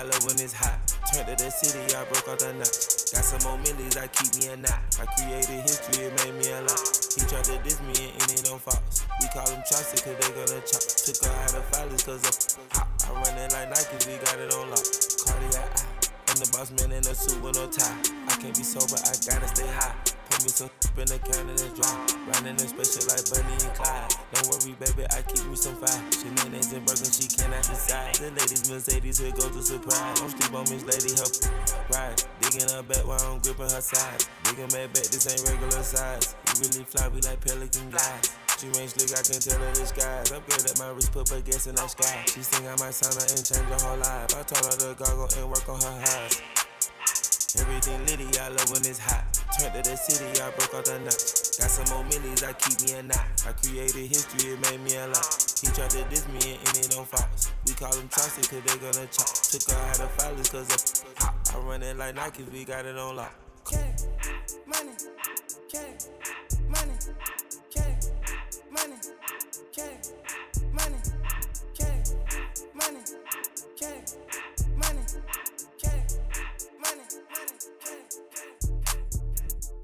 I love when it's hot. Turned to the city, I broke all the knots. Got some more millies, I keep me a knot. I created history, it made me a lot. He tried to diss me and ended on Fox. We call him Chaucer, cause they gonna chop. Took her out of filers, cause I'm hot. I run it like Nike, we got it on lock. Cardiac, I'm the boss man in a suit with no tie. I can't be sober, I gotta stay high. Put me some in the can and it's dry. Riding in special like Bunny and Clyde. Don't worry, baby, I keep me some fire. She mayonnaise and burgers, she cannot decide. The ladies Mercedes, here goes the surprise. Don't sleep on this lady, help ride. Digging her back while I'm gripping her side. Digging my back, this ain't regular size. We really fly, we like pelican guys. She range slick, I can tell her the skies. I'm good at my wrist, put her guess in the sky. She sing I might sign her and change her whole life. I told her to goggle and work on her highs. Everything litty, I love when it's hot. Turned to the city, I broke all the knots. Got some more millies, I keep me a knot. I created history, it made me a lot. He tried to diss me and ended on Fox. We call him Chaucer, cause they gonna chop. Took her out of filers, cause I'm hot. I run it like Nike, we got it on lock. K, money, K, money, K, money, K, money, K, money, K, money, K.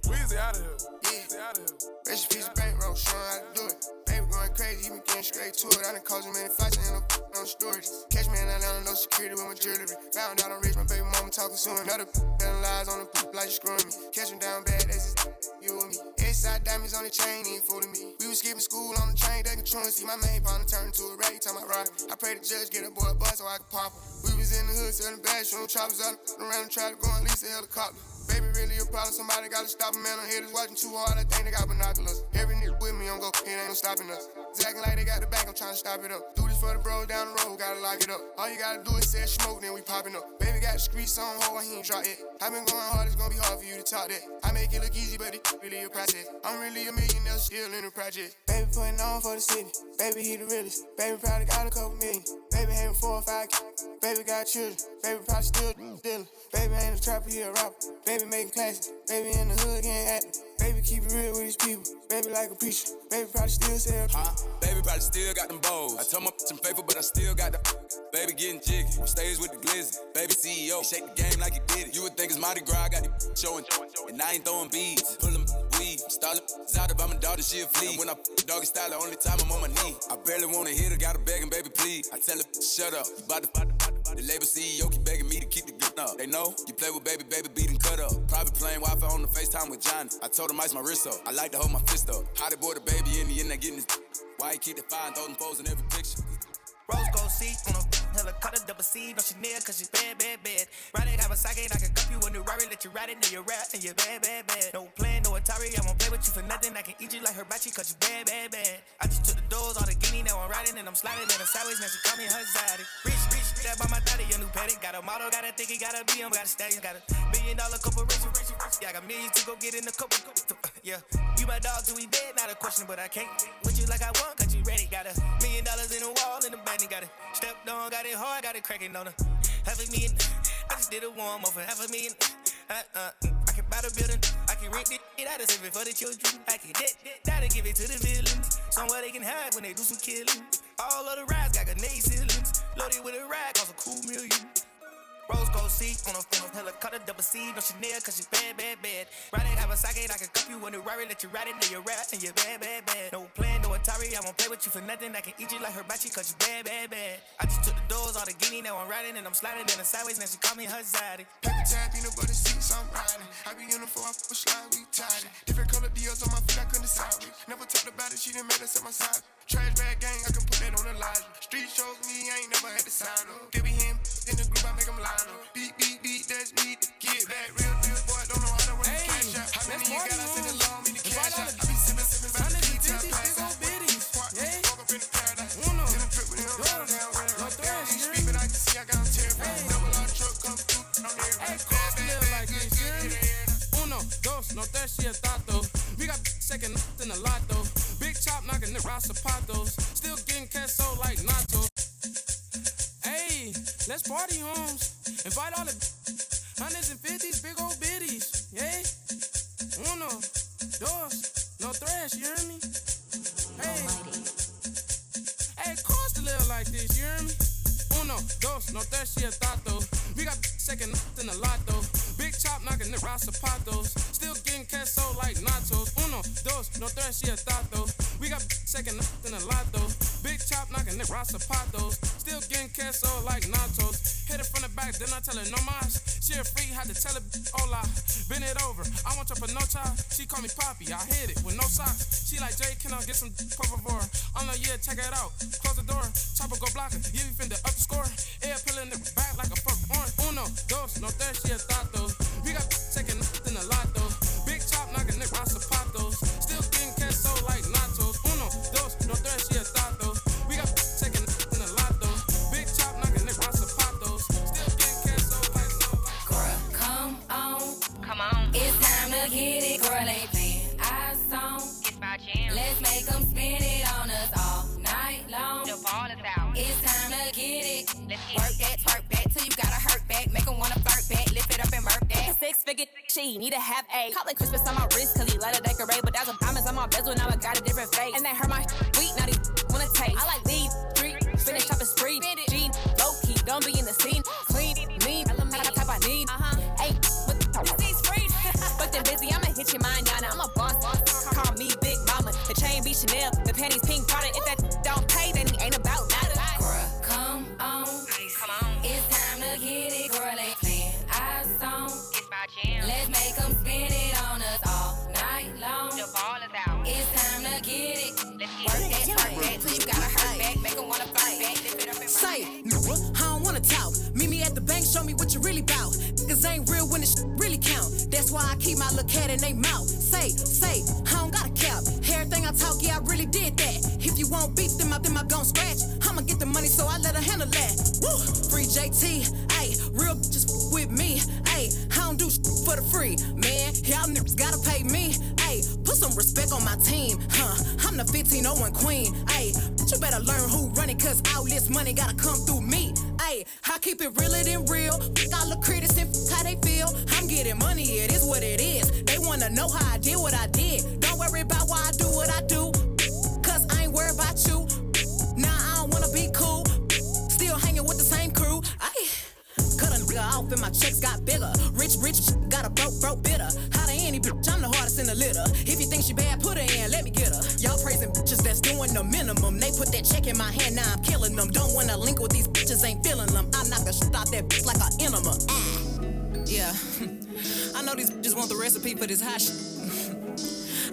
Weezy out of here. Yeah. Rest in peace, bankroll, showing how to do it. Baby going crazy, he been getting straight to it. I done caused him many fights and no storage. Catch me in Atlanta, no security with my jewelry. Found out I'm rich, my baby mama talking soon. Another telling lies on the poop like you screwing me. Catch him down bad, that's just you and me. Inside diamonds on the chain, ain't fooling me. We was skipping school on the train, they controlling. See my main partner turn into a rag, time I ride. I pray the judge get a boy a bus so I can pop him. We was in the hood selling bags, showing choppers out around the track, going at least a helicopter. Baby, really a problem. Somebody gotta stop a man. I'm haters watching too hard. I think they got binoculars. Every nigga with me on go. It ain't no stopping us. Acting like they got the back. I'm trying to stop it up. Do this for the bros down the road. Gotta lock it up. All you gotta do is say smoke. Then we popping up. Baby got the streets on hold. He ain't drop it. I been going hard. It's gonna be hard for you to talk that. I make it look easy, but it really a process. I'm really a millionaire still in the project. Baby putting on for the city. Baby he the realest. Baby probably got a couple million. Baby having 4 or 5. Baby got children. Baby probably still dealing. Baby ain't a trapper, he a rapper. Baby making classes. Baby in the hood getting active. Baby keep it real with these people. Baby like a preacher. Baby probably still sell. Baby probably still got them bowls. I told my bitch I'm faithful, but I still got the baby getting jiggy. On stage with the glizzy. Baby CEO. He shake the game like he did it. You would think it's Mardi Gras. I got the showing. And I ain't throwing beads. Pull them weed. I'm stalling out about my daughter. She a flea. And when I doggy style, the only time I'm on my knee. I barely wanna hit her. Gotta begging, baby, please. I tell her, shut up. You bout to fight. The label CEO keep begging me to keep the gun up. They know you play with baby, baby beating cut up. Private playing Wi-Fi on the FaceTime with Johnny. I told him ice my wrist up. I like to hold my fist up. How they boy the baby in the end, they getting his. Why he keep the fire and throw them foes in every picture? Rose gold seat on a helicopter, double C, no Chanel, cause she's bad, bad, bad. Riding out of socket, I can cup you in the Rari, let you ride it, know you're rap, and you're bad, bad, bad. No plan, no Atari, I won't play with you for nothing, I can eat you like Hibachi, cause you bad, bad, bad. I just took the doors, all the guinea, now I'm riding, and I'm sliding, and I'm sideways, now she call me her zaddy. Rich, that by my daddy, your new padding, got a model, got a thinking, got a BM, got a stallion, got $1 billion corporation, yeah, I got millions to go get in the couple, yeah. You my dog, do we dead? Not a question, but I can't with you like I want, cause you ready, got $1 million in the wall, in the bank. Got it stepped on, got it hard, got it cracking on her. $500,000, I just did a warm up for $500,000. I can buy the building, I can rent it out of saving for the children. I can that'll give it to the villains. Somewhere they can hide when they do some killing. All of the rides got grenade ceilings. Loaded with a ride, cost a cool million. Rose gold seat on a helicopter, double C, no Chanel, cause she's bad, bad, bad. Riding out of socket, I can cup you in the Rari, let you ride it, know you're rap, and you're bad, bad, bad. No plan, no Atari, I won't play with you for nothing, I can eat you like Hibachi, cause you bad, bad, bad. I just took the doors, all the guinea, now I'm riding, and I'm sliding down the sideways, now she call me her zaddy. Paper time, peanut butter seats, I'm riding. I be in the four, I push slime, we tied it. Different color deals on my feet, I couldn't decide it. Never talked about it, she done made us at my side. Trash bag gang, I can put that on the line. Street shows me, I ain't never had to sign up. Did we him in the group, I make him lie. Beat, that's me. Get back, real boy, don't know how to run the cash out. How many you got? I send along me the cash out. I be sippin' on the detail, pass out. Walk up in the paradise. In the trip with him, run down, these streets, but I can see I got terrified. Double R truck come through, I'm here. Hey, bad, good, good, uno, dos, no tres, y el tato. We got second in the lotto. Big chop knocking the raw zapatos. Still getting queso like nachos. Hey, let's party, homes. Invite all the hundreds and fifties, big old bitties, yeah? Uno, dos, no tres, you hear me? Hey, cost a little like this, you hear me? Uno, dos, no tres, y el tato. We got second in the lotto. Big chop knocking the raw zapatos. Still getting queso like nachos. Uno, dos, no tres y estato. We got second in the lotto. Big chop knocking the raw zapatos. Still getting queso like nachos. Hit it from the back, then I tell her no mas. She a freak, had to tell her hola. Bend it over, I want your panocha. She call me Poppy, I hit it with no socks. She like, Jay, can I get some por favor? I'm like, yeah, check it out. Close the door, chopper go blocker. Yeah, we finna up the score. Air pillin' the back like a fuck orange. Uno, dos, no tres y estato. We got second in the lotto. Big chop knockin' the raw zapatos. Still getting queso like nachos. Uno, dos, no tres y estato. We got second in the lotto. Big chop knockin' the raw zapatos. Still getting queso like nachos. Girl, come on. Come on. It's time to get it. Girl, they playin' our song. It's my jam. Let's make them spin it on us all night long. The ball is out. It's time to get it. Let's get work that, twerk back till you gotta hurt back. Make them wanna flirt back. Lift it up and work that. Six-figure, she need to have eight. Call it Christmas on my wrist cause he let her decorate. But that's what diamonds on my bezel, now I got a different face. And that hurt my sweet, now these wanna taste. I like these three, finish up a spree. G, low-key, don't be in the scene. Clean, mean, I type I need. Eight, with these free. But then busy, I'ma hit your mind, Yana. I'm a boss, call me Big Mama. The chain be Chanel, the panties pink Prada. If that don't pay, then he ain't about nada. Girl, come on, it's time to get it. Girl, they playing our song. It's my jam. Let's make them spin it on us all night long. The ball is out. It's time to get it. Let's get work that till you gotta hurt back. Make them wanna fight back. Lift it up and say it. I don't wanna talk. Meet me at the bank. Show me what you really bout. Niggas ain't real when it really count. That's why I keep my little cat in they mouth. Say, I don't got a cap. Everything I talk, yeah, I really did that. If you won't beat them up, then I gon' scratch. I'ma get the money, so I let her handle that. Woo! Free JT, ayy, real bitches with me, ayy. I don't do shit for the free, man. Y'all niggas gotta pay me, ayy. Put some respect on my team, huh? I'm the 1501 queen, ayy. But you better learn who run it, cause all this money gotta come through me, ayy. I keep it realer than real. Fuck all the critics and fuck how they feel. I'm getting money, it is what it is. They wanna know how I did what I did. Don't worry about why I do what I do, cause I ain't worried about you. Nah, I don't wanna be cool, still hanging with the same crew. Ayy, cut a nigga off and my checks got bigger. Rich, got a broke, bitter. Hotter any bitch, I'm the hardest in the litter. If you think she bad, put her in, let me get her. Y'all praising bitches that's doing the minimum. They put that check in my hand, now I'm killing them. Don't wanna link with these bitches, ain't feeling them. I knock the shit out that bitch like an enema. Yeah, I know these bitches want the recipe for this hot shit.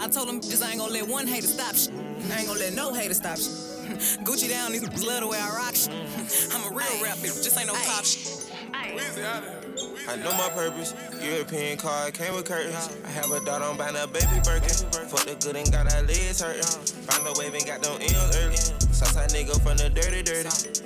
I told them bitches I ain't gonna let one hater stop shit. I ain't gonna let no hater stop shit. Gucci down, these bitches love the way I rock shit. I'm a real rapper, just ain't no pop shit. I know my purpose. European car came with curtains. I have a daughter, I'm buying a baby Birkin. Fuck the good and got our legs hurting. Found a wave and got them M's early. Southside nigga from the dirty.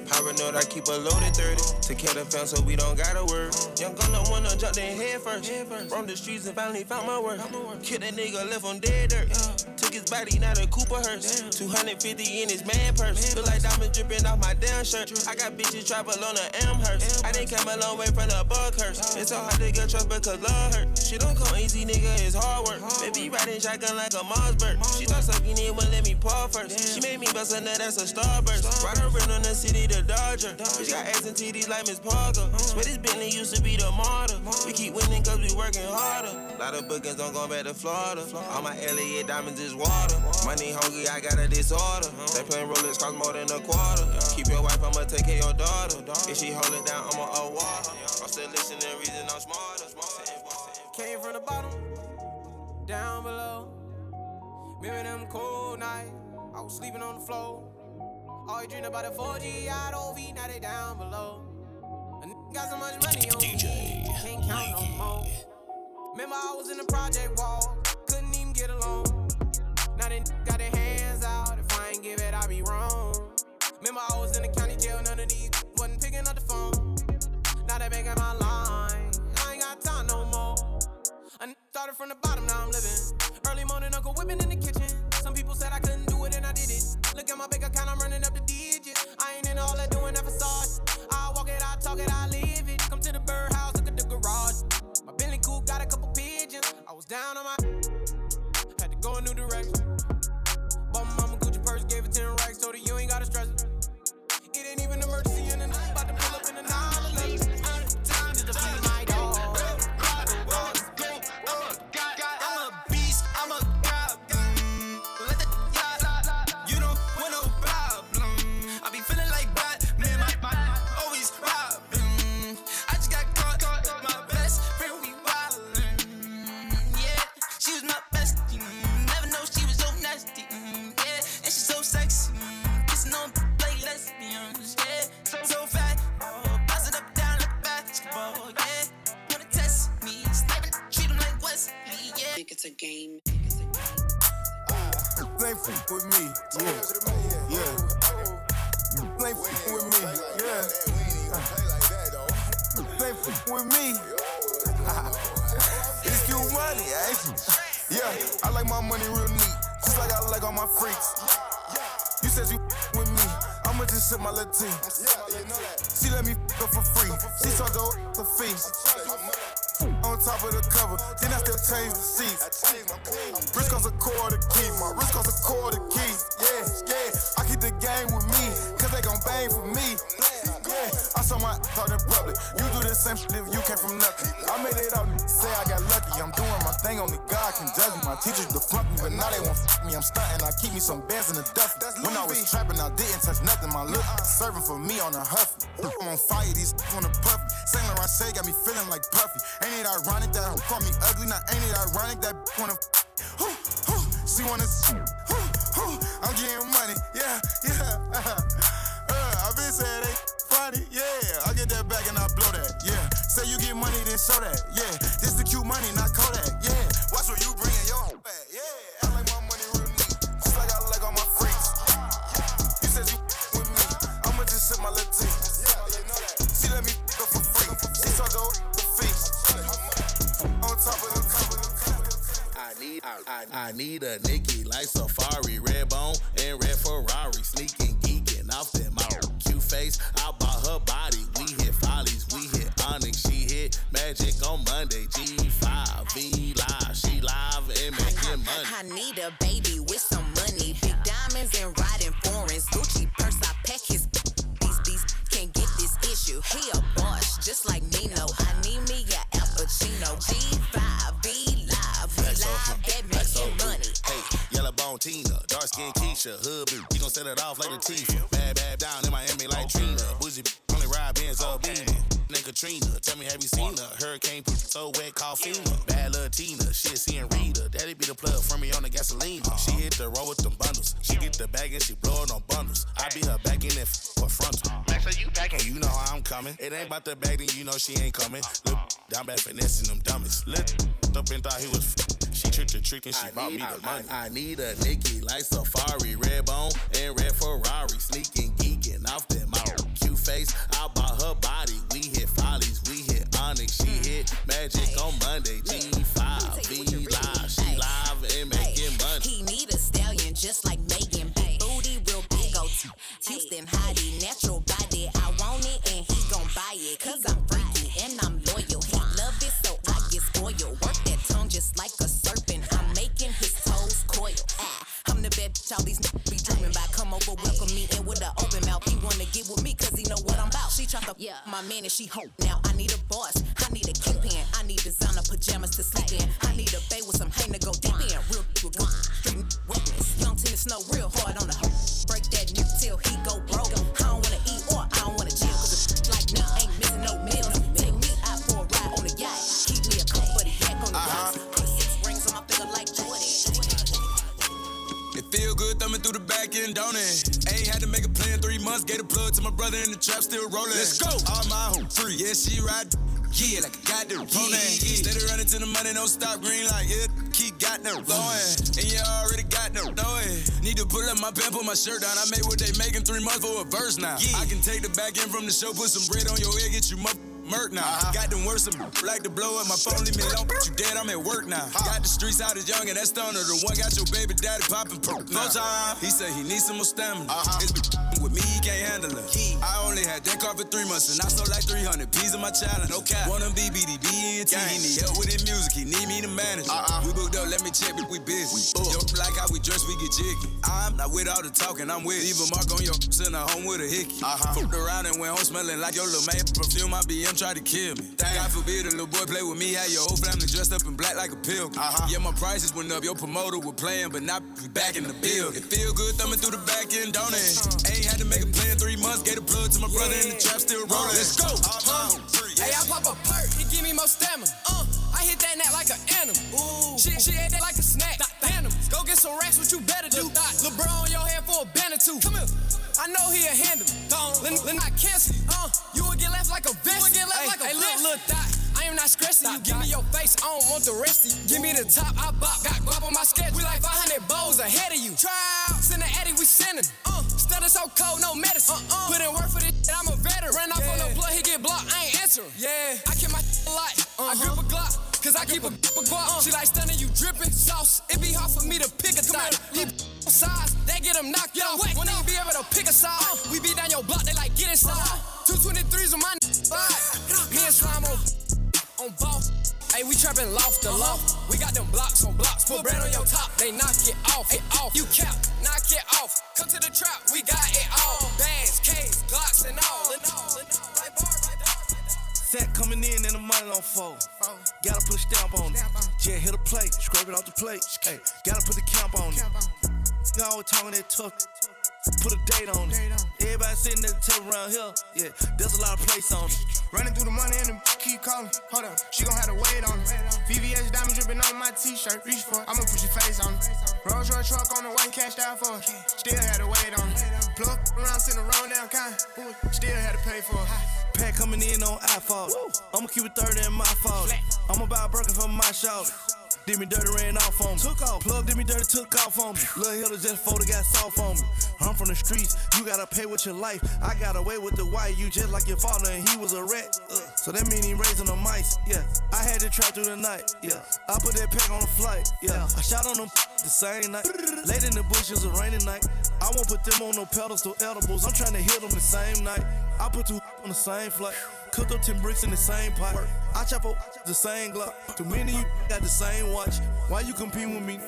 Paranoid, I keep a loaded 30. To kill the fence so we don't gotta worry. Young gunna wanna jump their head first. From the streets and finally found my work. Killed that nigga, left on dead dirt. Took his body, now the Cooper hearse. 250 in his man purse. Look like diamonds dripping off my damn shirt. I got bitches travel on the Amherst. I done came a long way from the bug curse. It's so hard to get trust because love hurt. She don't come easy, nigga, it's hard work. Baby riding shotgun like a Mossberg. She thought sucking in, won't let me paw first. She made me bust a nut, that's a starburst. Ride around on the city, the Dodger. Bitch got ass and titties like Miss Parker. Swear this Bentley used to be the martyr. We keep winning cause we working harder. Lot of bookings don't go back to Florida. All my Elliot diamonds is water. Money hungry, I got a disorder. They playing rollers cost more than a quarter. Keep your wife, I'ma take care of your daughter. If she hold it down, I'ma award her. I'm still listening, reason I'm smarter. Came from the bottom, down below. Remember them cold nights, I was sleeping on the floor. All you dream about a 4G, I don't V, now they down below. A nigga got so much money on DJ me, can't count no more. Remember I was in the project wall, couldn't even get along. Now they got their hands out, if I ain't give it, I be wrong. Remember I was in the county jail, none of these wasn't picking up the phone. Now they making my line, I ain't got time no more. I started from the bottom, now I'm living. Early morning, Uncle whipping in the kitchen. Some people said I couldn't do it, and I did it. Look at my bank account, I'm running up the digits. I ain't in all that doing that facade. I walk it, I talk it, I live it. Come to the birdhouse, look at the garage. My Bentley coupe got a couple pigeons. I was down on my had to go a new direction. Bought my mama Gucci purse, gave it 10 racks, told her you ain't gotta stress it. It ain't even emergency, and I'm about to pull up in the 911. Out of time, with me. Yeah. They ain't fucking with me. Yeah. They ain't fucking with me. It's cute money, eh? Yeah, I like my money real neat. Just like I like all my freaks. You said you with me. I'ma just sip my little tea. She let me up for free. She charged the feast. On top of the cover, then I still change the seats. Wrist costs a quarter key. My wrist costs a quarter key. Yeah. I keep the game with me, cause they gon' bang for me. Yeah. I saw my talk in public. You do the same shit if you came from nothing. I made it out. Say I got lucky. I'm doing my thing. Only God can judge me. My teachers deflunk me, but now they won't me. I'm stunting. I keep me some bands in the duffel. When I was trapping, I didn't touch nothing. My look serving for me on a huff. I'm on fire. These wanna puff me. Saint Laurent shade got me feeling like Puffy. Ain't it ironic that I call me ugly? Now ain't it ironic that wanna? She wanna? I'm getting money. Yeah. I been saying they funny. Yeah. I get that back and I blow that. Yeah. Say you get money, then show that, yeah. This the cute money, not Kodak, yeah. Watch what you bring in your home back, yeah. I like my money real neat, just like I like all my freaks. You said you with me, I'ma just sip my little tea. She let me go for free, she charged the feast. On top of the cover, I need a Nikki like Safari, red bone and red Ferrari, sneaking, geeking off that mouth. Cute face, I bought her body, we hit follies, we hit. She hit magic on Monday, G5, V live, she live and making money. I need a baby with some money, big diamonds and riding foreigns, Gucci purse, I pack his these can't get this issue, he a boss, just like Nino, I need me a Al Pacino, G5, V live, we live, that making money. Hey, yellow bone Tina, dark skin Keisha, hood boo, you gon' set it off like the Tifa, bad down in Miami like Trina, bougie only ride Benz up beating. Nigga Trina, tell me have you seen her? Hurricane poop so wet, call FEMA. Bad little Tina, shit seeing Rita. Daddy be the plug for me on the gasolina. She hit the road with them bundles. She get the bag and she blow it on bundles. I be her back in that for frontal. Max, are you packing? You know how I'm coming. It ain't about the bag, then you know she ain't coming. Look, down back finessing them dummies. Look up and thought he was she tricked the trick and she bought me the money. I need a Nikki like Safari, red bone and red Ferrari, sneaking, geeking off that mouth. Cute face, I bought her body. We hit follies, we hit Onyx, she hit magic on Monday. G5, V live, she live and making money. He need a stallion just like Megan, big booty, real big old Houston hottie, natural body. I want it and he gon' buy it, cause I'm freaky and I'm loyal. He love it so I get spoiled. Work that tongue just like a serpent. I'm making his toes coil. I'm the bad bitch all these niggas be dreaming about. Come over, welcome me in with an open mouth. He wanna get with me cause he know what I'm about. She tried to my man and she hope. Now I need a boss, I need a kingpin. I need designer pajamas to sleep in. I need a bae with some hang to go deep in. Real good, street witness. Young tennis snow real hard on the hoe. Break that nigga till he go broke. I don't wanna eat or I don't wanna chill, cause a bitch like me ain't missing no meal. Take me out for a ride on the yacht. Keep me a comforty yak on the rocks. Put 6 rings on my finger like Jordan. It feel good thumbing through the back end, don't it? Ain't had to make a plan 3 months, gave a plug to my brother in the trap, still rolling. Let's go! All my home free, yeah, she ride, yeah, like I got the ronin'. Steady running to the money, don't stop, green light, yeah, keep got no blowing. And you already got no knowing. Need to pull up my pen, put my shirt down, I made what they make in 3 months for a verse now. Yeah. I can take the back end from the show, put some bread on your head, get you murk now. Got them worse, like to blow up my phone, leave me alone, but you dead, I'm at work now. Got the streets out as young, and that stoner, the one got your baby daddy poppin' perk now. He said he needs some more stamina. It's with me, he can't handle it. I only had that car for 3 months, and I sold like 300 P's in my challenge. No cap. One of them BBDB and T. He need help with his music, he need me to manage. We booked up, let me check if we busy. Yo, like how we dress, we get jiggy. I'm not with all the talking, I'm with. Leave a mark on your send her home with a hickey. Fucked around and went home smelling like your little man perfume. I be try to kill me. God forbid a little boy play with me. Had your whole family dressed up in black like a pilgrim. Yeah, my prices went up. Your promoter was playing, but not back in the building. It feel good thumbing through the back end, don't it? Ain't had to make a plan 3 months. Gave a plug to my brother in the trap, still rolling. Let's go. Hey, I pop a perk. It give me more stamina. I hit that net like an animal. She ate that like a snack. Phantom. Go get some racks. What you better do? LeBron on your head for a banner too. Come here. I know he'll handle me. Don't. Let me not cancel you. You will get left like a vest. Hey, look, I am not stressing you. Give me your face, I don't want the rest of you. Give me the top, I bop, got guap on my sketch. We like 500 bowls ahead of you. Try out, send the Eddie, we sending. Stutter so cold, no medicine. Put in work for this shit, I'm a veteran. Ran off on the blood, he get blocked, I ain't answering. Yeah, I keep my shit a lot, I grip a Glock. Cause I keep a guap, she like stunning, you dripping sauce. It be hard for me to pick a side. These size, they get them knocked out. When they be able to pick a side, we be down your block, they like get inside. 223s on my vibe. Me and Slime on ball. Hey, we trapping loft to loft. We got them blocks on blocks. Put bread on your top, they knock it off. It off. You cap, knock it off. Come to the trap, we got it all. Bands, K's, Glocks, and all. Sack coming in and the money don't fold. Gotta put a stamp on it. Yeah, hit a plate, scrape it off the plate. Hey, gotta put the camp on it. Now we're talking that tough. Put a date on it. Everybody sitting at the table around here. Yeah, there's a lot of place on it. Running through the money and the keep calling. Hold up, she gon' have to wait on it. VVS diamond dripping on my t-shirt. Reach for it, I'ma put your face on it. Rolls Royce truck on the way, cashed out for it. Still had to wait on it. Plug around, sitting around down kind. Still had to pay for it. Pack coming in on iPhone. I'ma keep it 30 in my fault. I'ma buy a burger for my shawty. Did me dirty, ran off on me. Took off. Plug did me dirty, took off on me. Lil' Hilda just folded, got soft on me. I'm from the streets, you gotta pay with your life. I got away with the white, you just like your father, and he was a rat. So that mean he raising the mice, yeah. I had to try through the night, yeah. I put that pack on the flight, yeah. I shot on them the same night. Late in the bush, it was a rainy night. I won't put them on no pedestal edibles. I'm trying to hit them the same night. I put two on the same flight. Cooked up 10 bricks in the same pot. I chop up the same Glock. Too many of you got the same watch. Why you competing with me?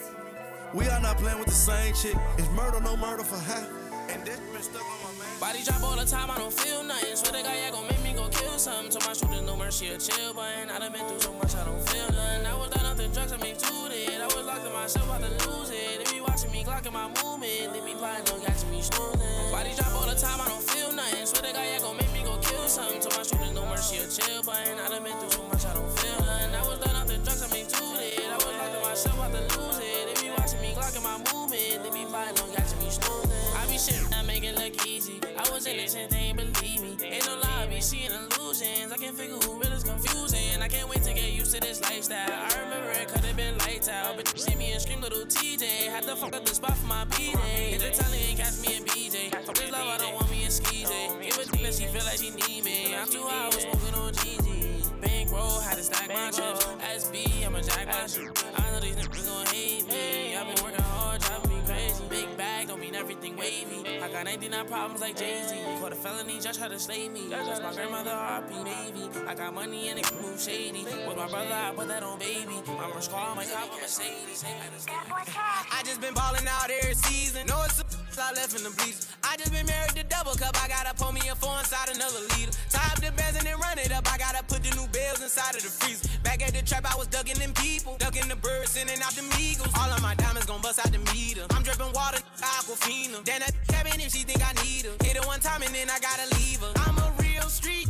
We are not playing with the same chick. It's murder, no murder for high. And that's been stuck on my man. Body drop all the time, I don't feel nothing. Swear to God, yeah, gon' make me go kill something. To my shooters, no mercy, a chill button. I done been through so much, I don't feel nothing. I was done off the drugs, I made two dead. I was locked in myself, about to lose it. They be watching me, clocking my movement. Leave me blind, don't got to be snoozing. Body drop all the time, I don't feel nothing. Swear to God, yeah, gon' make me go kill something. To my shooters, no mercy, a chill button. I done been through so much, I don't feel nothing. I was done off the drugs, I made two dead. I was locked in myself, about to lose it. Clocking my movement, they be buying, don't got to be snoozing. I be shit, I make it look easy. I was innocent, they ain't believe me. Ain't no lie, I be seeing illusions. I can't figure who really is confusing. I can't wait to get used to this lifestyle. I remember it could've been lights out, but you see me and scream little TJ. Had to fuck up the spot for my BJ. Hit the telly and catch me and BJ. Fuck this love, I don't want me and skeezy. Give a deal, she feel like she need me. I'm 2 hours smoking on GG. Bankroll, had to stack my chips. SB, I'ma jack my shit. I know these niggas gon' hate me. I've been working hard, driving me crazy. Big bag, don't mean everything wavy. I got 99 problems like Jay-Z. Caught a felony, judge had to slay me. That's my grandmother, R.P. Navy. I got money and it move shady. With my brother, I put that on baby. I'm a squad, my cop, I'm a Mercedes. I just been ballin' out every season. No, it's I left in the bleachers. I just been married to double cup. I gotta pull me a four inside another liter. Tie up the bands and then run it up. I gotta put the new bells inside of the freezer. Back at the trap, I was ducking them people, ducking the birds, sending out them eagles. All of my diamonds gon' bust out the meter. I'm dripping water, Aquafina. Then I tap in if she think I need her. Hit her one time and then I gotta leave her. I'm a real street.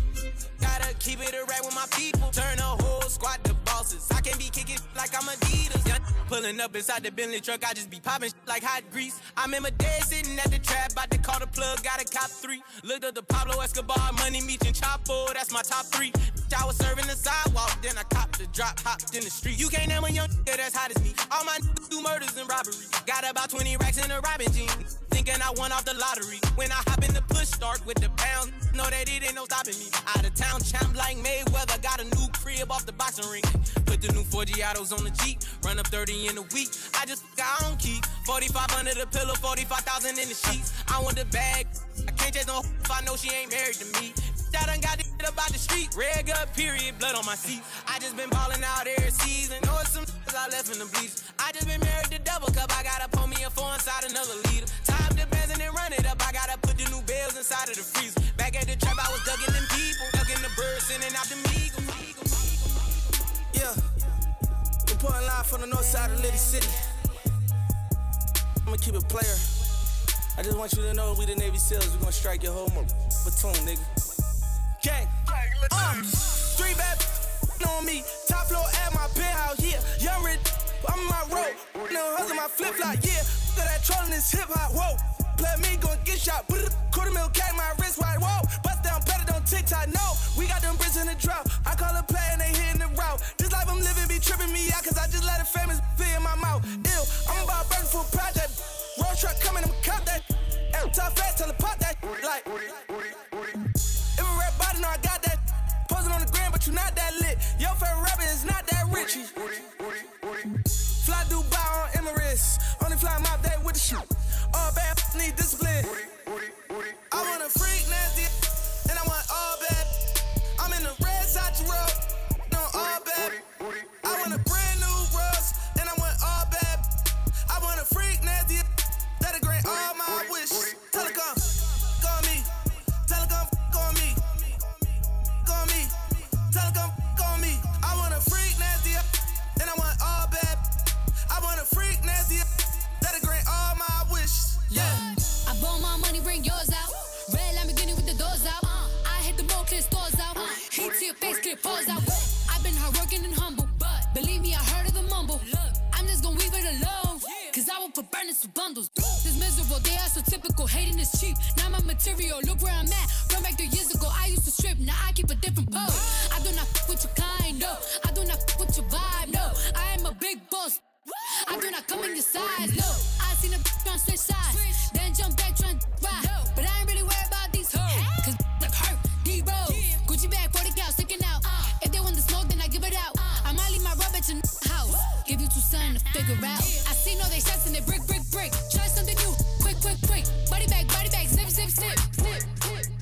Gotta keep it a rap with my people. Turn a whole squad to bosses. I can't be kicking like I'm Adidas. Young pulling up inside the Bentley truck. I just be popping like hot grease. I remember dead sitting at the trap. About to call the plug. Got a cop 3. Looked up the Pablo Escobar. Money, Meech, and Chapo. That's my top 3. I was serving the sidewalk. Then I copped the drop. Hopped in the street. You can't name a young nigga that's hot as me. All my niggas do murders and robbery. Got about 20 racks in a robbing jean. Thinking I won off the lottery. When I hop in the push start with the pound. Know that it ain't no stopping me. Out of town champ like Mayweather. Got a new crib off the boxing ring. Put the new 4 Giottos on the Jeep. Run up 30 in a week. I just got on key. 45 under the pillow. 45,000 in the sheets. I want the bag. I can't chase no if I know she ain't married to me. I done got this shit about the street. Red gut, period, blood on my seat. I just been ballin' out every season. Know it's some shit I left in the bleachers. I just been married to double cup. I gotta pull me a four inside another liter. Tie up the bands and then run it up. I gotta put the new bells inside of the freezer. Back at the trap, I was ducking them people. Ducking the birds, sending out them eagles. Yeah. Reporting live from the north side of Liddy City. I'ma keep it player. I just want you to know we the Navy SEALs. We gonna strike your whole platoon, nigga. Gang, three bad on me. Top floor at my penthouse, yeah. Young rich, I'm in my rope. No hustle, my flip flop, yeah. So that trolling is hip hop, whoa. Play me, gon' get shot. Quarter mil cat, my wrist wide, whoa. Bust down, better don't TikTok, no. We got them bricks in the drop. I call a play and they hitting the this. Only fly mob that with the shoot. All bad need discipline. I want a freak nasty, and I want all bad. I'm in the red side you rub, no all bad. I want a brand new rust, and I want all bad. I want a freak nasty that'll grant all my wishes. Telecom, go on me. Telecom, go on me. Go on me. Telecom, go on me. I want a freak nasty, and I want all bad. I want a freak nasty that'll grant all my wishes. Yeah. I bought my money, bring yours out. Red Lamborghini with the doors out. I hit the mall, clear stores out. Heat to your face, clear paws out. I've been hardworking and humble, but believe me, I heard of the mumble. Look, I'm just gonna weave it alone, cause I will put burners to bundles. This miserable, they are so typical. Hating is cheap, now my material. Look where I'm at, run back 3 years ago. I used to strip, now I keep a different pose. I do not fuck with your kind, no. I do not fuck with your vibe, no. I am a big boss, I do not come in your size, no. I seen a bitch tryna switch sides, then jump back tryna ride, no. But I ain't really worried about these hoes, cause like hurt, these roads, yeah. Gucci bag, 40 cal sticking out. If they want the smoke, then I give it out. I might leave my rub at your house. Woo. Give you two something to figure out. Yeah. I seen all they shots and they brick, brick, brick. Try something new, quick, quick, quick. Body bag, zip, zip, zip, zip.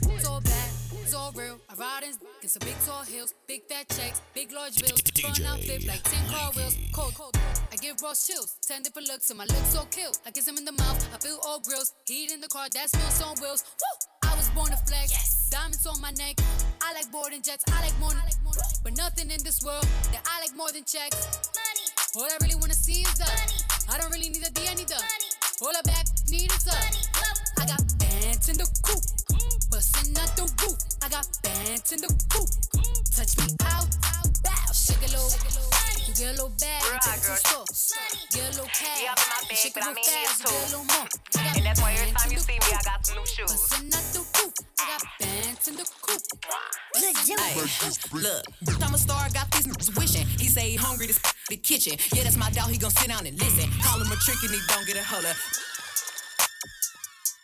It's all bad, it's all real. I ride in and some big tall hills, big fat checks, big large bills. Fun outfit like 10 car wheels, cold, cold. I give raw chills, 10 different looks, and my looks so kill. I kiss him in the mouth, I feel all grills. Heat in the car, that smells on wheels. Woo! I was born to flex, yes. Diamonds on my neck. I like boarding jets, I like more, but nothing in this world that I like more than checks. Money. All I really wanna see is the money. I don't really need a D, I need the money. All I back need is the money. I got bands in the coupe, bustin' out the roof. I got bands in the coupe, touch me out, bow, shake a little. You get a little bag, get a little cash. Yeah, I'm in my bag, but I'm in his too. And that's why every time you see me, I got some new shoes. Bustin' out the roof, I got bands in the coupe. Look, I'm a star, I got these niggas wishing. He say he hungry, this the kitchen. Yeah, that's my dog, he gon' sit down and listen. Call him a trick and he don't get a holler.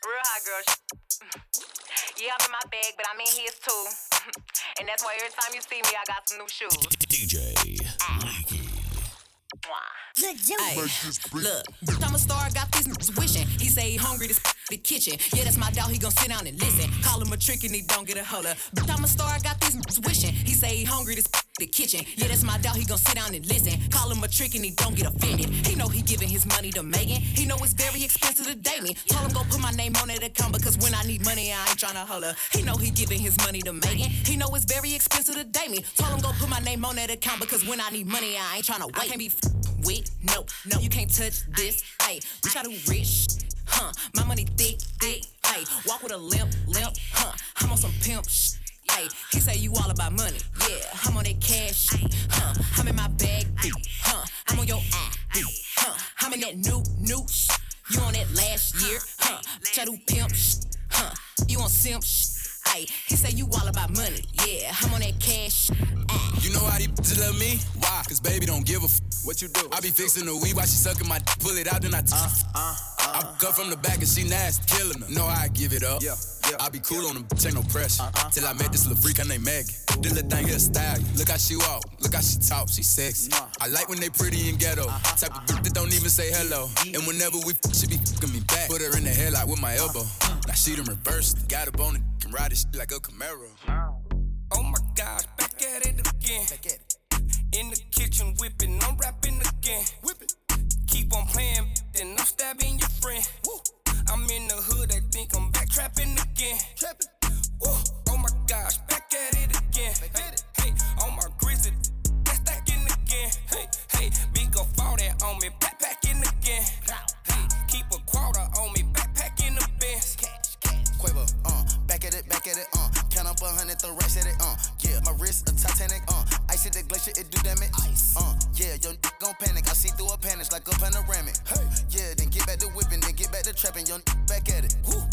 Real hot girl. Yeah, I'm in my bag, but I'm in his too. And that's why every time you see me, I got some new shoes. DJ Mikey. Ay, look, I'm a star, I got these niggas wishing. He say he hungry, this the kitchen. Yeah, that's my dog, he gon' sit down and listen. Call him a trick and he don't get a holler. I'm a star, I got these niggas wishing. He say he hungry, this the kitchen. Yeah, that's my dog, he gon' sit down and listen. Call him a trick and he don't get offended. He know he giving his money to Megan. He know it's very expensive to date me. Told him go put my name on that account, because when I need money, I ain't tryna holler. He know he giving his money to Megan. He know it's very expensive to date me. Told him go put my name on that account, because when I need money, I ain't tryna wait. I can't be with no, no, you can't touch this. Ayy, bitch, I do rich, huh? My money thick, thick. Ayy, walk with a limp, limp, huh? I'm on some pimp shit. Ayy, he say you all about money. Yeah, I'm on that cash, huh? I'm in my bag, huh? I'm on your ass, huh? I'm in that new, new shit. You on that last year, huh? Bitch, I do pimp shit, huh? You on simp shit. Ayy, he say you all about money. Yeah, I'm on that cash. You know how these bitches love me? Why? Cause baby don't give a f. What you do? I be fixing the weed while she sucking my dick. Pull it out, then I I cut from the back and she nasty, killing her. No, I give it up. Yeah, yeah, I be cool on them, ain't no pressure. Till I met this little freak, I named Maggie. This little thing here style. Look how she walk, look how she talk, she sexy. I like when they pretty and ghetto. Type of bitch that don't even say hello. And whenever we f, she be f***ing me back. Put her in the headlock with my elbow. Now she done reversed. Got a bone and can ride this shit like a Camaro. Oh my gosh, back at it again. Back at it. In the kitchen whipping, I'm rapping again. Whipping. Keep on playing, then I'm stabbing your friend. Woo. I'm in the hood, I think I'm back trapping again. Trapping. Woo. Oh my gosh, back at it again. Back at it. Hey, on my grizzly, that's stacking again. Hey, hey, big up all that on me, backpacking again. Hey, keep a quarter on me, backpacking the bins. Quavo, back at it, count up 100, throw racks at it, yeah, my wrist a Titanic, ice at the glacier, it do damage, yeah, your n***a gon' panic, I see through a panic like a panoramic, hey, yeah, then get back to whipping, then get back to trapping, your n***a back at it, woo,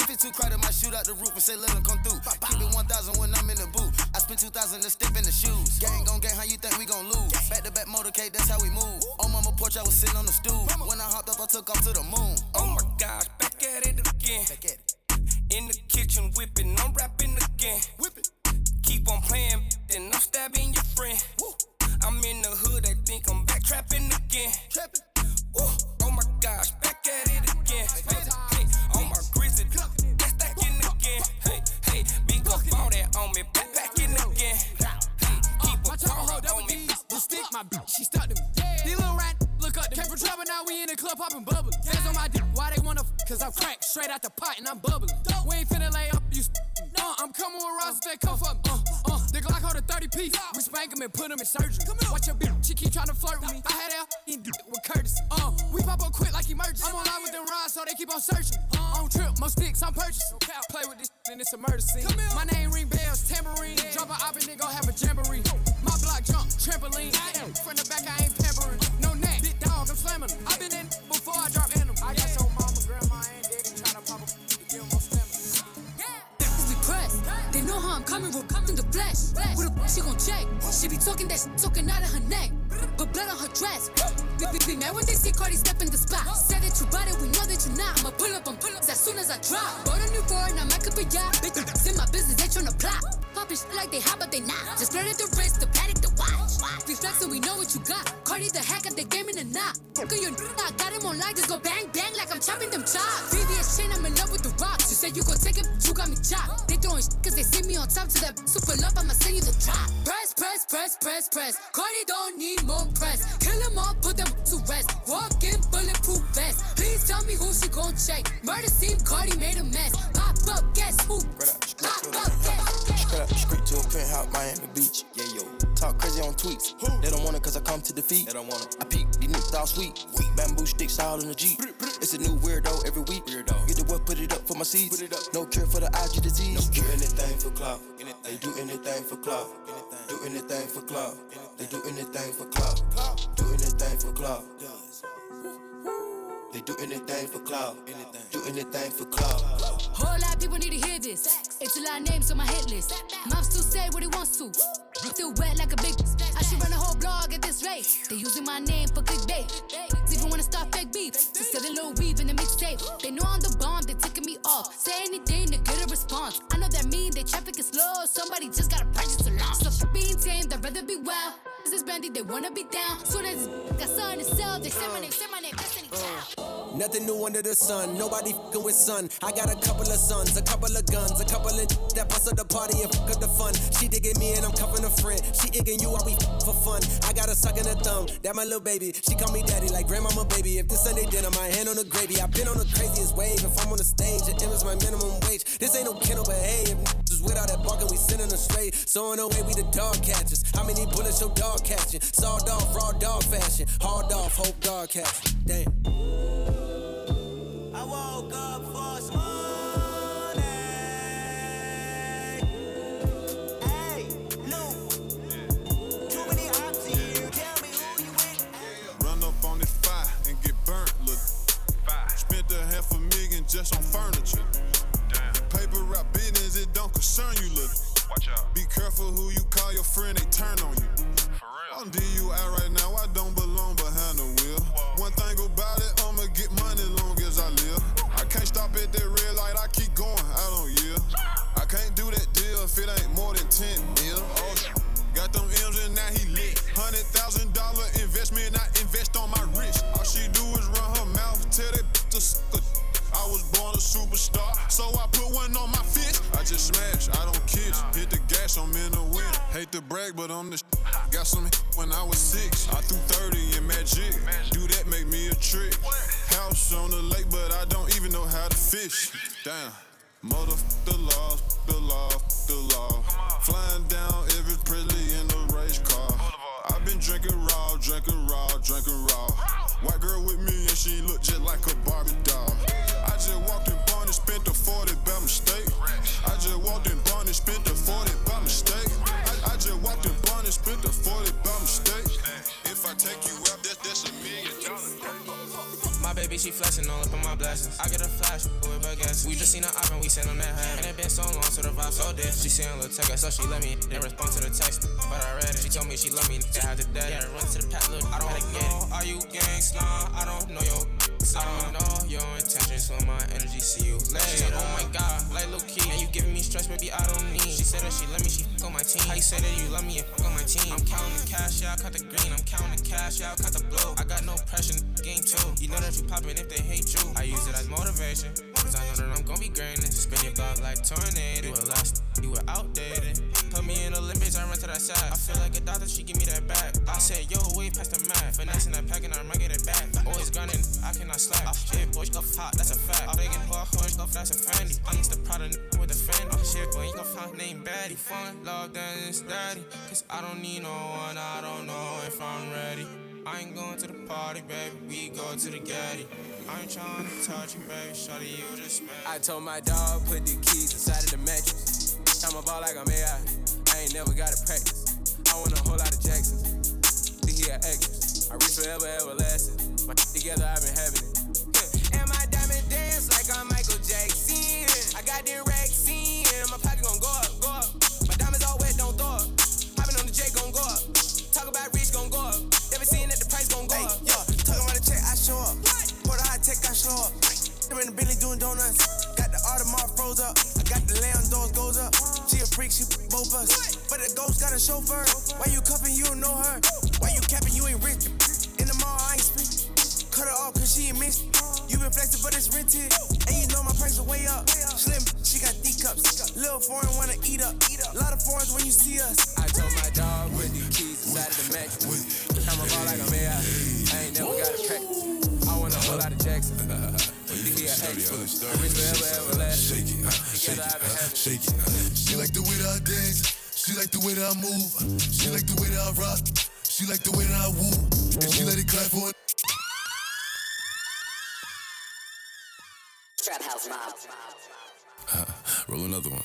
if it's too crowded, might shoot out the roof and say let him come through, keep it 1,000 when I'm in the booth, I spent 2,000 to step in the shoes, gang gon' gang, how you think we gon' lose, back to back motorcade, that's how we move, on mama porch, I was sitting on the stool, when I hopped up, I took off to the moon, oh my gosh, back at it again, back at it. In the kitchen whipping, I'm rapping again. Whipping. Keep on playing, then I'm stabbing your friend. Woo. I'm in the hood, I think I'm back trapping again. Trapping. Woo. Oh my I was back at it again. Hey, on my grizzly, that's back in again. Hey, big up all that on me, back in again. Hey, keep a tall on me. We'll stick my bitch, she stuck to me. These little rat look up, came from trouble, now we in the club popping bubbles. That's on my dick, why they wanna cause I'm cracked, straight out the pot and I'm bubbling. We ain't finna lay up, you I'm coming with rosters that come for me. The Glock hold a 30 piece. We spank him and put him in surgery. Watch your bitch, she keep tryna flirt with me. I had that with Curtis. We pop up quick like emergency. I'm on line with them rods, so they keep on searching. On trip, more sticks, I'm purchasing. Play with this and it's a murder scene. My name ring bells, tambourine. Drop an op and then gon' have a jamboree. My block jump, trampoline. From the back, I ain't pampering. No neck, big dog, I'm slamming. I been in before I drop animals. I got so mama, grandma, and daddy tryna pop up to give them more stamina. They know how I'm coming, roll up in the flesh. What the f*** she gon' check? She be talking that shit, talking out of her neck. But blood on her dress. Be mad when they see Cardi step in the spot. Said that you bought it, we know that you not. I'ma pull up on pull-ups as soon as I drop. Bought a new car and I'm like a yacht. Bitch, in my business, they tryna plot. Poppin' shit like they hot, but they not. Just flirted the wrist, the paddock, the watch. Be flexin', we know what you got. Cardi the hack up the game in the knot. Fuckin' your I got him on lock. Just go bang, bang like I'm chopping them chops. VVS chain, I'm in love with the rocks. You said you gon' take it, you got me chopped. They throwing shit cause they see me on top to that super love, I'ma send you the drop. Press. Cardi don't need more press. Kill them all, put them to rest. Walk in bulletproof vest. Please tell me who she gon' check. Murder scene, Cardi made a mess. Pop up, guess who? Straight up, street to a penthouse, Miami Beach. Yeah, yo. Talk crazy on tweets. They don't want it cause I come to defeat. They don't want it. I peek, these niggas all sweet. Bamboo sticks all in the Jeep. It's a new weirdo every week. Get the what, put it up for my seeds. No cure for the IG disease. Do anything for clout. They do anything for clout. Do anything for clout. They do anything for clout. Do anything for clout. They do anything for clout. Do anything for clout. Whole lot of people need to hear this. It's a lot of names on my hit list. Mouth still say what he wants to. Still wet like a big. I should run a whole blog at this rate. They using my name for clickbait. Even wanna start fake beef. Just selling little weave in the mixtape. They know I'm the bomb. They ticking me off. Say anything to get a response. I know that mean they traffic is slow. Somebody just gotta purchase a launch. So being tame, they'd rather be wild. This is Brandy. They wanna be down. Soon as got sun itself, they say my name. That's any child. Nothing new under the sun. Nobody fucking with son. I got a couple of sons, a couple of guns, a couple of that bust up the party and fuck up the fun. She digging me and I'm cuffing a friend. She digging you while we for fun. I got her sucking her thumb. That my little baby. She call me daddy like grandmama baby. If this Sunday dinner, my hand on the gravy. I've been on the craziest wave. If I'm on the stage, it is my minimum wage. This ain't no kennel, but hey, if just with all that barking, we sending them straight. So in a way, we the dog catchers. How many bullets your dog catching? Sawed off, raw dog fashion. Hard off, hope dog catch. Damn. I woke up for smoke. Spent a $500,000 just on furniture. Damn. Paper wrap business, it don't concern you, look. Watch out. Be careful who you call your friend, they turn on you. For real. I'm DUI right now, I don't belong behind the wheel. Whoa. One thing about it, I'ma get money long as I live. I can't stop at that red light, I keep going, I don't yield. I can't do that deal if it ain't more than 10 mil. Oh, got them M's and now he lit. $100,000 investment, I invest on my wrist. All she do is run her mouth, tell that bitch to suck. I was born a superstar, so I put one on my fist. I just smash, I don't kiss. Hit the gas, I'm in the wind. Hate to brag, but I'm the got some when I was 6. I threw 30 in magic. Do that make me a trick. House on the lake, but I don't even know how to fish. Damn. Motherfuck the law, the law, the law. Flying down every pretty in the race car. I've been drinking raw. White girl with me and she look just like a Barbie doll. I just walked in Barney, spent the 40 by mistake. I just walked in Barney, spent the 40 by mistake. If I take you out, that's $1,000,000. My baby, she flashing all up on my blessings. I get a flash with her gas. We just seen her op and we sent on that hand. And it been so long, so the vibe's so dead. She sent a little text, so she let me. Didn't respond to the text, but I read it. She told me she loved me. Just had to dead. Yeah, run to the pat, look. I don't know. Are you gang slime? I don't know your. I don't know your intentions, so my energy, see you later. She said, oh my god, like low key. And you giving me stress, baby, I don't need. She said that she let me, she f*** on my team. How you say that you love me and fuck on my team? I'm counting the cash, yeah, I caught the green. I'm counting the cash, yeah, I caught the blow. I got no pressure, game two. You know that you poppin' if they hate you. I use it as motivation, cause I know that I'm gon' be greatness. Spin your block like tornado. You were lost, you were outdated. Put me in the limits, I run to that side. I feel like a doctor, she give me that back. I said, yo, way past the mat. Finessing that pack and I might get it back. Always grinding, I cannot slack. Shit, boy, she go hot, that's a fact. I'm thinking, boy, she go that's a fanny. I'm used to proud of with a fan. Shit, boy, you gon' find name baddie. Fun, love, dance, daddy. Cause I don't need no one, I don't know if I'm ready. I ain't going to the party, baby, we go to the Getty. I ain't trying to touch you, baby, shawty, you just mad. I told my dog, put the keys inside of the mattress. I'm a ball like I'm AI, I ain't never gotta practice. I want a whole lot of Jacksons, think he an actress. I reach forever, everlasting, my together, I've been having it. And my diamond dance like I'm Michael Jackson. I got the racks in, my pocket gon' go up, go up. My diamonds all wet, don't throw up. Hopping on the J gon' go up. Talk about rich gon' go up. Never seen that the price gon' go up. Yeah, talk about the check, I show up. Put a high tech, I show up. I'm in the Bentley doing donuts. Got the Audemars froze up. I got the lamb doors goes up. She a freak, she both us. But the ghost got a chauffeur. Why you cuffing? You don't know her. Why you capping? You ain't rich. In the mall, I ain't speak. Cut her off cause she ain't missed. You been flexing, but it's rented. And you know my price is way up. Slim, she got D cups. Little foreign wanna eat up. Lot of foreigns when you see us. I told my dog with the keys inside of the mattress. I'm a ball like I'm AI. I ain't never gotta practice. I want a whole lot of Jackson. Shake it. She like the way that I dance. She like the way that I move. She like the way that I rock. She like the way that I woo. And she let it clap for it. Trap House Mob. Roll another one.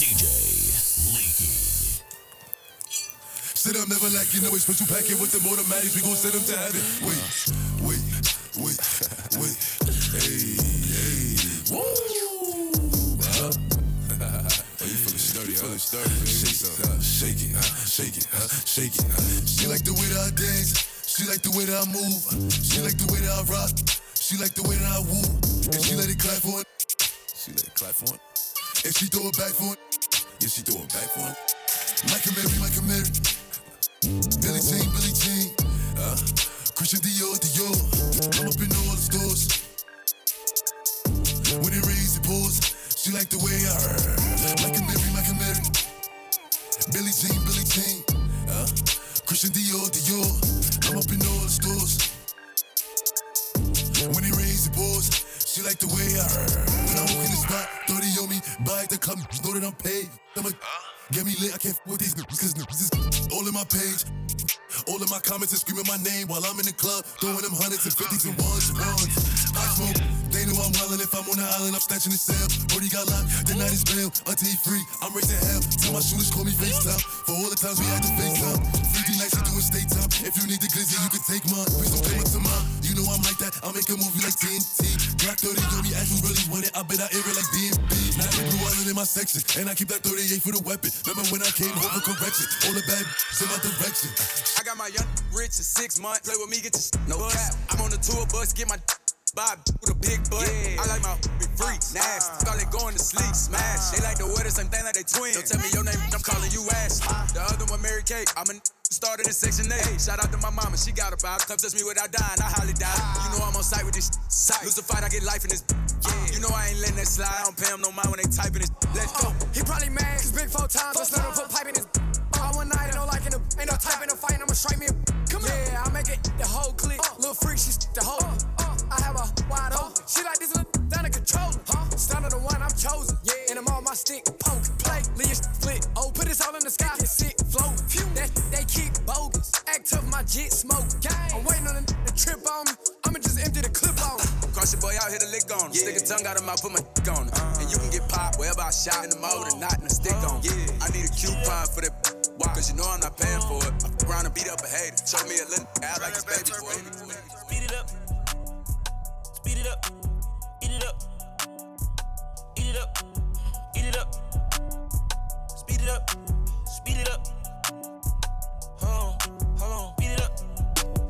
DJ Leaky. Said I'm never lacking. Always put you pack it with them automatics. We gon' set them to heaven. Wait. Hey. Woo. Sturdy, shake it. She like the way that I dance. She like the way that I move. She like the way that I rock. She like the way that I woo. And she let it clap for it. And she throw it back for it. Yeah, she throw it back for it. Like a Mary. Billie Jean. Christian Dior. I'm up in all the stores. When it rains, it pours. She like the way I heard. Like a Mary. Billie Jean. Christian Dior. I'm up in all the stores. When it rains, it pours. She like the way I heard. When I walk in the spot, 30 on me. Buy the cup, know that I'm paid. I'ma get me lit. I can't f with these niggas, cause niggas is all in my page. All in my comments and screaming my name while I'm in the club. Throwing them hundreds and fifties and ones. I smoke. They know I'm wildin'. If I'm on the island, I'm snatching his cell. Brody got locked, denied his bail. Until he free, I'm raising hell. Tell my shooters, call me FaceTime. For all the times we had to FaceTime. 3D nights, I do a state time. If you need the glizzy, you can take mine. Please don't play with some mine. You know I'm like that. I'll make a movie like TNT. Glock 30, yo, me actually really want it. I bet I air it like DMB. Now the blue island in my section. And I keep that 38 for the weapon. Remember when I came home for correction? All the bad in my direction. I got my young rich in 6 months. Play with me, get your no cap. I'm on the tour bus, get my Bob with a big butt. Yeah. I like my free, nasty. Call it going to sleep, smash. They like the weather, same thing like they twins. Don't tell me your name, I'm calling you Ash. The other one, Mary Kate. I'm a started in Section 8. Hey, shout out to my mama, she got a vibe. Come touch me without dying, I hardly die. You know I'm on site with this site. Lose the fight, I get life in this. You know I ain't letting that slide. I don't pay him no mind when they typing this. Let's go. He probably mad, cause big 4 times. Let's let him put pipe in his. All one night, I don't like in the. Ain't no typing, no fighting, I'ma strike me a. Come yeah, I make it the whole clip. Little freak, she's the whole. I have a wide open. She like this little down to control. Stand on the one I'm chosen. Yeah, and I'm on my stick. Poke, play, leave your flick. Oh, put this all in the sky. Get sick, float. Phew, that they kick bogus. Act tough, my jit smoke. Gang. I'm waiting on the trip on me. I'ma just empty the clip on me. Cross your boy out, hit a lick on him. Yeah. Stick a tongue out of my mouth, put my dick on him. And you can get popped wherever I shot. In the mode and knot and a stick on him. Yeah. I need a coupon for that. Why? Cause you know I'm not paying for it. I'm around and beat up a hater. Show me a little out like it's baby boy. Speed it up. Eat it up, eat it up, eat it up, eat it up, speed it up, speed it up. Hold on, beat it up,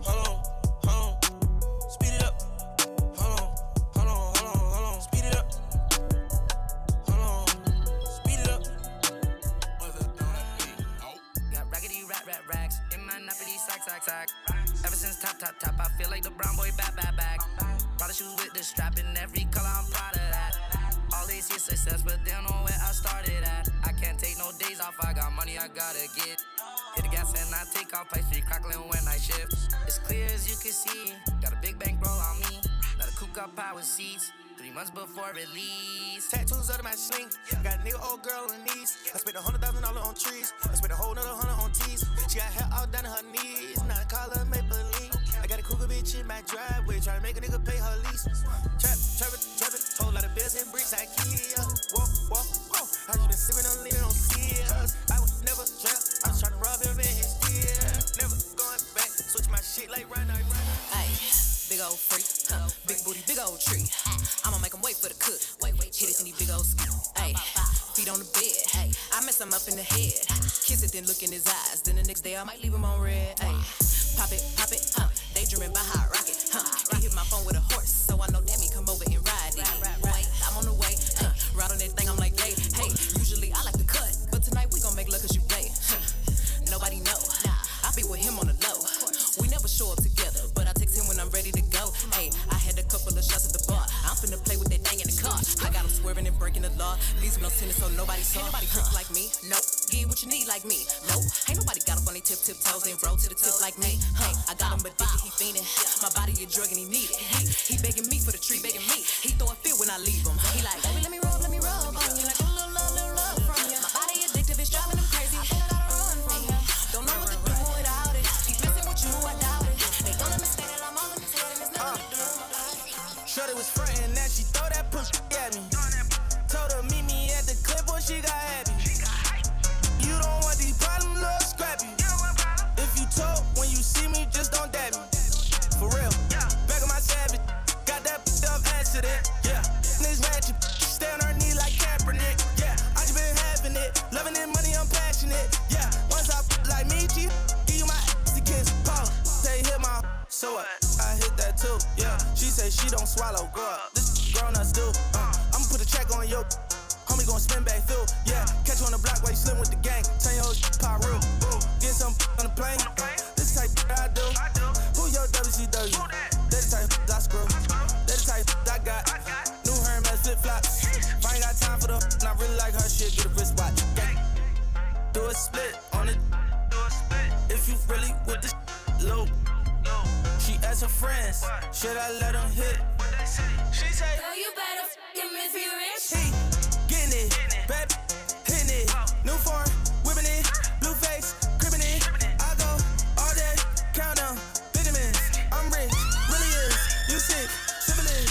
hold on, speed it up, hold on, speed it up, hold on, speed it up, sack. Ever since top, I feel like the brown boy back. Brought the shoes with the strap in every color, I'm proud of that. All they see success, but they don't know where I started at. I can't take no days off, I got money I gotta get. Hit the gas and I take off, pipes be crackling when I shift. It's clear as you can see, got a big bankroll on me. Now the coupe got power seats, 3 months before release. Tattoos out of my sling, got a nigga old girl on knees. I spent $100,000 on trees, I spent a whole nother 100 on tees. She got hair all down to her knees, now I call her Maybelline. I got a cougar bitch in my driveway, tryna make a nigga pay her lease. Trappin', whole lot of bills and bricks I kill. Whoa, I just been sippin' on leanin' on tears. I was never trap, I was tryna rob him in his deal. Never going back, switch my shit like right now. Big old freak, big booty, big old tree. I'ma make him wait for the cook. Hit it in these big old ski. Ayy, feet on the bed. Ayy, I mess him up in the head. Kiss it, then look in his eyes. Then the next day I might leave him on red. Ayy, pop it. They dreamin' by hot rocket. He hit my phone with a horse, so I know that me come over and ride it. I'm on the way. Ride on that thing, I'm like, yay. Hey, usually I like to cut, but tonight we gon' make luck 'cause you play. Nobody know. I be with him on the low. We never show up together, but I text him when I'm ready to go. Hey, I had a couple of shots at the bar. I'm finna play with that thing in the car. I got him swerving and breaking the law. Leaves me no tennis, so nobody saw. Ain't nobody crook like me. Nope. Give what you need like me. Nope. Ain't nobody got up on they tip toes and roll to the tip like me. Hey, I got him addicted, he fiendin'. My body a drug and he need it. He begging me for the treat, begging me. He throw a fit when I leave him. He like, baby, let me rub on you. Like a little love from you. My body addictive, it's driving him crazy. I gotta run from you. Don't know what to do without it. He's messing with you, I doubt it. They gonna mistake that I'm on. Shorty was frontin', now she throw that push at me. Told her meet me at the clipboard, she got happy. You don't want these problems, little scrappy. If you told when you see me, just don't dab me. For real, back of my savage, got that up accident. Yeah, niggas ratchet, stay on her knee like Kaepernick. Yeah, I just been having it, loving that money, I'm passionate. Yeah, once I like me, G, give you my ass to kiss. Pause, say hit my so what? I hit that too, yeah. She say she don't swallow, grow up. This grown ups do. I'ma put a check on your homie, gon' spin back through, yeah. Catch you on the block while you slim with the gang. Turn your whole pop real. Get some on the plane. This type I do. Who your WCW? That's the type I screw. That's the type I got. New Hermes flip flops. If I ain't got time for the and I really like her shit, get a wristwatch. Gang. Do a split on it. Do a split. If you really with this low. She asked her friends, what? Should I let him hit? What they say? She say, no, you better him if you rich. He getting it, baby, hitting it. Oh. New form, whipping it, blue face, cribbing it. I go all day, count down, vitamins. I'm rich, really is. You sick, siblings.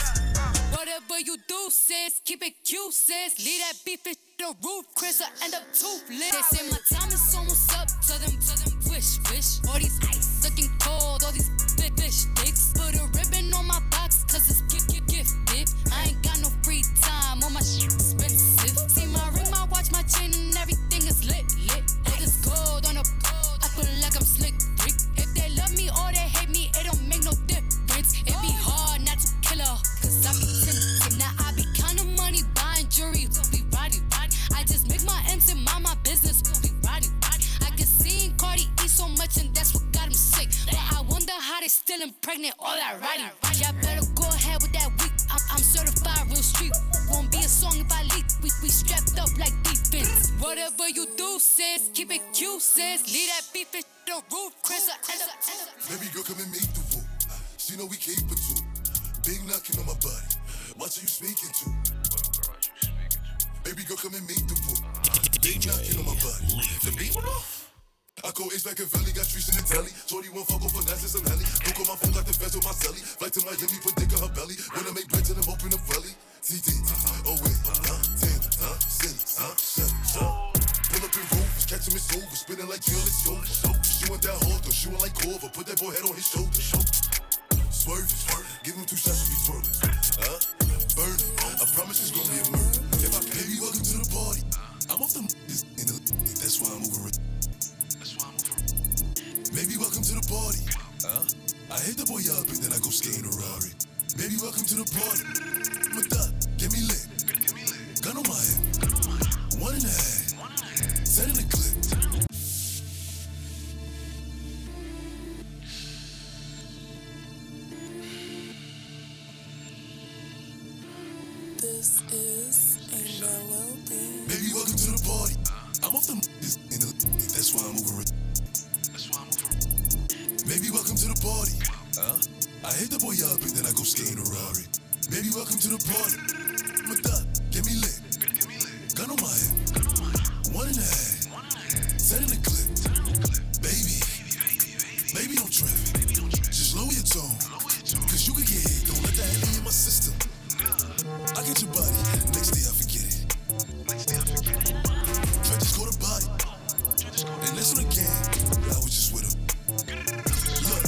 Whatever you do, sis, keep it cute, sis. Leave that beef in the roof, Chris, I end up toothless. They say my time is almost up, tell them, wish. All these ice looking cold, all these fish sticks. Put a ribbon on my box, cause it's gifted. I ain't got no free time, all my shit expensive. See my ring, my watch, my chain, and everything is lit. All this gold on a gold, I feel like I'm slick, brick. If they love me or they hate me, it don't make no difference. It be hard not to kill her, cause I be tempted. Now I be counting money, buying jewelry, we body. I just make my M's and mind my business, we body. I can see Cardi eat so much and that's what got him sick. But I wonder how they still impregnate all that writing. Y'all better go ahead with that week. I'm certified real street. Won't be a song if I leak. We strapped up like defense. Whatever you do, sis, keep it cute, sis. Leave that beef in the roof, Chris. Baby girl, come and make the whoop. She know we capable too. Big knocking on my body. Watch who you speaking to. Baby girl, come and make the whoop. Big knocking on my body. The beat went off. I go H back in Valley, got streets in the telly. Shorty won't fuck off for nice and some helly. Look on my phone, got the best with my celly. Flight to Miami, put dick on her belly. When I make bread to them, open the valley. TD, oh wait, city, shut. Pull up in rovers, catch him in sober. Spinning like Jill, it's over. She want that hold, though, she want like Corver. Put that boy head on his shoulder. Swerve, give him 2 shots if he twirling. Bird, I promise it's gonna be a murder. If I pay you, welcome to the party. I'm off the in the that's why I'm over it. Baby, welcome to the party. I hit the boy up and then I go skate in a Rari. Baby, welcome to the party. With that, get me lit. Gun on my head. One and a half. Set in the clip. This is a melody. Baby, welcome to the party. I'm off the in the that's why I'm over it. Baby, welcome to the party. I hit the boy up and then I go skate in a Rari. Baby, welcome to the party. With that, get me lit. Gun on my head. One and a half. Set in the clip. Baby, baby, don't trip. Just lower your tone. Cause you can get hit. Don't let that hit in my system. I get your body. Next day I forget it. Try to score the body. And listen again. I was just with him. Look,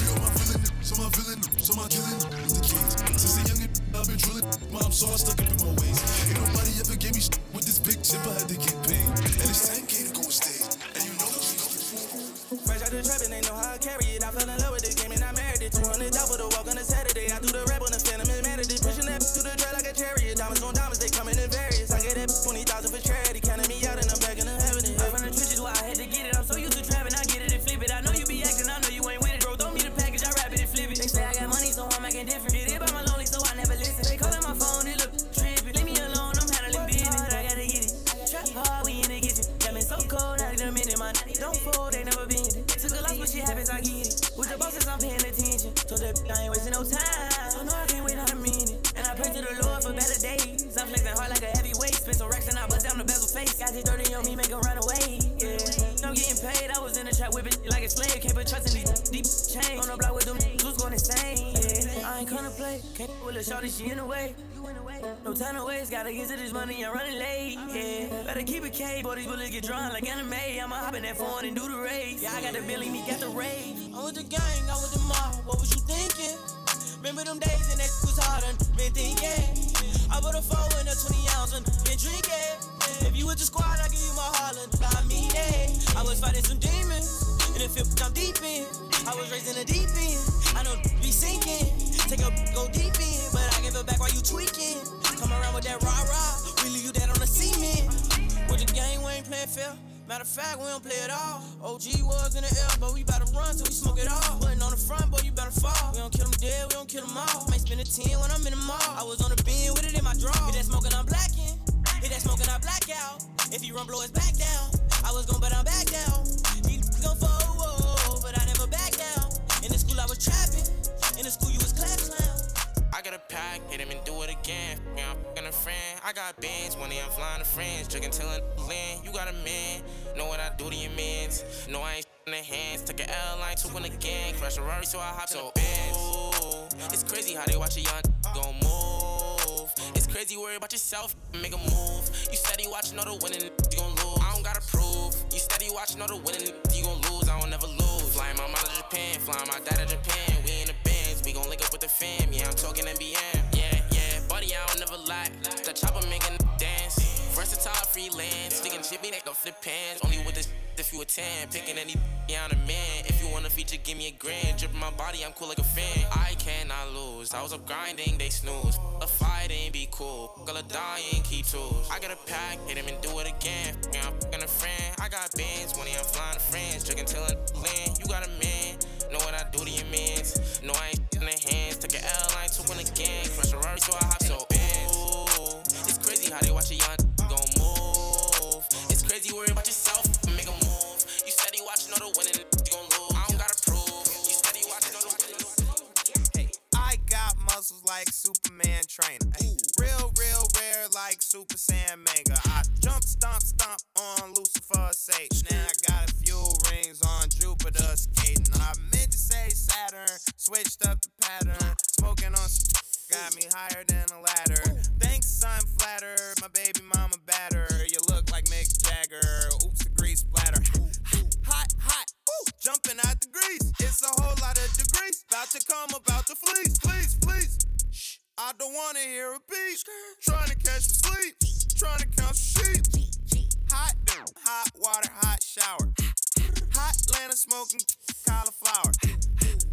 real my villain. Some I'm villain. Some I'm killing with the kids. Since a youngin', I've been drilling. Mom saw I stuck up in my ways. Ain't nobody ever gave me with this big tip. I had to get paid. And it's 10K to go with stage. And you know it's coming. Fresh out the trap and they know how I carry it. I fell in love with the game and I married it. 200 double to walk on a Saturday. I threw the rap on the phantom and married it. Pushing that to the trail like a chariot. Diamonds on diamonds, they coming in various. I get that 20,000 for charity. Counting me out and I'm back in the heaven. I run the trenches why I had to get it. I'm so used to trapping, I get it and flip it. I know you be acting, I know you ain't with it. Bro, throw me the package, I wrap it and flip it. They say I got money, so I'm making different. Get it by my lonely, so I never listen. They calling my phone, it look trippy. Leave me alone, I'm handling business. I gotta get it. Trap hard, we in the kitchen. Diamonds so cold, I need a minute. My night don't fold, they never been it. Took a loss, but shit happens, I get it. With the bosses, I'm paying attention. Told that I ain't wasting no time. So no, I can't wait on a minute. And I pray to the Lord for better days. I'm flexing hard like a heavyweight. Spent some racks and I bust down the bezel face. Got this 30 on me, make him run away. Yeah. No getting paid, I was in the trap whipping like a slave. Can't put trust in these deep chains. On the block with them who's going insane. Yeah. I ain't gonna play. Can't with a shorty, she in the way. No time to waste, gotta get to this money, I'm running late. Yeah. Better keep it K, boy, these bullets get drawn like anime. I'ma hop in that phone and do the race. Yeah, I got the Billy, me got the rage. I'm with the gang, I'm with the mob. What was you thinking? Remember them days and that was hard and been thinking. I put a 4 and a 20 ounce and been drinking. If you with the squad, I give you my Harlan. I mean, hey, I was fighting some demons and it feel I'm deep in. I was raised in the deep end. I know be sinking. Take a go deep in, but I give it back while you tweaking. Come around with that rah rah, we leave you that on the cement. With the game, we ain't playing fair. Matter of fact, we don't play it all. OG was in the air, but we bout to run till we smoke it all. Button on the front, boy, you better fall. We don't kill them dead, we don't kill them all. Might spend a 10 when I'm in the mall. I was on the bin with it in my draw. Hit that smoking, I'm blacking. Hit that smoking, I black out. If you run, blow his back down. I was gon' but I'm back down. These gon' fall, but I never back down. In the school, I was trapping. In the school, you was clapping. I got a pack, hit him and do it again. Yeah, I'm f***ing a friend. I got bands, one day I'm flying to friends. Drinking till I land, you got a man. Know what I do to your mans. No, I ain't in the hands. Took an L, I ain't took again. Crash a Rari, so I hopped in the Benz. Oh, it's crazy how they watch a young gon' move. It's crazy, worry about yourself, make a move. You steady watching all the winning, you gon' lose. I don't gotta prove. You steady watching all the winning, you gon' lose. I don't never lose. Flying my mom to Japan, flying my dad to Japan. We in the Benz, we gon' link up with the fam. Yeah, I'm talking NBM. Yeah, yeah, buddy, I don't never lie. That chopper make a dance. Versatile freelance, nigga chippy that go flip pants. Only with this if you a 10. Picking any on a man. If you want a feature, give me a grand. Dripping my body, I'm cool like a fan. I cannot lose. I was up grinding, they snooze. A fight ain't be cool. Fuck all a dying, keep tools. I got a pack, hit him and do it again. Yeah, I'm fucking a friend. I got bands, one day I'm flying to friends. Drinking till I land. You got a man. Know what I do to your mans. No, I ain't in the hands. Took an L, I ain't took one again. Crush a Rari, so I hop so in. It's crazy how they watch a young. Crazy, worry about yourself, make a move. You steady watching all the winning, you gon' lose. I don't gotta prove. You steady watching all the winning. Hey, I got muscles like Superman trainer. Ay, real rare like Super Saiyan manga. I jump, stomp on Lucifer's sake. Now I got a few rings on Jupiter skating. I meant to say Saturn, switched up the pattern. Smoking on got me higher than a ladder. Thanks, I'm flattered. My baby mama batter. You look like Mick Jagger. Oops, a grease splatter. Hot. Ooh, jumping out the grease. It's a whole lot of degrees. About to come, about to fleece. Please. Shh, I don't wanna hear a beat. Trying to catch some sleep. Trying to count some sheep. Hot water, hot shower. Hot Atlanta smoking cauliflower.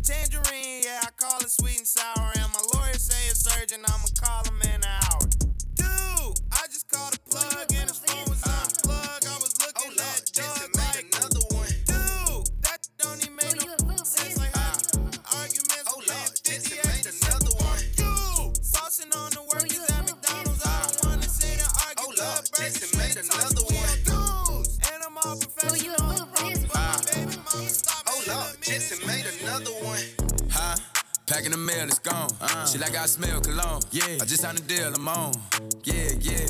Tangerine, yeah, I call it sweet and sour. And my lawyer say it's urgent, I'ma call him in an hour. Dude, I just called a plug and his phone was unplugged. I was looking at Doug like another one. Dude, that don't even make no sense. Like arguments, 50 at another one. You saucing on the workers at McDonald's. fresh and made another one. And I'm all professional. Oh Lord, Jesse made another one. Huh? Packing the mail, it's gone. She like I smell cologne. Yeah, I just signed a deal, I'm on. Yeah, yeah.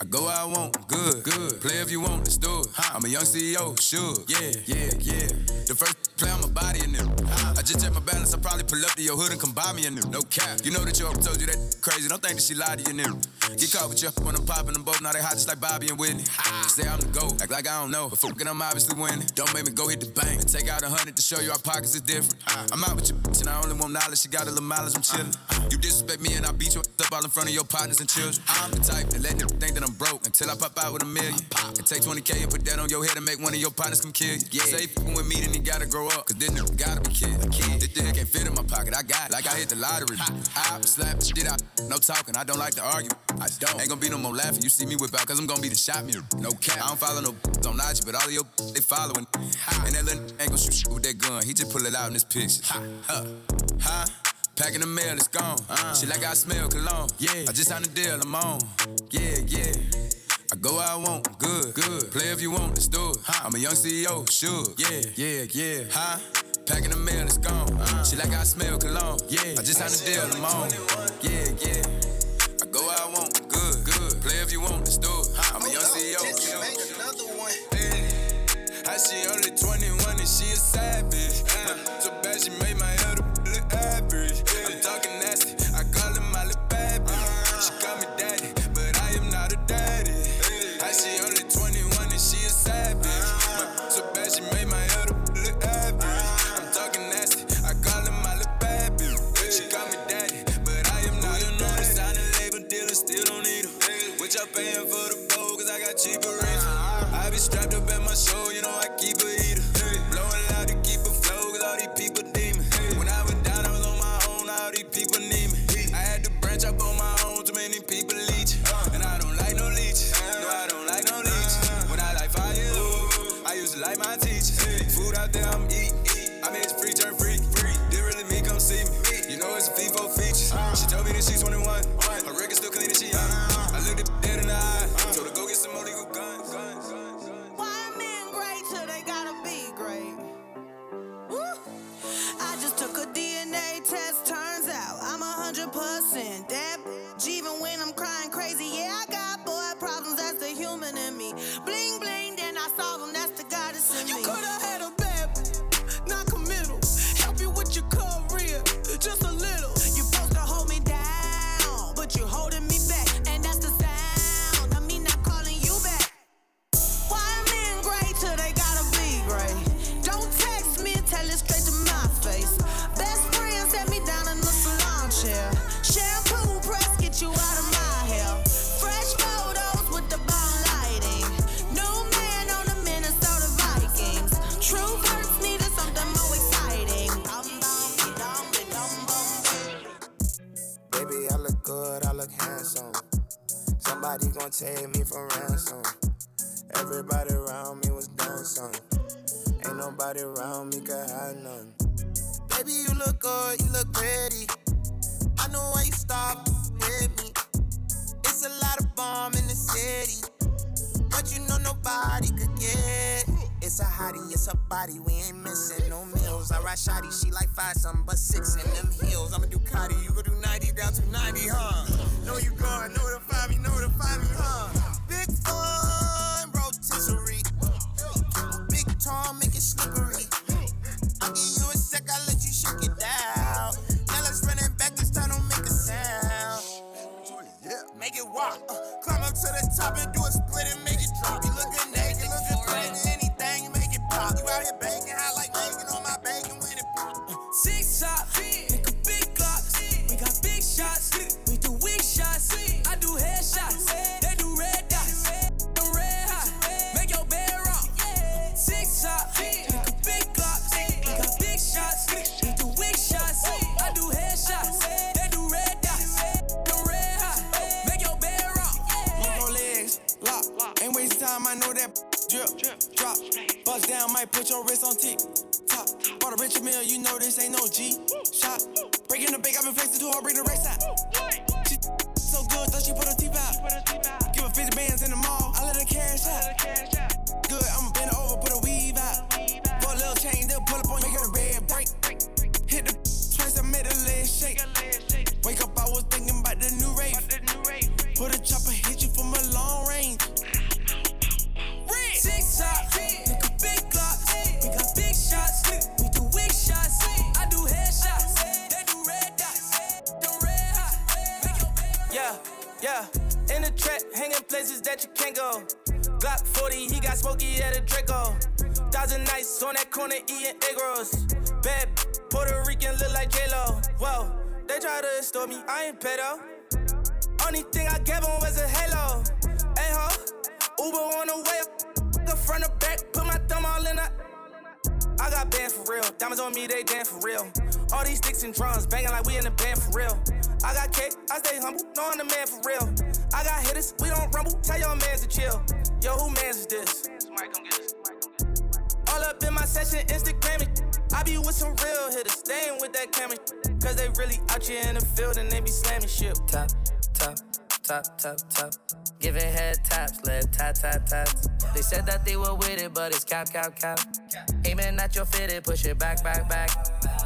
I go where I want, good, good. Play if you want, let's do it. I'm a young CEO, sure. Yeah, yeah, yeah. The first play on my body in them. I just check my balance, I probably pull up to your hood and come buy me in them. No cap. You know that your told you that crazy. Don't think that she lied to you in them. Get caught with you when I'm popping them both. Now they hot just like Bobby and Whitney. Say I'm the GOAT, act like I don't know. But fucking I'm obviously winning. Don't make me go hit the bank and take out 100 to show you our pockets is different. I'm out with your bitch and I only want knowledge. She got a little mileage, I'm chillin'. You disrespect me and I beat your up all in front of your partners and children. I'm the type that let them think that I'm broke until I pop out with $1 million. And take 20K and put that on your head and make one of your partners come kill you. Yeah. Say fucking with me, then you gotta grow up. Cause this nigga gotta be kid. This nigga can't fit in my pocket. I got it. Like I hit the lottery. I slap shit out. No talking. I don't like to argue. I don't. Ain't gonna be no more laughing. You see me whip out, cause I'm gonna be the shot mirror. No cap. I don't follow no on IG, but all of your they following. And that little ain't gonna shoot shit with that gun. He just pull it out in his pictures. Packing the mail, it's gone. Shit like I smell cologne. Yeah. I just signed a deal, I'm on. Yeah, yeah. I go where I want, good, good. Play if you want, let's do it. I'm a young CEO, sure. Yeah, yeah, yeah. Packing the mail, it's gone. Shit like I smell cologne. Yeah. I just signed a deal, I'm on. Yeah, yeah. I go where I want, good, good. Play if you want, let's do it. I'm a young CEO, sure. How she only 21 and she a savage. So bad she made my head up. Average. I'm talking nasty, I call him my little baby. She call me daddy, but I am not a daddy. I she only 21 and she a savage. So bad she made my head up look average. I'm talking nasty, I call him my little baby. She call me daddy, but I am not a daddy. I signed a label deal and still don't need him. What y'all paying for the bowl, cause I got cheaper rings. I be strapped up at my show, you know I keep a heater. Blowing loud to keep a flow, cause all these people demons. When I was down, I was on my own, all these people need me. I had to branch up on my own, too many people leech. And I don't like no leech. No, I don't like no leech. When I like fire, I used to like my teacher. Food out there, I'm eating. I made it free, turn freak. Didn't really me, come see me. You know it's a FIFO features. She told me that she's 21. Her record's still clean and she young. I looked at dead in the eye. Told her go get some more legal guns. Why men great till they gotta be great? I just took a DNA test, turns out I'm 100%. That bitch, even when I'm crying crazy, yeah, I got boy problems, that's the human in me. Bling, bling, then I solve them, that's the goddess in me. You could've had a bad bitch, not committal. Help you with your career, just a little. You're supposed to hold me down, but you're holding me back, and that's the sound of me not calling you back. Why men great till they gotta be great? Don't text me, tell it straight to my face. Best friend set me down in the salon chair. Shampoo press, get you out of my hair. Fresh photos with the bomb lighting. New man on the Minnesota Vikings. True hurts needed something more exciting. Baby, I look good, I look handsome. Somebody gon' take me for ransom. Everybody around me was doing something. Ain't nobody around me could hide none. Baby, you look good, you look pretty. I know why you stopped with me. It's a lot of bomb in the city, but you know nobody could get. It's a hottie, it's a body, we ain't missing no meals. I ride shotty, she like 5-something, but 6 in them heels. I'ma do Cotty, you go do 90 down to 90, huh? Know you gone, know the 5, huh? Big fun, rotisserie. Big Tom, make it slippery. I'll give you a sec, I'll let you shake it down. Now let's run it back, this time don't make a sound. Make it walk, climb up to the top and do a split and make it drop. You lookin' naked, lookin' pretty, anything, you make it pop. You out here baking, I like making on my bacon when it pop. Six shots, make a big clock. We got big shots, we do weak shots. I do head shots, they do red dots. The red hot, make your bed rock. Six shots, make a big clock. We got big shots, we do weak shots. I do head shots, they do red dots. The red hot, make your bed rock. Long legs, lock, ain't waste time, I know that. Drip, drop, bust down, might put your wrist on T-top. Bought a rich meal, you know this ain't no G-shot. Breaking the bank, I've been flexing too hard, bring the racks out. She so good, thought she put her teeth out. Give her 50 bands in the mall. Threat hanging places that you can't go. Glock 40, he got smoky at a Draco. 1,000 nights on that corner eating egg rolls. Bad Puerto Rican look like J-Lo. Whoa, they try to extort me, I ain't pedo. Only thing I gave him was a halo. Aho, Uber on the way up, the front or back, put my thumb all in the. I got bands for real, diamonds on me, they dance for real. All these sticks and drums, banging like we in the band for real. I got cake, I stay humble, knowing the man for real. I got hitters, we don't rumble, tell your mans to chill. Yo, who mans is this? All up in my session, Instagramming. I be with some real hitters, they ain't with that camera. Cause they really out here in the field and they be slamming shit. Top, top, top, top, top. Giving head taps, left tat, tat, tats. They said that they were with it, but it's cap, cap, cap. Aiming at your fitted, push it back, back, back.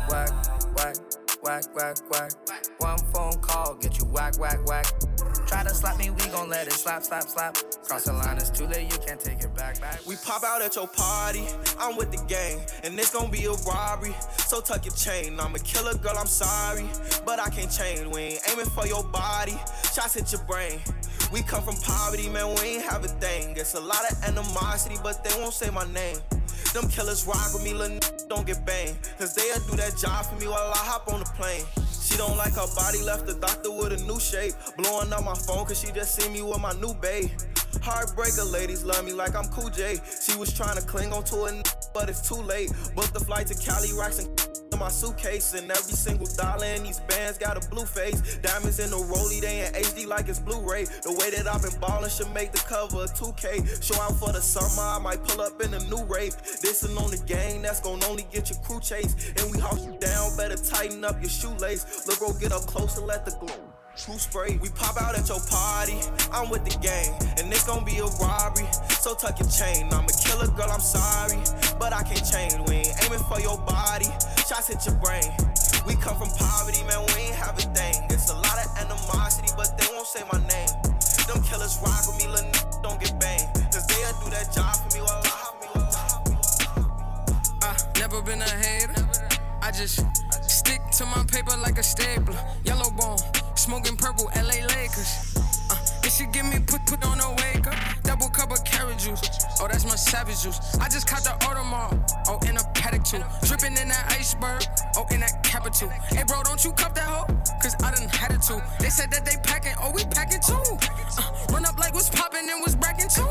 Whack, whack, whack, whack, whack. One phone call, get you whack, whack, whack. Try to slap me, we gon' let it slap, slap, slap. Cross the line, it's too late, you can't take it back, back. We pop out at your party, I'm with the gang. And it's gon' be a robbery, so tuck your chain. I'm a killer, girl, I'm sorry, but I can't change. We ain't aiming for your body, shots hit your brain. We come from poverty, man, we ain't have a thing. It's a lot of animosity, but they won't say my name. Them killers rock with me, little don't get banged. Cause they'll do that job for me while I hop on the plane. She don't like her body, left the doctor with a new shape. Blowing up my phone cause she just seen me with my new babe. Heartbreaker ladies love me like I'm Cool J. She was trying to cling on to it, but it's too late. Booked the flight to Cali, rocks and in my suitcase. And every single dollar in these bands got a blue face. Diamonds in the rollie, they in HD like it's Blu-ray. The way that I've been ballin' should make the cover of 2K. Show out for the summer, I might pull up in a new rave. Dissin' on the gang, that's gon' only get your crew chased. And we haul you down, better tighten up your shoelace. Look, bro, get up close and let the glow. True spray. We pop out at your party, I'm with the gang. And it's gon' be a robbery, so tuck your chain. I'm a killer, girl, I'm sorry, but I can't change. We ain't aiming for your body, shots hit your brain. We come from poverty, man, we ain't have a thing. It's a lot of animosity, but they won't say my name. Them killers rock with me, little don't get banged. Cause they'll do that job for me while I hop me. I never been a hater, I just stick to my paper like a stapler. Yellow bone, smoking purple, LA Lakers. This shit give me put on a wake up. Double cup of carrot juice. Oh, that's my savage juice. I just caught the Audemars. Oh, in a paddock too. Dripping in that iceberg. Oh, in that capital. Hey, bro, don't you cup that hoe? Cause I done had it too. They said that they packing. Oh, we packing too. Run up like what's popping and what's bracking too.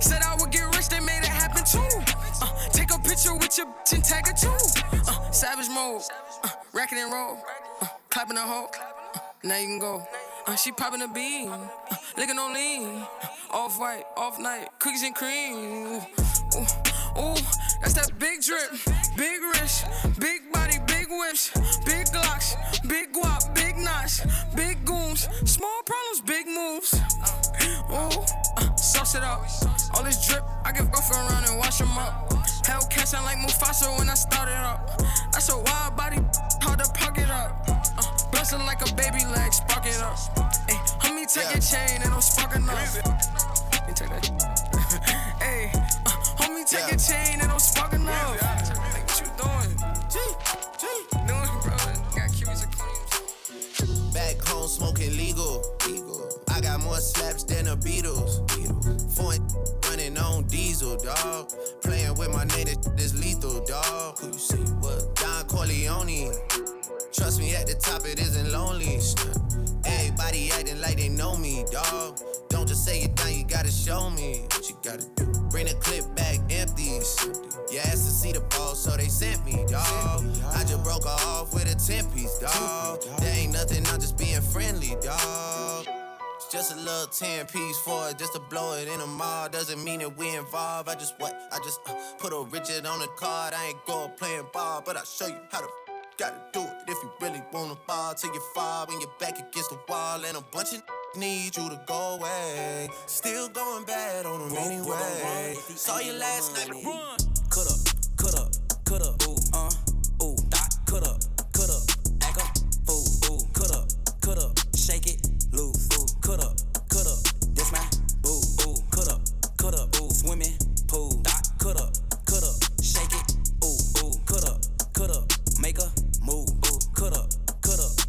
Said I would get rich, they made it happen too. Take a picture with your bitch and tag it too. Savage mode. Racking and roll. Clapping a hoe. Now you can go. She poppin' a bean, lickin' on lean, off white, off night, cookies and cream. Ooh, ooh, that's that big drip, big wrist, big body, big whips, big glocks, big guap, big knots, big goons, small problems, big moves. Ooh, sauce it up, all this drip, I give off around and wash 'em up. Hellcat sound like Mufasa when I started up. That's a wild body, hard to puck it up. Bustin' like a baby leg, spark it up. Ay, homie, take your chain and I'm sparking up. You take that. Ay, homie, take your chain and I'm sparking up. Like, what you doing? G, doing, bro. Got Q's and claims. Back home smoking legal. I got more slaps than the Beatles. Foreign running on diesel, dog. Playing with my nigga, this lethal, dog. Who you see? What? Don Corleone. Trust me, at the top it isn't lonely. Everybody acting like they know me, dog. Don't just say it down, you gotta show me what you gotta do. Bring the clip back empty. You asked to see the ball, so they sent me, dog. I just broke her off with a 10-piece, dog. There ain't nothing, I'm just being friendly, dog. Just a little 10-piece for it, just to blow it in a mall. Doesn't mean that we involved. I just put a Richard on the card. I ain't going playing ball, but I'll show you how to. Gotta do it if you really wanna fall till you fall when you're back against the wall. And a bunch of need you to go away. Still going bad on them anyway. Saw you last night. Run. Cut up. Ooh. Dot. Cut up. Back up. Ooh. Cut up. Shake it loose. Ooh. Cut up. That's my boo. Ooh. Cut up. Ooh. Swimming pool. Dot. Cut up. Shake it. Ooh. Cut up. Make a move, ooh, cut up.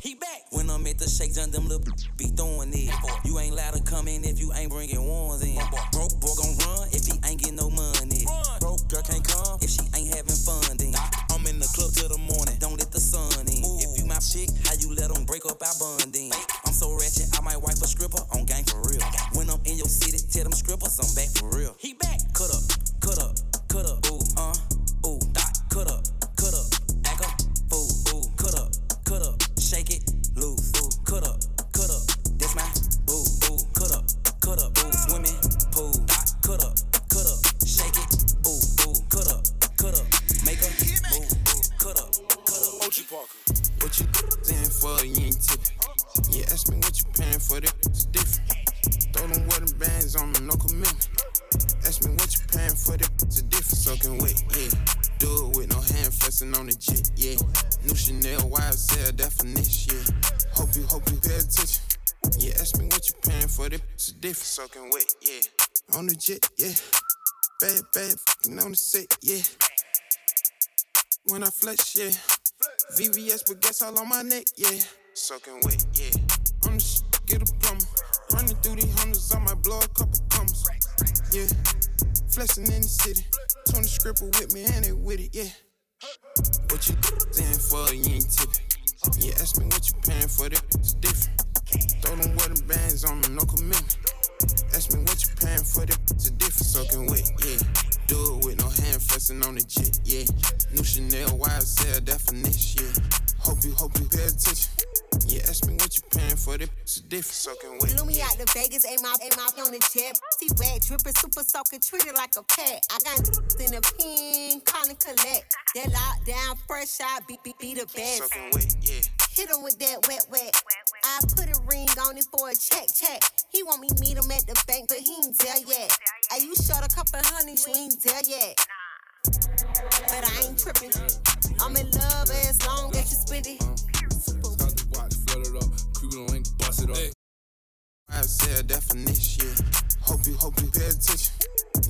He back. When I'm at the shakes, done them little be throwing it. You ain't loud to come in if you ain't bringing ones in. Broke boy gon' run if he ain't get no money. Broke girl can't come if she ain't having fun then. I'm in the club till the morning, don't let the sun in. If you my chick, how you let them break up our bun then? I'm so ratchet, I might wipe a stripper on gang for real. When I'm in your city, tell them strippers I'm back for real. He back. Cut up, cut up, cut up. Ooh, cut up. What you paying for, you ain't tipping. You ask me what you paying for, that's different. Throw them wedding bands on me, no commitment. Ask me what you paying for, that's a different. Soaking wet, yeah. Do it with no hand fussing on the jet, yeah. New Chanel, YSL, definition, yeah. Hope you pay attention. Yeah, ask me what you paying for, that's a different. Soaking wet, yeah. On the jet, yeah. Bad, fucking on the set, yeah. When I flex, yeah. VVS, but guess all on my neck, yeah. Soaking wet, yeah. I'm the get a plumber. Running through these hundreds, I might blow a couple commas, yeah. Flexing in the city. Turn the scripper with me and they with it, yeah. What you paying for, you ain't tipping. Yeah, ask me what you paying for, that's different. Throw them wedding bands on me, no commitment. Ask me what you paying for, that's different. Soaking wet, yeah. Do it with no hand fussing on the jet, yeah. New Chanel, YSL, definition, yeah. Hope you pay attention. Yeah, ask me what you paying for, that's different. Soaking wet. Blew me out to Vegas, ain't my on the jet. See wet, drippin', super soaking, treated like a pet. I got in a pin, call and collect. That lockdown, fresh shot, be the best. Soaking wet, yeah. Hit him with that wet. I put a ring on it for a check. He want me meet him at the bank, but he ain't there yet. Are you short a couple honeys? You ain't there yet. But I ain't tripping. I'm in love as long as you spit it. Got the watch flooded up. Crew don't bust it up. I said definition. Hope you pay attention.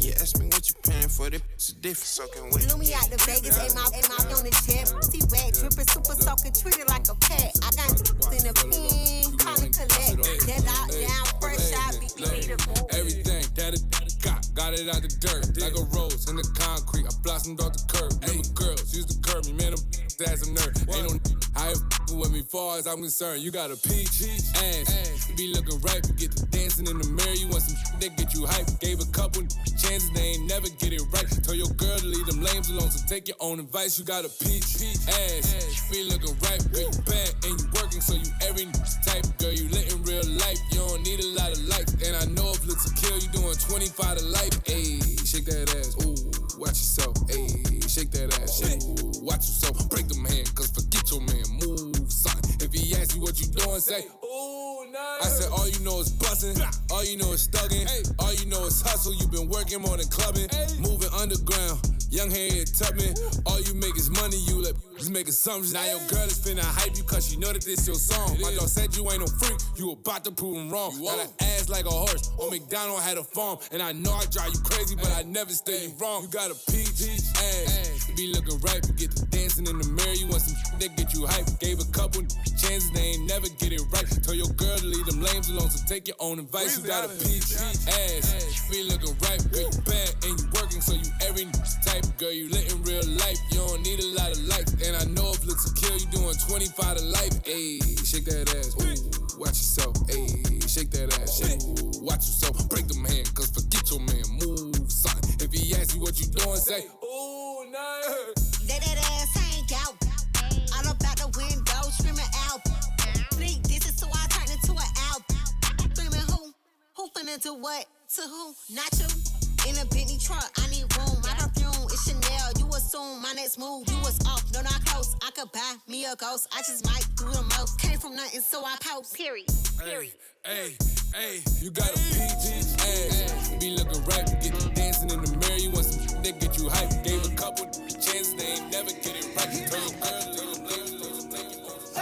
Yeah, ask me what you paying for, that's different. Soaking wet. Blew me out to Vegas, ain't my on the jet. See wet, drippin', super soaking, treated like a pet. I got in a pin, call and collect. That lockdown, fresh shot, be the boy. Everything that it got it out the dirt. Like a rose in the concrete, I blossomed off the curb. Remember girls used to curb me, man, them that's a nerd. Ain't no higher with me, far as I'm concerned. You got a peach ass, you be looking right, you get to dancing in the mirror. You want some that get you hype. Gave a couple chances, they ain't never get it right. Told your girl to leave them lames alone, so take your own advice. You got a peach ass, you be looking right, big back, and you working, so you every type. Girl, you lit in real life, you don't need a lot of likes. And I know if looks a kill, you doing 25 to life. Ayy, shake that ass, ooh, watch yourself. Ayy, shake that ass, ooh, watch yourself. Break them hands, cause forget your man, move, son. If he asks you what you doing, say, ooh, nice. I said, all you know is bustin', all you know is thuggin', all you know is hustle, you been working more than clubbing, moving underground, young head tubbin', all you make is money, you let just make assumptions. Now your girl is finna hype you cause she know that this your song. My dog said you ain't no freak, you about to prove him wrong. Got an ass like a horse, or McDonald had a farm. And I know I drive you crazy, but I never stay you wrong. You got a peach ass, you be looking right, you get to dancing in the mirror. You want some that get you hype. Gave a couple chances, they ain't never get it right. Told your girl to leave them lames alone, so take your own advice. You got a peach ass, you be looking right, girl, you bad, and you working, so you every type. Girl, you lit in real life, you don't need a lot of likes. And I know if looks a kill, you doing 25 to life. Ayy, shake that ass, ooh, watch yourself. Ayy, shake that ass, ooh, watch yourself. Break them hands, cause forget your man, move, son. If he asks you what you doing, say, ooh, nice. Let that ass hang out, all up out the window, screaming out. Blink, this is so I turn into an album. Screaming who finna do what, to who, not you. In a Bentley truck, I need room. My perfume is Chanel. You assume my next move. You was off, no, not close. I could buy me a ghost. I just might do the most. Came from nothing, so I post. Period. Hey, you got a peach ass. You be looking right, you get you dancing in the mirror. You want some shit that get you hype. Gave a couple chances, they ain't never get it right. You told girls,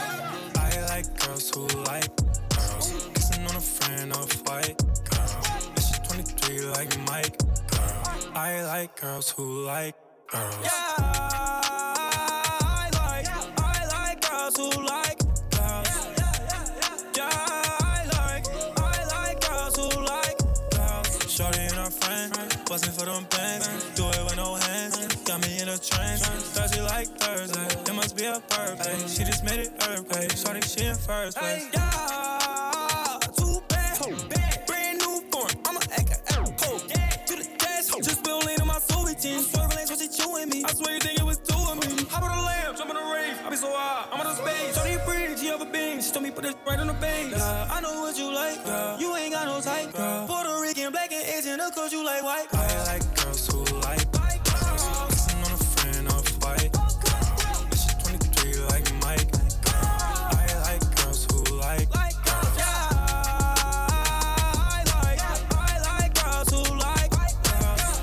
I like girls who like girls. Kissing on a friend of white girl. 23 like Mike, girl. I like girls who like girls. Yeah, I like girls who like girls. Yeah, I like girls who like bustin' for them bands. Do it with no hands. Got me in a trance. Thursday like Thursday. It must be a birthday. She just made it earthquake. Shorty, she in first place. Yeah, too bad, bad. Brand new foreign. I'ma act a alcohol. To the dash, ho. Just spillin' lean on my sewage team. Swervin' ain't what she chewin' me. I swear you think it was two of me. Hop on the lamb, jump on the rave. I be so high, I'm on the space. Shorty pretty, she over beam. She told me put this right on the base. I know what you like, girl. You ain't got no type, girl. Puerto Rican, black and Asian, of course you like white. I like girls who like white girls. Listen on a friend of white. But she's 23 like Mike. I like girls who like girls. Yeah, I like girls who like girls.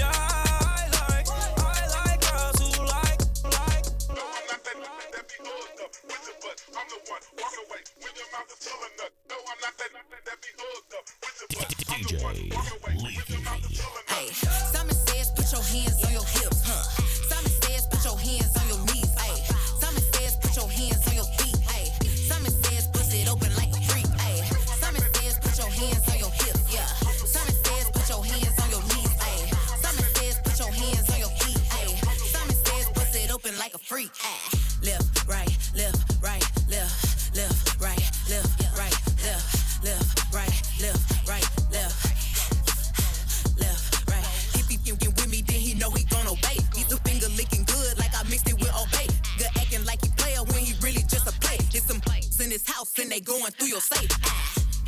Yeah, I like girls who like. I'm not that nigga that be hooked up with the butt. I'm the one walk away when your mouth is filling up. No, I'm not that nigga that be hooked up with the butt. I'm the one walk away with your mouth is filling up. Hey, Simon says, put your hands on your hips, huh? Simon says, put your hands on your knees, hey. Simon says, put your hands on your feet, hey. Simon says, bust it open like a freak, hey. Simon says, put your hands on your hips, yeah. Simon says, put your hands on your knees, hey. Simon says, put your hands on your feet, hey. Simon says, bust it open like a freak, hey. Left, right, left, right, left, right, left, right, left, right, left, right. If he fucking with me, then he know he gon' obey. He's a finger licking good, like I mixed it with obey. Good acting like he player when he really just a play. There's some plays in his house and they going through your safe.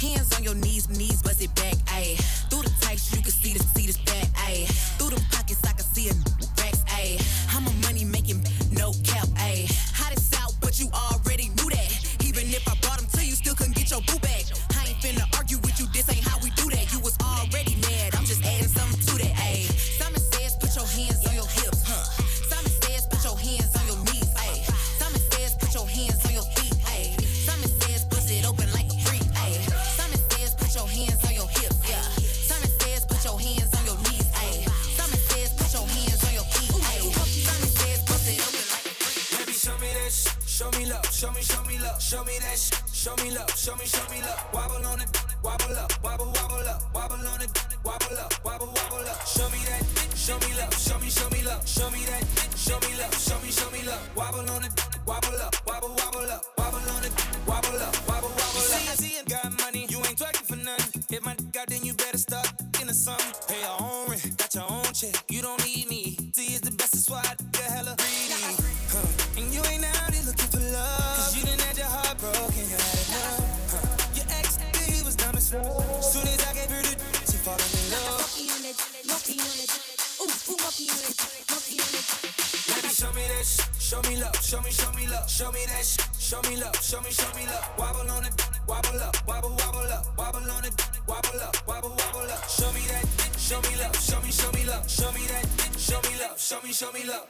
Hands on your knees, bust it back, ayy. Through the tights, you can see this back, ayy. Through the pockets, I can see a racks, ayy. I'm a money making, no cap, ayy. Hottest out, but you already knew that. Even if I brought them to you, still couldn't get your boo back. I ain't finna argue with you, this ain't how we do that. You was already mad, I'm just adding something to that, ayy. Simon says, put your hands on your hips, huh? Simon says, put your hands on your knees, ayy. Simon says, put your hands on your feet, ayy. Simon says, bust it open like a freak, ayy. Simon says, put your hands on your hips, yeah. Simon says, put your hands on your knees, ayy. Simon says, put your hands on your feet, ayy. Simon says, bust it open like a freak. Baby, show me that shit. Show me love, show me love, show me that shit, show me love. Wobble on it, wobble up, wobble, wobble up, wobble on it, wobble up, wobble, wobble up. Show me that dick, show me love, show me love, show me that dick, show me love. Wobble on it, wobble up, wobble, wobble up, wobble on it, wobble up, wobble, wobble up. You see it, got money, you ain't twerking for nothing. If my dick out, then you better start into something. Pay your own rent, got your own check, you don't need me. See, it's the best, that's why I get hella greedy. And you ain't out here looking for love, cause you done had your heart broken, you had enough, Your ex, he was dumb as fuck. Soon as I gave her the she falling in love. Baby, show me that shit, show me love, show me that shit, show me love. Wobble on it, wobble up, wobble, wobble up, wobble on it, wobble up, wobble, wobble up. Show me that dick, show me love, show me love, show me that dick, show me love.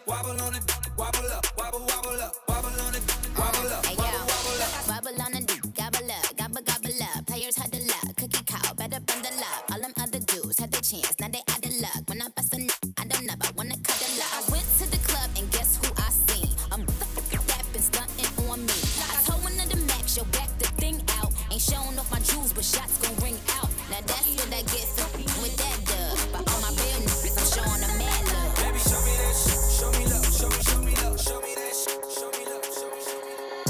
Wobble on it, wobble up, wobble, wobble up, wobble on it, wobble up, wobble, wobble up. Wobble on it, gobble up, gobble, gobble up. Players had the luck, cookie cow, better bundle up. All them other dudes had their chance, now they out of luck. When I bust a nut, I don't know, I wanna cut a lot. I went to the club and guess who I seen? I'm rapping, stunting on me. I told one of the max, yo, back the thing out. Ain't showing off my jewels, but shots gon' ring out. Now that's what I get from with that dub. But all my real niggas, I'm showing them mad love. Baby, show me that shit, show me love, show me that shit, show me,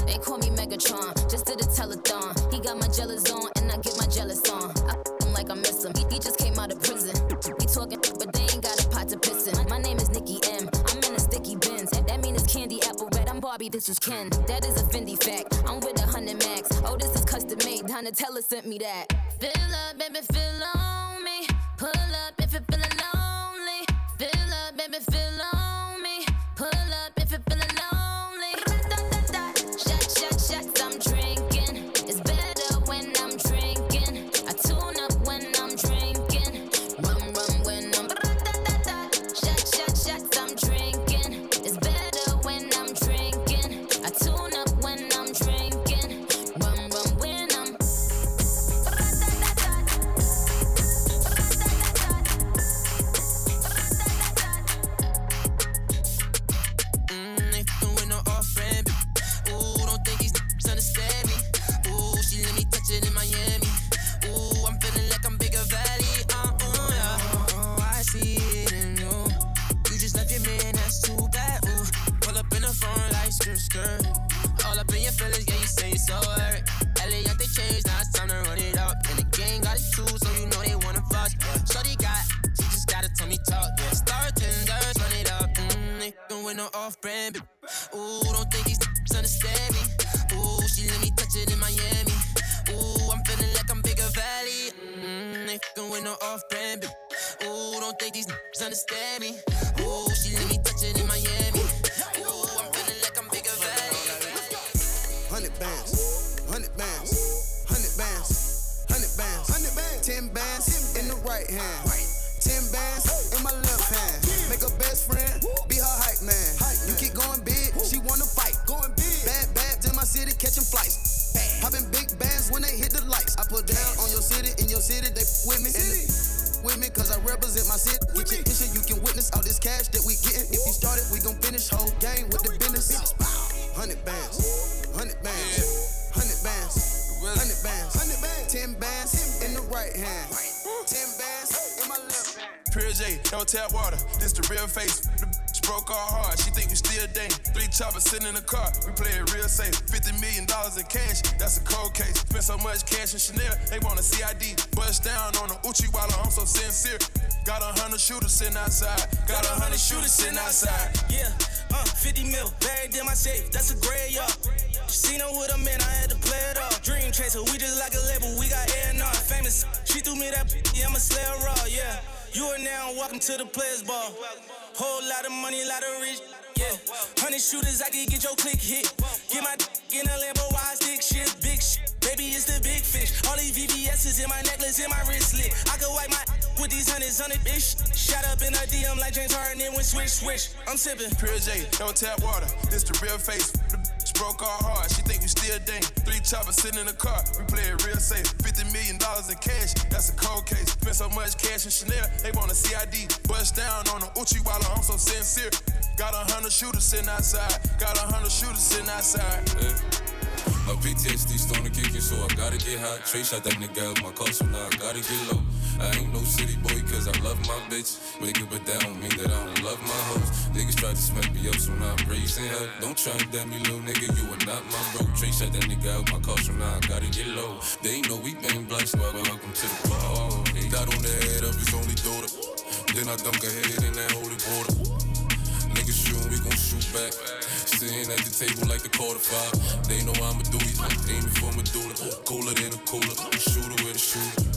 They call me Megatron, just did a telethon. He got my jealous on, and I get my jealous on. I f*** him like I miss him, he just came out of prison. He talking shit, but they ain't got a pot to piss in. My name is Nikki M, I'm in a sticky Benz. That mean it's candy apple red, I'm Barbie, this is Ken. That is a Fendi fact, I'm with 100 max. Oh, this is custom made, Donatella sent me that. Fill up, baby, feel on me. Pull up if you're feeling lonely. Fill up, baby, feel on me. Pull up if you're feeling lonely. Shot, shot, shots, I'm drinking. It's better when I'm drinking. I tune up when I'm drinking. Rum, rum, when I'm. Shot, shot, shots, I'm drinking. It's better when I'm drinking. I tune up when I'm drinking. Rum, rum, when I'm. her off-brand. Ooh, don't think these understand me. Ooh, she let me touch it in Miami. Ooh, I'm feeling like I'm Bigger Valley. They fucking with no off-brand. Ooh, don't think these understand me. Ooh, she let me touch it in Miami. Ooh, I'm feeling like I'm Bigger Valley. 100 bands, 100 bands, 100 bands, 100 bands, 100 bands, 10 bands in the right hand, 10 bands in my left hand. Make her best friend, be her hype man. You keep going big, she wanna fight. Bad, bad, in my city, catching flights. Popping big bands when they hit the lights. I put down on your city, in your city, they with me. With me, cause I represent my city. With me. You can witness all this cash that we getting. If you started, we gon' finish whole game with the business. 100 bands, 100 bands, 100 bands, 100 bands, 100 bands, 10 bands in the right hand, 10 bands in my left hand. Pure J, don't tap water, this the real face. The bitch broke our heart, she think we still dating. 3 choppers sitting in the car, we play it real safe. $50 million in cash, that's a cold case. Spent so much cash in Chanel, they want a CID. Bust down on the Uchiwala, I'm so sincere. Got 100 shooters sitting outside. Got 100 shooters sitting outside. Yeah, 50 mil, bagged in my safe, that's a graveyard. She know what a man, I had to play it up. Dream chaser, we just like a label, we got A&R. Famous, she threw me that, yeah, I'm a slayer raw, yeah. You are now welcome to the players' ball. Whole lot of money, lot of rich, yeah. 100 shooters, I can get your click hit. Get my dick in a Lambo, wise dick shit, big shit. Baby, it's the big fish. All these VVS's in my necklace, in my wristlet. I could wipe my with these hundreds, shot up in a DM like James Harden, it went swish, swish. I'm sipping. Pure J, don't tap water, this the real face. The bitch broke our heart, she think we still dating. 3 choppers sitting in the car, we play it real safe. $50 million in cash, that's a cold case. Spent so much cash in Chanel, they want a CID. Bust down on the Uchiwala, I'm so sincere. Got 100 shooters sitting outside. Got 100 shooters sitting outside. My PTSD starting to kick you, so I gotta get hot. Trey shot that nigga out my car, so now I gotta get low. I ain't no city boy, cause I love my bitch. Make it, but that don't mean that I don't love my hoes. Niggas try to smack me up, so now I'm raising hell. Don't try and damn me, little nigga, you are not my bro. Trey shot that nigga out my car, so now I gotta get low. They ain't know we bang black, so welcome to the ball. Dot on the head of his only daughter. Then I dunk her head in that holy water. Niggas shootin', we gon' shoot back. Sitting at the table like the quarter 5. They know I'ma do it, aiming for Medulla. Cooler than a cooler, shooter with a shooter.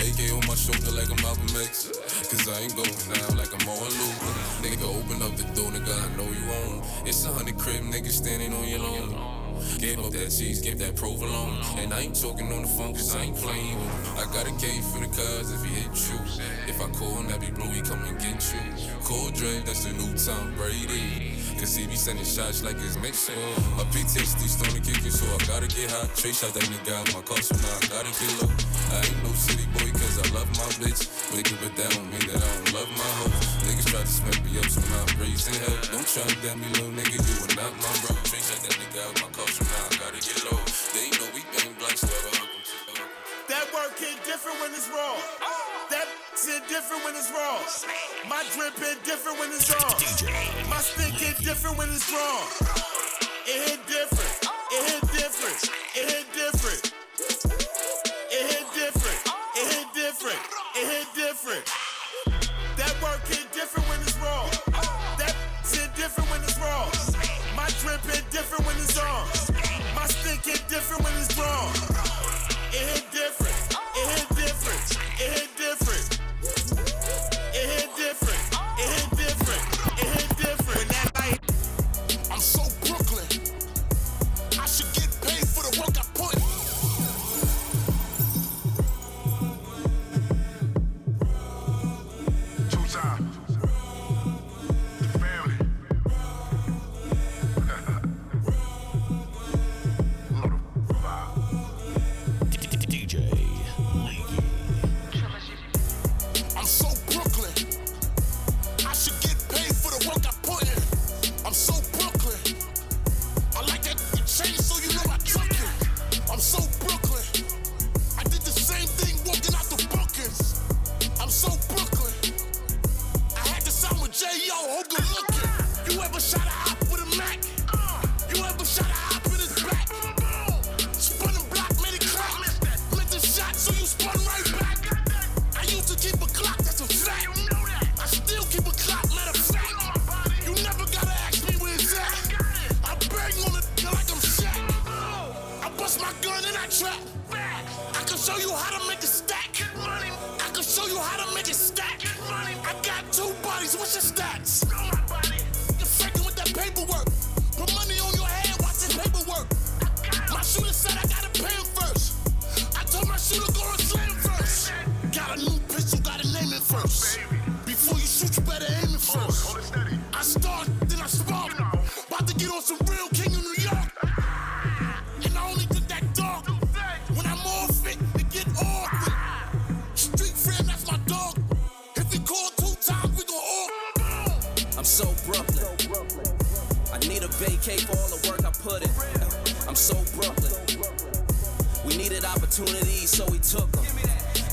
AK on my shoulder like I'm Malcolm X. Cause I ain't going now like I'm on loop. Nigga, open up the door, nigga, I know you on. It's 100 crib, nigga, standing on your lawn. Gave up that cheese, gave that provolone. And I ain't talking on the phone cause I ain't playing with him. I got a cave for the cuz if he hit you. If I call him, that be blue, he come and get you. Cold drink, that's the new Tom Brady. Cause he be sending shots like his mixer. My PTSD starting kicking, so I gotta get hot. Trey shot that nigga out my car, so now I gotta get low. I ain't no city boy cause I love my bitch. Wake up, but that don't mean that I don't love my hoe. Niggas try to smack me up, so now I'm raising hell. Don't try to damn me, little nigga, you are not my bro. Trey shot that nigga out my car, so now I gotta get low. They know we bang black, so that work hit different when it's raw. That hit different when it's raw. My drip hit different when it's raw. My stick hit different when it's raw. It hit different. It hit different. It hit different. It hit different. It hit different. It hit different. That work hit different when it's raw. That hit different when it's raw. My drip hit different when it's on. My stick hit different when it's wrong. It hit different. It hit different. It hit different. It hit different. It hit different. It hit different. When that light, I'm so Brooklyn. I should get paid for the work I put. Chase, what's your stats? You're faking with that paperwork. Put money on your head, watch this paperwork. My shooter said I gotta pay him first. I told my shooter go and slam first. Got a new pistol, gotta name it first. Before you shoot, you better aim it first. I start, then I spark. About to get on some real King of New York. And I only did that dog when I'm off it, to get off it. Street friend, that's my dog. If he call 2 times, we gon' all. I'm so Brooklyn. I need a vacay for all the work I put in. I'm so Brooklyn. We needed opportunities, so we took them.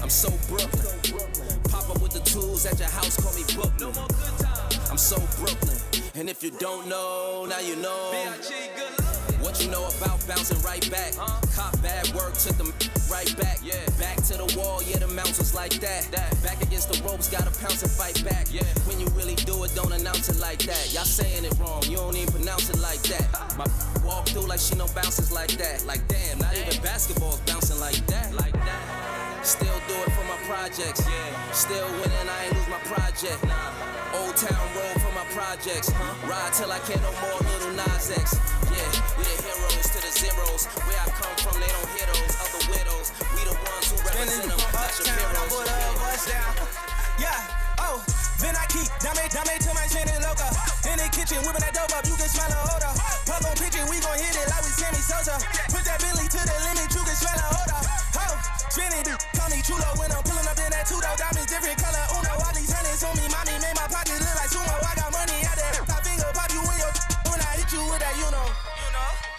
I'm so Brooklyn. Pop up with the tools at your house, call me Brooklyn. I'm so Brooklyn. And if you don't know, now you know. What you know about bouncing right back? Cop bad work, took them right back. Yeah. Back to the wall, yeah, the mounts was like that. Back against the ropes, gotta pounce and fight back. Yeah. When you really do it, don't announce it like that. Y'all saying it wrong, you don't even pronounce it like that. My walk through like she no bounces like that. Like damn, not even basketball's bouncing like that. Like that. Still do it for my projects. Yeah. Still winning, I ain't lose my project. Nah. Old Town Road for my projects. Huh? Ride till I can't no more, little Nas X. Yeah. We the heroes to the zeros. Where I come from, they don't hear those other widows. We the ones who represent them. Not your heroes. Yeah, oh, then I keep dame till my chain is loco. In the kitchen, whipping that dope up, you can smell a odor. Pop on pitch it, we gon' hit it like we Sammy Sosa. Put that Billy to the limit, you can smell a odor. Oh, spinning, call me Chulo when I'm pulling up in that $2. Diamonds different color, Uno. All these honey's on me, mommy made my pockets look like sumo. I got money out there. My finger pop you in your when I hit you with that, you know.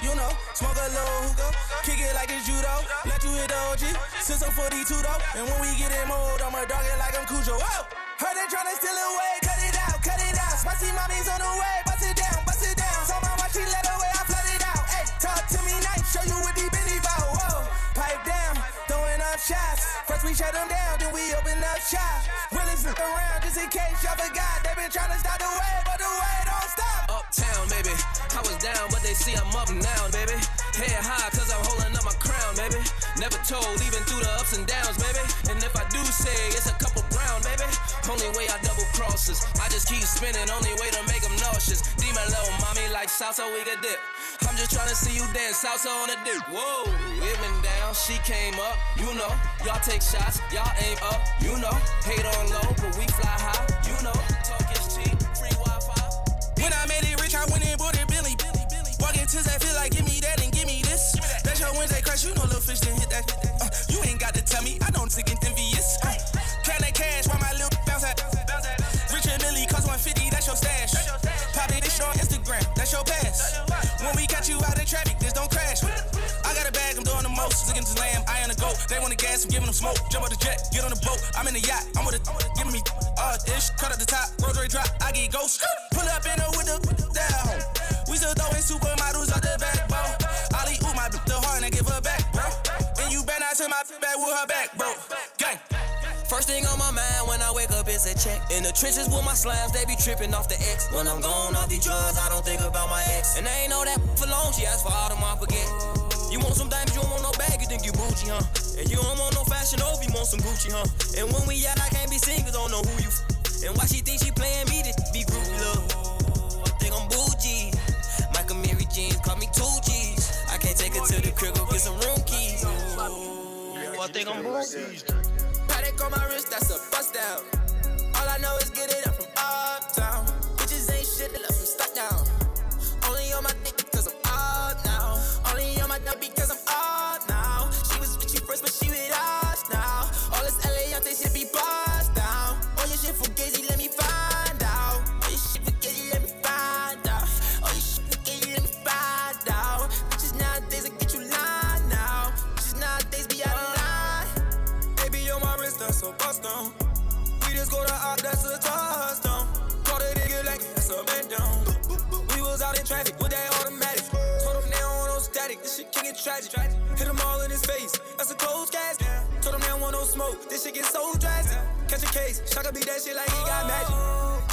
You know, smoke a little hookah, kick it like it's judo. Let you hit the OG, since I'm 42 though. And when we get in mode, I'ma dog it like I'm Cujo. Oh, heard they tryna steal away, cut it out, spicy mommy's on the way, bust it down, so my watch she let away, I flood it out. Hey, talk to me nice, show you what these bitches about. Whoa, pipe down, throwing up shots. First we shut them down, then we open up shop. Really flip around just in case y'all forgot. They been tryna stop the wave, but the wave don't stop. Uptown, baby, I was down, but they see I'm up now, baby. Head high, cause I'm holding up my crown, baby. Never told, even through the ups and downs, baby. And if I do say, it's a couple brown, baby. Only way I double crosses, I just keep spinning, only way to make them nauseous. D my little mommy like salsa, we can dip. I'm just tryna see you dance salsa on a dip. Whoa, it went down, she came up, you know. Y'all take shots, y'all aim up, you know. Hate on low, but we fly high, you know. Talk is cheap, free Wi-Fi. When I made it rich, I went and bought it Billy. Walking to that feel like give me that and give me this. Give me that. That's your Wednesday crush, you know little fish didn't hit that. You ain't got to tell me, I don't think it's envious. Count that cash while my little bounce at. Richard Millie cost 150, that's your stash. Pop it, it's on Instagram, that's your pass. When we catch you out of traffic, this don't crash. I got a bag, I'm doing the most. Looking to lamb, I on the goat. They want the gas, I'm giving them smoke. Jump on the jet, get on the boat. I'm in the yacht, I'm with it, give me ish. Cut up the top, rotary drop, I get ghost. Pull up in the window, down. We still throwing supermodels out the backbone. Ollie, ooh, my bitch, the heart, and I give her back, bro. And you better not turn my back with her back, bro. Gang. First thing on my mind when I wake up is a check. In the trenches with my slimes, they be tripping off the X. When I'm gone off these drugs, I don't think about my ex. And I ain't know that for long, she asked for all them I forget. You want some diamonds, you don't want no bag, you think you Gucci, huh? And you don't want no fashion over, you want some Gucci, huh? And when we out, I can't be seen, cause I don't know who you And why she think she playing me, this be groovy, love. I think I'm bougie. Michael Mary jeans, call me 2 G's. I can't take her to the crib, go get some room keys. Ooh, I think I'm bougie. Paddock on my wrist, that's a bust out. All I know is get it up from uptown. Bitches ain't shit, they left from Stocktown. Only on my dick because I'm up now. Only on my dick because I'm up now. She was with you first, but she with us now. All this LA out, they should be bust down. All your shit for Gazy, let me find out. All your shit for Gazy, let me find out. All your shit for Gazy, let me find out. Bitches nowadays, I get you lying now. Bitches nowadays be out of line. They be on my wrist, that's a bust down. We just go to out, that's a touchdown. Call the nigga like that's a man down. We was out in traffic with that automatic. Told them they don't want no static, this shit can get tragic. Hit them all in his face, that's a cold gasket. Told them they don't want no smoke, this shit get so drastic. Catch a case, Shaka beat that shit like he got magic.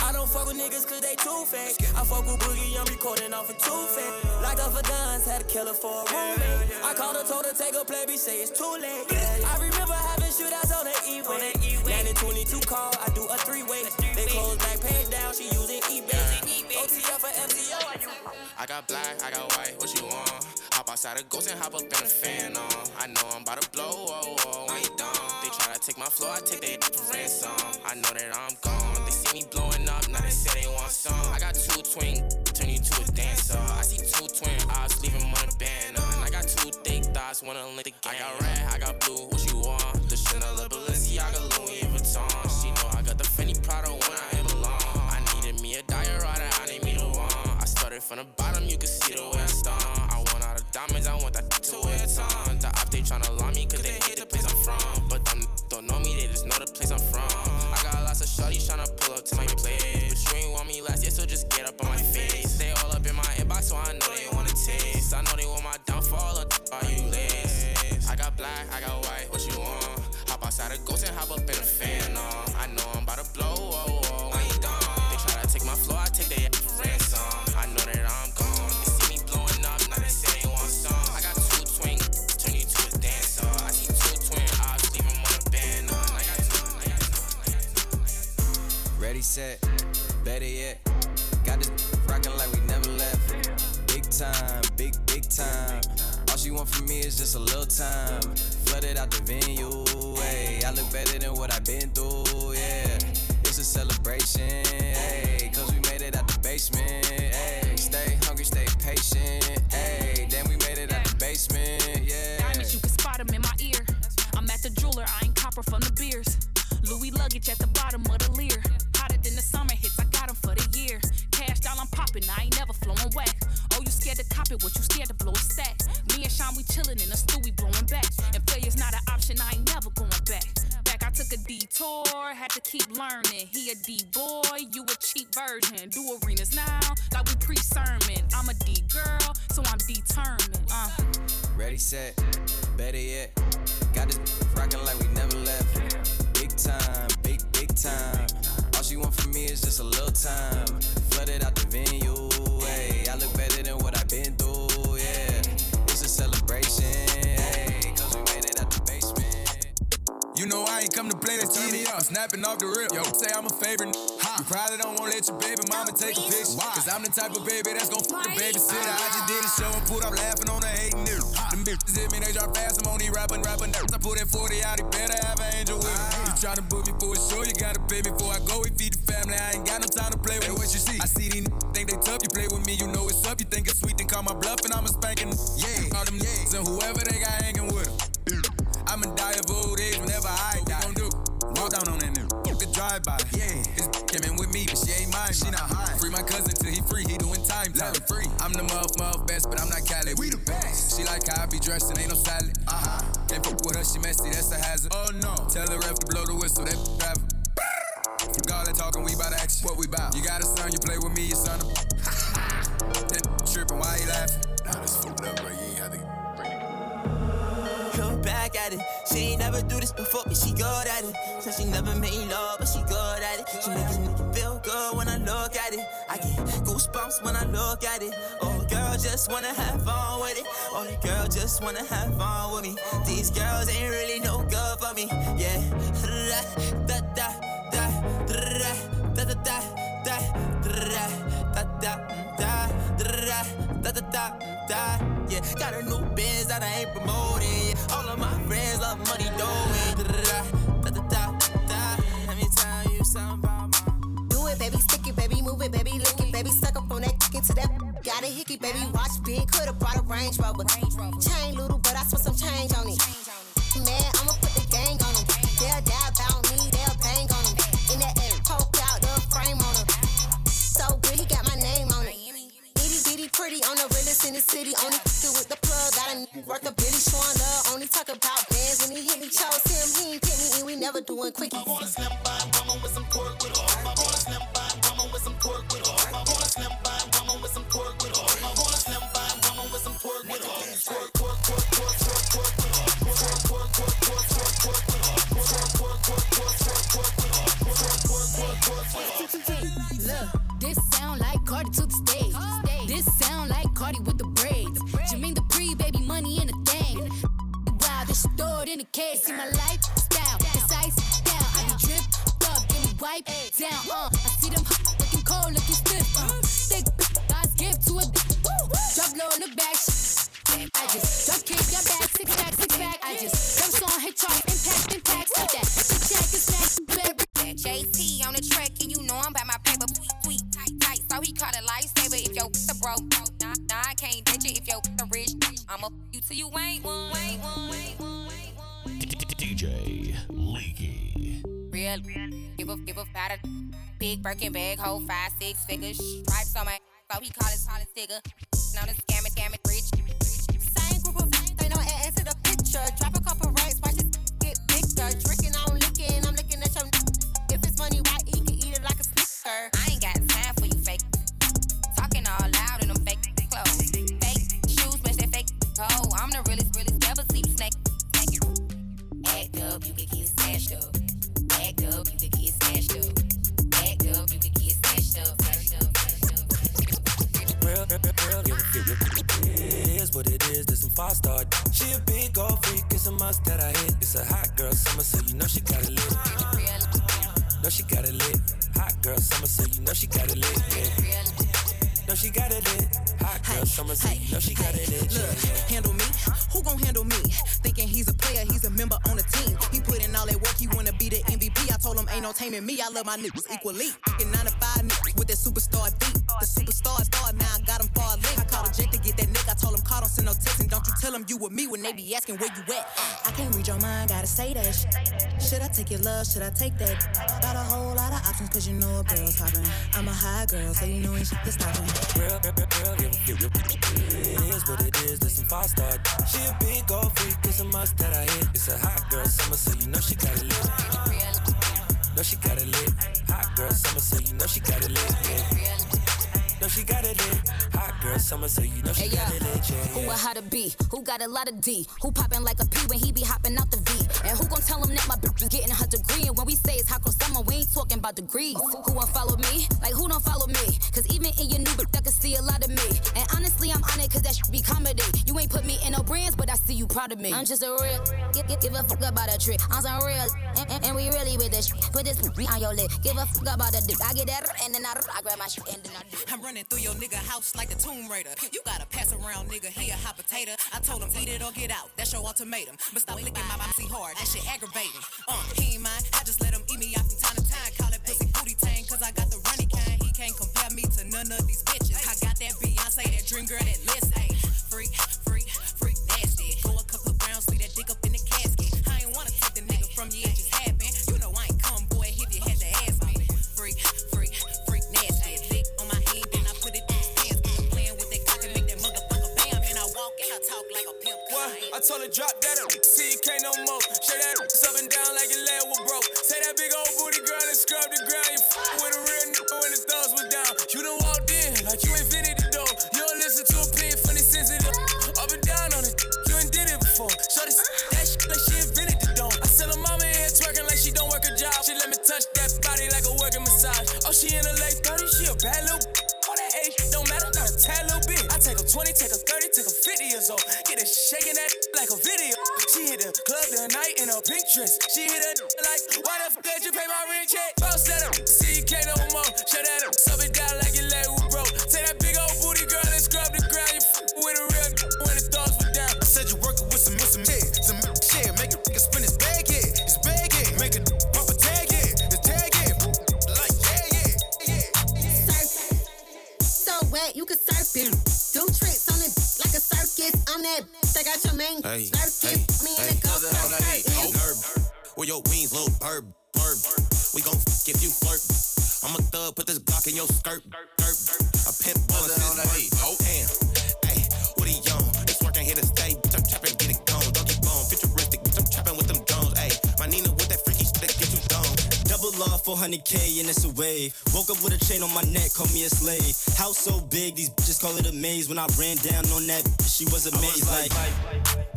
I don't fuck with niggas cause they too fake. I fuck with Boogie, I'm recording off a two-fake. Locked up for guns, had a killer for a roommate. I called her, told her take a play, bitch say it's too late. I remember having shootouts on the E-way. 9 and 22 call, I do a three-way. They close back, pay down. I got black, I got white, what you want? Hop outside a ghost and hop up in a fan on. I know I'm about to blow, oh, oh, I ain't dumb. They try to take my flow, I take their for ransom. I know that I'm gone. They see me blowing up, now they say they want some. I got two twin, turn you to a dancer. I see two twin eyes, leave them on a banner. And I got two thick thighs, wanna link the game. I got red, I got blue, what you want? The Chanel, Balenciaga, Louis Vuitton. She know I got the Fendi Prada when I ain't belong. I needed me a diorata, I need me the one. I started from the bottom, you can see the way I stung. I want all the diamonds, I want that to wear a tongue. The op, they tryna lie me, cause they hate the place I'm from. But them don't know me, they just know the place I'm from. I got lots of shorties tryna pull up to my place. But you ain't want me last year, so just get up on my face. They all up in my inbox, so I know they wanna taste. I know they want my downfall, are you list? I got black, I got white, what you want? Outside a ghost and hop up in a fan on. I know I'm about to blow, oh, oh, I ain't dumb. They try to take my flow, I take their for ransom. I know that I'm gone. They see me blowing up, now they say they want some. I got two twin, turn you to a dancer. I see two twin, I'll just leave them on a band on. I got none, I got none. Ready, set, better yet. Got this rockin' like we never left. Big time, big, big time. All she want from me is just a little time. Flooded out the venue, ayy. I look better than what I've been through, yeah. It's a celebration, ayy. Cause we made it out the basement, ayy. Stay hungry, stay patient, ayy. Then we made it out the basement, yeah. Diamonds, you can spot them in my ear. I'm at the jeweler, I ain't copper from the beers. Louis luggage at the bottom of the Lear. Hotter than the summer hits, I got them for the year. Cash down, I'm popping, I ain't never flowing whack. Oh, you scared to cop it, what you scared to blow a stack? Me and Sean, we chillin' in the stew, we blowin' back. And failure's not an option, I ain't never going back. I took a detour, had to keep learning. He a D-boy, you a cheap virgin. Do arenas now, like we pre-sermon. I'm a D-girl, so I'm determined. Ready, set, better yet. Got this rockin' like we never left. Big time, big, big time. All she want from me is just a little time. Flooded out the venue, ayy. I look better than what I've been through, yeah. It's a celebration, ayy. Cause we made it out the basement. You know I ain't come to play, that turn me up. Snapping off the rip, yo. Say I'm a favorite, huh? You probably don't wanna let your baby mama take a picture. Why? Cause I'm the type of baby that's gon' fuck the babysitter. I just did a show and pulled up laughing on the hating niggas. Them bitches hit me, they drop fast, I'm on these rappin'. I put that 40 out, he better have an angel with me. You tryna book me for a show, you gotta pay me before I go and feed the family. I ain't got no time to play with. Hey, what you see? I see these think they tough, you play with me, you know it's up. You think it's sweet, then call my bluff and I'ma spankin'. Yeah, all them niggas and whoever they got hangin' with them. I'ma die of old age whenever I die. What we gon' do? Walk down on that nigga. Fuck the drive-by. Yeah, this came in with me, but she ain't mine. She not high. Free my cousin till he free. He doing time. Let him free. I'm the motherfucker best, but I'm not Cali. We the best. She like how I be dressed and ain't no salad. Can't fuck with her, she messy. That's a hazard. Oh no. Tell the ref to blow the whistle. That travel. Fuck all that talking, we bout action. What we bout? You got a son, you play with me, your son. That trippin', why he laughing? Nah, this fucked up, bro. You ain't had to. Back at it. She ain't never do this before, but she good at it. Said she never made love, but she good at it. She make a nigga feel good when I look at it. I get goosebumps when I look at it. Oh, girl just wanna have fun with it. Oh, the girl just wanna have fun with me. These girls ain't really no good for me. Yeah. Da da da da da da da da da da da da da da. Yeah, got a new biz that I ain't promoting. All of my friends love money, doing. Let me tell you something about mom. Do it, baby, stick it, baby, move it, baby, lick it, baby, suck up on that dick into that. Got a hickey, baby, watch big, could've brought a Range Rover. Chain little, but I spent some change on it. Man, I'ma put the gang on them. They'll die about me, they'll bang on them. In that air, poke out the frame on them. So good, he got my name on it. Pretty on the realest in the city, only do with the plug. Got a nigga worth a Billy showing love. Only talk about bands when he hit me. Chose him, he ain't hit me, and we never doing quickies. I wanna slim by, woman with some pork with all. I wanna slim by, woman with some pork with all. I wanna slim by, woman with some pork with all. I wanna slim by, woman with some pork with all. Pork, pork, pork, pork, pork, pork with all. Pork, pork, pork, pork, pork, pork with all. Pork, pork, pork, pork, pork, pork with all. Pork, pork, pork, pork, pork with all. Look, this sound like Cardi to the stage. This sound like Cardi with the braids. Jermaine the pre, baby, money in a thing. Wow, this stored in a case. See my lifestyle, it's ice down. I be dripped up, then we wipe down. I see them looking cold, looking stiff. Thick eyes give to a. the track and you know I'm by my paper. Sweet, tight, tight. So he caught a lifesaver if your a broke. Nah, I can't ditch it if your a rich. I'ma you till you ain't one. DJ Leaky. Real, give a fatter. Big Birkin bag, hold 5-6 figures. Stripes on my so he call his college digger. Known as scammer, rich. Same group of things, they don't add to the picture. Drop a couple rights, watch it get bigger. Drinking, I'm licking, I'm looking at your if it's money, right, he can eat it like a snicker. I ain't got time for you, fake. Talking all loud in them fake clothes. Fake shoes, match that fake toe. I'm the realest, devil sleep snake. Act up, you can get smashed up. Act up, you can get smashed up. Act up, you can get smashed up. Real, it is what it is, this some 5-star. She a big old freak, it's a must that I hit. It's a hot girl summer, so you know she got it lit. No, she got it lit. Hot girl summer, so you know she got it lit. No, she got it lit. Hot girl summer, so you know she got it lit. Look, handle me? Who gon' handle me? Thinking he's a player, he's a member on the team. He put in all that work, he wanna be the MVP. I told him ain't no taming me, I love my niggas equally. Fucking 9 to 5 niggas with that superstar beat. The superstar star, now I got him far lick. I called a Jake to get that nigga. I told him, call, don't send no text. And don't you tell him you with me when they be asking where you at. I can't read your mind, gotta say that shit. Should I take your love, should I take that? Got a whole lot of options, cause you know a girl's hopping. I'm a high girl, so you know ain't shit to stop me. Real, it is what it is, this some 5-star. She a big old freak, it's a must that I hit. It's a hot girl summer, so you know she got it lit. No, she got it lit. Hot girl summer, so you know she got it lit, yeah. No, she got it in. Hot girl summer, so you know she got it in. Yeah. Who a how to be? Who got a lot of D? Who poppin' like a P when he be hoppin' out the V? And who gon' tell him that my bitch is getting her degree? And when we say it's hot girl summer, we ain't talking about degrees. Who won't follow me? Like, who don't follow me? Cause even in your new bitch, I can see a lot of me. And honestly, I'm on it cause that should be comedy. You ain't put me in no brands, but I see you proud of me. I'm just a real, give a fuck about a trick. I'm some real, and we really with this. Put this on your lip, give a fuck about a dick. I get that, and then I grab my shit, and then I do it. Running through your nigga house like the Tomb Raider. You gotta pass around nigga, he a hot potato. I told him eat it or get out, that's your ultimatum. But stop licking my mouth hard, that shit aggravating. He ain't mine, I just let him eat me out from time to time. Call it pussy booty tang, cause I got the running kind. He can't compare me to none of these bitches. I got that Beyonce, that dream girl, that list. Ay, freak, nasty. Go a couple rounds, see that dick up in the casket. I ain't wanna take the nigga from you, it just happened. You know I ain't come, boy, if you had to ask me. Freak, nasty. I told her drop that up, see it can't no more. Shake that up, up and down like your leg was broke. Say that big old booty girl and scrub the ground. You f***ing with a real nigga when the thumbs was down. You done walked in like you invented the door. You don't listen to a pin, funny sensitive. Up and down on it, you ain't did it before. Show this that shit like she invented the dome. I tell her mama in here twerking like she don't work a job. She let me touch that body like a working massage. Oh, she in her late 30s, she a bad little don't matter, got a tad little bit. I take a 20, take a 30, take a 50 years old. Get a shaking that like a video. She hit the club tonight in a pink dress. She hit her like, why the fuck did you pay my rent check? Bounce that up, see you can't no more. Shut that up, sub it down like your leg was broke. Take that big old booty girl and scrub the ground. You f***ing with a real when the thugs were down. I said you working with some missing shit. Some shit, make a nigga spin his bag, yeah. His bag, yeah. Make a pop a tag, yeah. The tag, yeah. Like, yeah. Surf. So wet, you can surf it. Do tricks on it like a circus. I'm that I got your main circus. Me and the girl surf. With your wings, little herb. We gon' f*** if you flirt. I'm a thug, put this Glock in your skirt. A pimp buzz on that heat. Oh, damn. Hey, what he on? This work ain't here to stay. Bitch, I'm trapping, get it gone. Don't keep on. Futuristic, bitch, I'm trapping with them drones. Hey, my Nina with that freaky shit that get you gone. Double R, 400K, and it's a wave. Woke up with a chain on my neck, call me a slave. House so big, these bitches call it a maze. When I ran down on that, she was amazed. Like,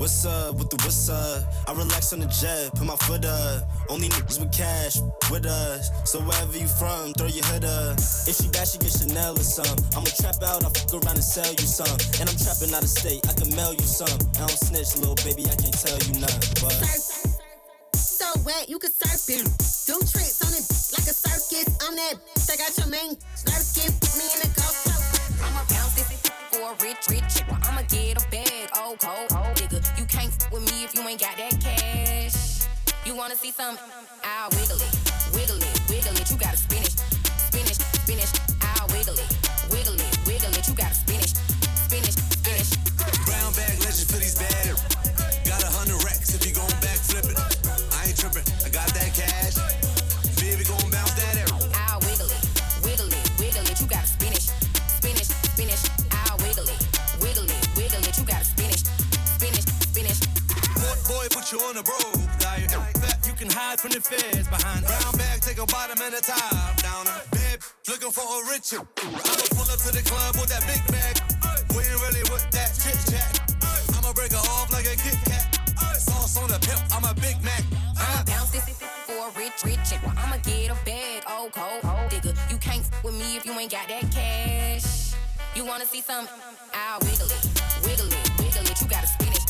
what's up with the what's up? I relax on the jet, put my foot up. Only niggas with cash with us. So wherever you from, throw your hood up. If she bad, she get Chanel or some. I'ma trap out, I fuck around and sell you some. And I'm trapping out of state, I can mail you some. I don't snitch, little baby, I can't tell you nothing. But so wet, you can surf it. Do tricks on it like a circus. I'm that I got your main circus. Put me in the go. I'ma bounce this for a rich. Well, I'ma get a bag, old cold. You can't f with me if you ain't got that cash. You wanna see something? I'll wiggle it, wiggle it, wiggle it. You gotta spin. you on the road. Like, you can hide from the feds behind brown bag, take a bottom and a top down. Bad looking for a rich. I'ma pull up to the club with that big bag. We ain't really with that chit chat. I'ma break her off like a Kit Kat. Sauce on the pimp, I'm a Big Mac. I'ma bounce this for a rich. I'ma get a bag, oh cold, nigga. You can't f with me if you ain't got that cash. You wanna see something? I'll wiggle it, wiggle it, wiggle it. You gotta spin it,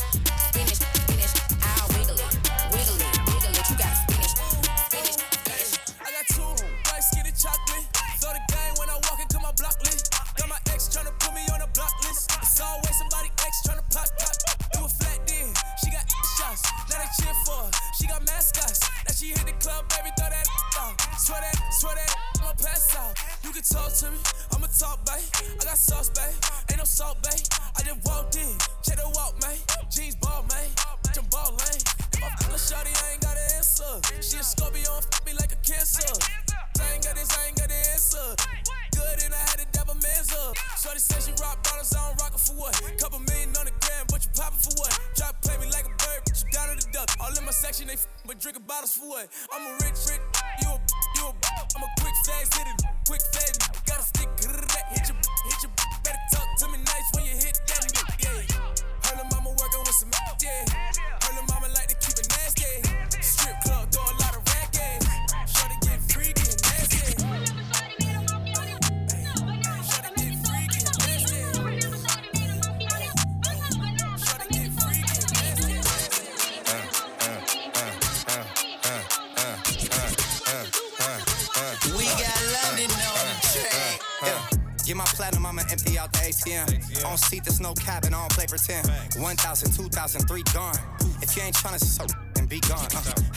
spin it, spin it. I'll wiggle it, wiggle it, wiggle it. You gotta spin it, spin it, spin it. I got two light skinny chocolate. Throw the gang when I walk into my block list. Got my ex tryna put me on a block list. It's always somebody ex tryna pop. Do a flat then, she got shots. Now they cheer for her. She got mascots. Now she hit the club, baby, throw that out. Swear that I'ma pass out. You can talk to me, I'ma talk, babe. I got sauce, babe. Ain't no salt, babe. I just walked in, check the walk, man. Jeans ball, man. Jump ball lane. If I'm fucking shawty, I ain't got an answer. She a Scorpio and fuck me like a cancer. I ain't got the answer. Good and I had to dab a man's up. Shorty said she rock bottles, I don't rock it for what? Couple million on the gram, but you poppin' for what? Drop play me like a bird, but you down to the duck. All in my section, they but drinking bottles for what? I'm a rich, you a I'm a quick fast hitter, quick fast. Gotta stick that, hit your, better talk to me nice when you hit that nigga, yeah. Her little mama working with some, yeah. Her little mama like to keep it nasty. Strip club, throw a lot of rackets. Shorty get free, get nasty. Get my platinum, I'ma empty out the ATM. On seat, there's no cap, and I don't play pretend. 1,000, 2,000, 3 gone. If you ain't tryna soak and be gone.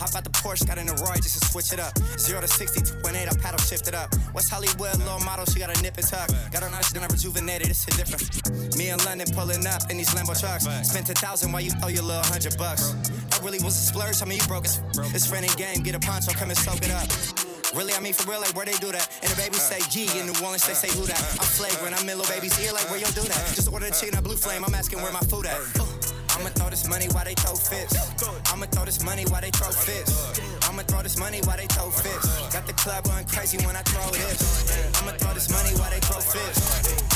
Hop out the Porsche, got in the Roy just to switch it up. 0 to 60, 2.8, I paddle shifted up. West Hollywood, little model, she got a nip and tuck. Got her nice, then I rejuvenated, it's a different. Me in London pulling up in these Lambo trucks. Spent 10,000 while you owe your little $100. That really was a splurge, I mean you broke as f. It's friend and game, get a poncho, come and soak it up. Really, I mean for real, like where they do that. And the baby say G in New Orleans, they say who that. I'm flagrant, I'm in little baby's ear, like where y'all do that. Just order the chicken at Blue Flame, I'm asking where my food at. I'ma throw this money while they throw fists. I'ma throw this money while they throw fists. I'ma throw this money while they throw fists. Got the club going crazy when I throw this. I'ma throw this money while they throw fists.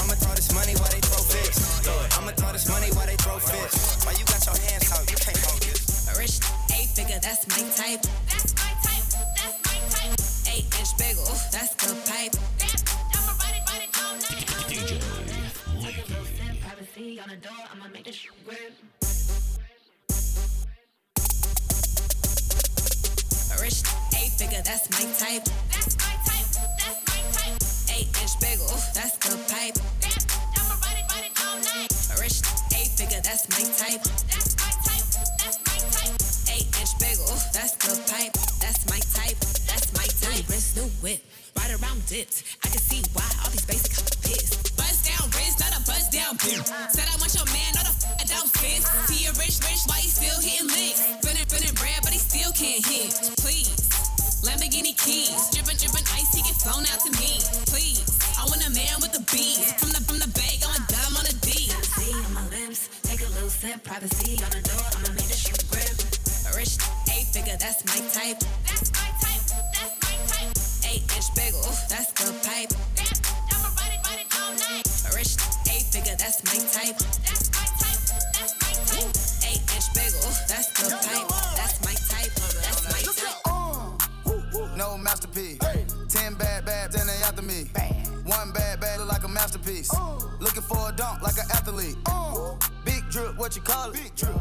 I'ma throw this money while they throw fists. I'ma throw this money while they throw fists. Why you got your hands out, you can't hold it. Rich 8-figure, that's my type. That's my type, that's my type. 8-inch bagel, that's the pipe. I'ma write it all night. DJ, I can go send privacy on the door. I'ma make this shit grip. Rich 8-figure, that's my type. That's my type, that's my type. 8-inch bagel, that's the pipe. I'ma write it all night. Rich 8-figure, that's my type. That's my type, that's my type. 8-inch bagel, that's the pipe. That's my type, that's my type. Wrist, new whip, right around dips. I can see why all these basic pissed. Buzz down wrist, not a buzz down bitch. Said I want your man, not a down fist. See you rich, why he still hitting licks? Finna bread, but he still can't hit. Please, Lamborghini keys. Drippin' ice, he get flown out to me. Please, I want a man with the beats. From the bag, I'm a dime on a D. See on my lips, take a little sip. Privacy on the door, I'ma make this shit grip. Rich 8-figure, that's my type. That's my type, that's my type. 8-inch bagel, that's the pipe. I'ma write it all night. Rich 8-figure, that's my type. That's my type, that's my type. 8-inch bagel, that's the pipe. That's my type, that's my type. No masterpiece. Hey. 10 bad, then they after me. Bad. One bad, look like a masterpiece. Looking for a dunk like an athlete. Big drip, what you call it? Big drip.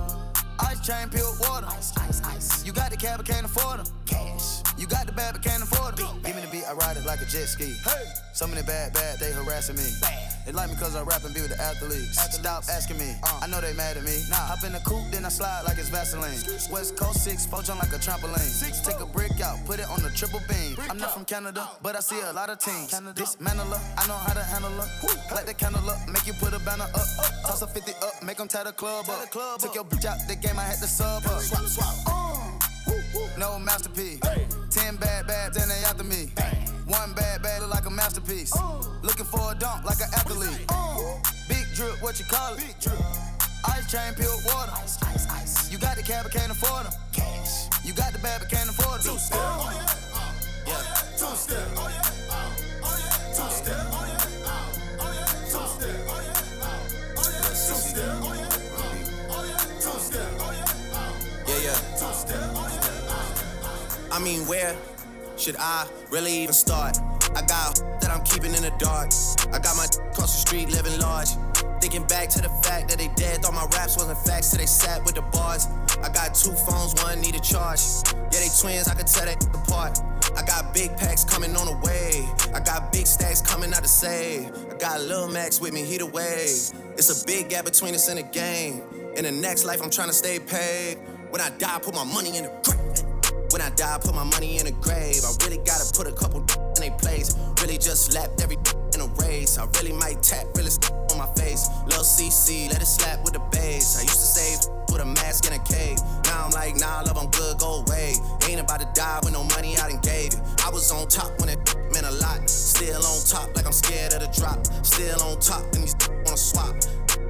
Ice chain, pure water. Ice. You got the cab, but can't afford them. Cash. You got the bag, but can't afford them. Give me the beat, I ride it like a jet ski. Hey. So many bad, they harassing me. Bad. They like me cause I rap and be with the athletes. Stop asking me. I know they mad at me. Nah. Hop in the coupe, then I slide like it's Vaseline. West Coast 6, four jump like a trampoline. Take a brick out, put it on the triple beam. I'm not from Canada, but I see a lot of teams. Dismantle her, I know how to handle her. Light the candle up, make you put a banner up. Toss a 50 up, make them tie the club up. Took your bitch out the game, I had to sub up. No masterpiece. Hey. 10 bad, then they after me. Bang. One bad, look like a masterpiece. Looking for a dunk like an athlete. Big drip, what you call it? Big drip. Ice chain, pure water. Ice, ice, ice. You got the cab, but can't afford them. Cash. You got the bag, but can't afford them. Two step. Oh, yeah. Yeah. Two step. Oh, yeah. Oh, yeah. Two step. Oh, yeah. Oh, yeah. Two step. Oh, yeah. Oh, yeah. Two step. Oh, yeah. Oh, yeah. Two step. Oh, yeah. Yeah, yeah. Two step. Oh, yeah. I mean, where should I really even start? I got that I'm keeping in the dark. I got my across the street living large. Thinking back to the fact that they dead, thought my raps wasn't facts till they sat with the bars. I got two phones, one need a charge. Yeah, they twins, I could tell they apart. I got big packs coming on the way. I got big stacks coming out to save. I got Lil Max with me, he the wave. It's a big gap between us and the game. In the next life, I'm trying to stay paid. When I die, I put my money in the grave. When I die, I put my money in the grave. I really gotta put a couple in they place. Really just lapped every in a race. I really might tap, really on my face. Lil CC, let it slap with the bass. I used to save with a mask in a cave. Now I'm like, nah, love, I'm good, go away. Ain't about to die with no money I done gave you. I was on top when it meant a lot. Still on top, like I'm scared of the drop. Still on top, and these wanna swap.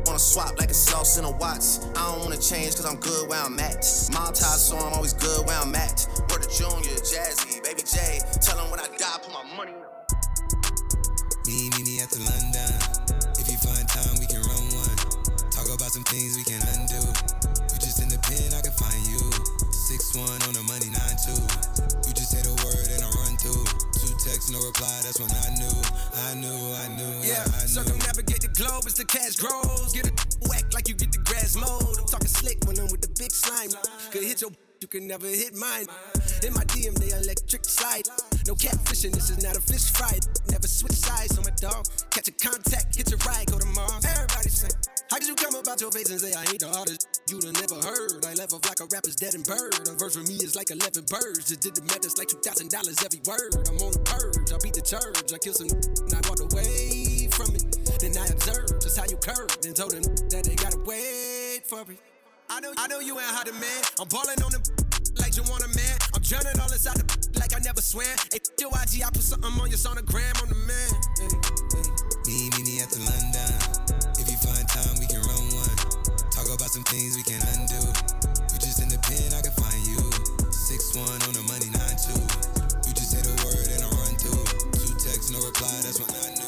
Wanna swap like a sauce in a watts. I don't wanna change, cause I'm good where I'm at. Mob ties, so I'm always good where I'm at. Word to Junior, Jazzy, Baby J. Tell him when I die, put my money in. Me after London. If you find time, we can run one. Talk about some things we can undo. You just in the pen, I can find you. 6-1 on the money, 9-2. You just say the word and I run through. 2 texts, no reply, that's when I knew. Yeah, I knew. Circumnavigate the globe as the cash grows. Get a whack like you get the grass mowed. I'm talking slick when I'm with the big slime. Could hit your, you can never hit mine. In my DM, they electric slide. No catfishing, this is not a fish fry. Never switch sides on my dog. Catch a contact, hit your ride, go to Mars. Everybody say, how could you come about your face and say I ain't the artist? You done never heard. I level like a rapper's dead and bird. A verse for me is like 11 birds. Just did the math, it's like $2,000 every word. I'm on the purge, I beat the church. I kill some and I walked away from it. Then I observed just how you curved and told them that they gotta wait for it. I know you ain't hot, man. I'm balling on them like you want a man. I'm drowning all inside the like I never swam. Hey, yo, IG, I put something on your sonogram. I'm the man. Hey. Me after London. If you find time, we can run one. Talk about some things we can undo. You just in the pen, I can find you. 6-1 on the money, 9-2. You just say the word and I run through. 2 texts, no reply, that's when I knew.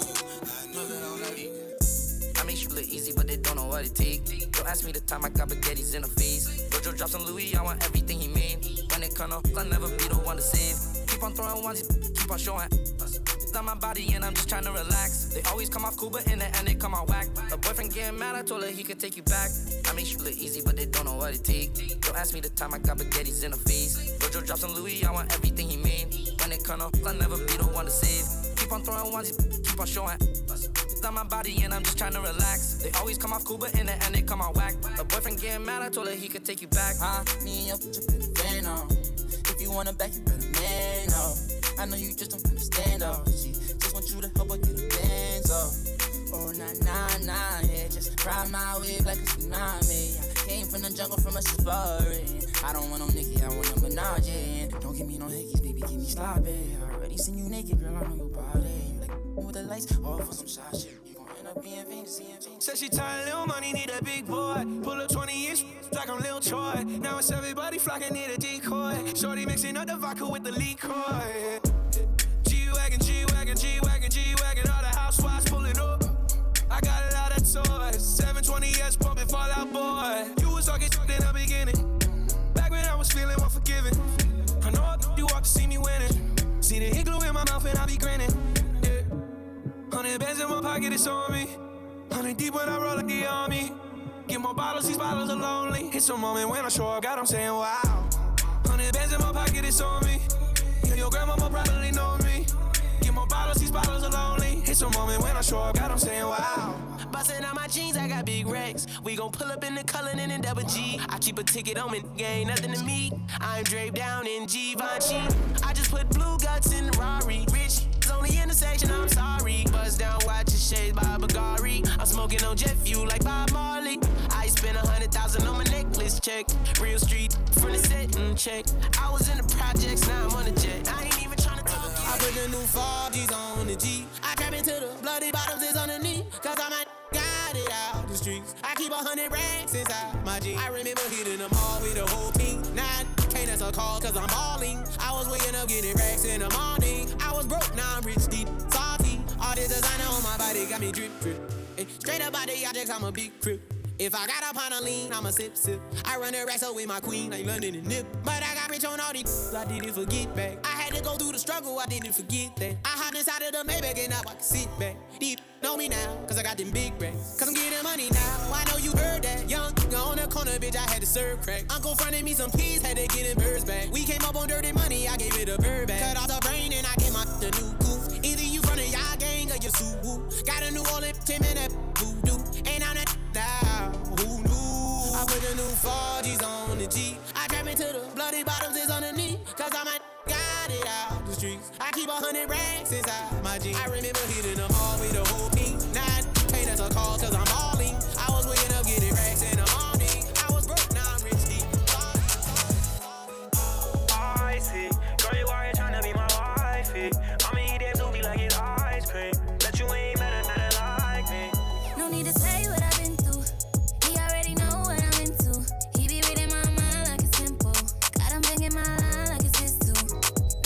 I make shit look easy, but they don't know what it takes. Don't ask me the time, I got baguettes in the face. Jojo drops on Louis, I want everything he made. When it comes up, I'll never be the one to save. Keep on throwing ones, keep on showing. It's not my body and I'm just trying to relax. They always come off cool, but in the end they come out whack. A boyfriend getting mad, I told her he could take you back. I make shit look easy, but they don't know what it takes. Don't ask me the time, I got baguettes in the face. Jojo drops on Louis, I want everything he made. When it comes up, I'll never be the one to save. Keep on throwing ones, keep on showing. On my body and I'm just trying to relax. They always come off cool, but in the end they come out whack. A boyfriend getting mad, I told her he could take you back. Me and your bitch been a fan on. If you wanna back, you better man up. I know you just don't understand up. She just want you to help her get her bands up. Oh nah, yeah, just ride my wave like a tsunami. I came from the jungle from a safari. I don't want no nigga, I want a menage. Yeah. Don't give me no hickeys, baby, give me sloppy. I already seen you naked, girl, I know your body. With the lights off for some shy shit. You gon' end up being vain. Said she tired, little money, need a big boy. Pull up 20-inch, like I'm Lil Troy. Now it's everybody flocking, need a decoy. Shorty mixing up the vodka with the liquor. G-Wagon, G-Wagon, G-Wagon, G-Wagon. All the housewives pulling up. I got a lot of toys. 720S pumping Fallout Boy. You was talking shit in the beginning. Back when I was feeling unforgiving. I know you walk to see me winning. See the hit glue in my mouth and I be grinning. 100 bands in my pocket, it's on me. 100 deep when I roll like the army. Get more bottles, these bottles are lonely. It's a moment when I show up, God, I'm saying wow. 100 bands in my pocket, it's on me. Yeah, your grandma probably know me. Get more bottles, these bottles are lonely. It's a moment when I show up, God, I'm saying wow. Bustin' out my jeans, I got big racks. We gon' pull up in the color and in double G. I keep a ticket on me, ain't nothing to me. I'm draped down in Givenchy. I just put blue guts in the Rari. Rich on the intersection, I'm sorry. Buzz down, watch your shades by Bulgari. I'm smoking on jet fuel like Bob Marley. I spent 100,000 on my necklace, check. Real street from the set, check. I was in the projects, now I'm on the jet. I ain't even tryna talk yet. I put the new 5G's on the G. I trap into the bloody bottoms is underneath. Cause I might got it out the streets. I keep 100 racks inside my Jeep. I remember hitting them all with the whole team. Now can't answer calls cause I'm balling. I was waking up getting racks in the morning. I was broke, now I'm rich, deep, salty. All this designer on my body got me drip, drip. And straight up by the objects, I'm a big crip. If I got up on a lean, I'ma sip, sip. I run the racks up with my queen, like London and Nip. But I got rich on all these, I didn't forget back. I had to go through the struggle, I didn't forget that. I hopped inside of the Maybach and now I can sit back. Deep, know me now, cause I got them big racks. Cause I'm getting money now, I know you heard that. Young, on the corner, bitch, I had to serve crack. Uncle fronted me some peas, had to get them birds back. We came up on dirty money, I gave it a bird back. Cut off the brain and I get my the new goof. Either you from the y'all gang or you suit-woo. Got a new Orleans, 10 minute voodoo. Ain't on that now, who knew? I put the new 4Gs on the G. I trap into the bloody bottoms is underneath. Cause I might got it out the streets. I keep 100 racks inside my G. I remember hitting them all with the whole team. Now I can't answer calls cause I'm balling. I was waking up getting racks in the morning. I was broke, now I'm rich deep. I see. Girl, you are trying to be my wifey. I'ma eat that doobie like it's ice cream. Bet you ain't better like me. No need to say what I've been through. He already know what I'm into. He be reading my mind like it's simple. Got him banging my line like it's his too.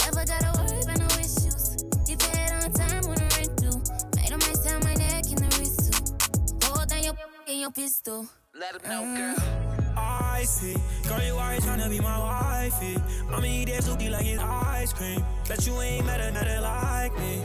Never gotta worry about no issues. He paid on time when I rent through. Made him ice down my neck in the wrist too. Hold down your in your pistol. Let him know, girl. I see. Girl, you already tryna be my wifey. I'ma eat that soupy like it's ice cream. Bet you ain't better like me.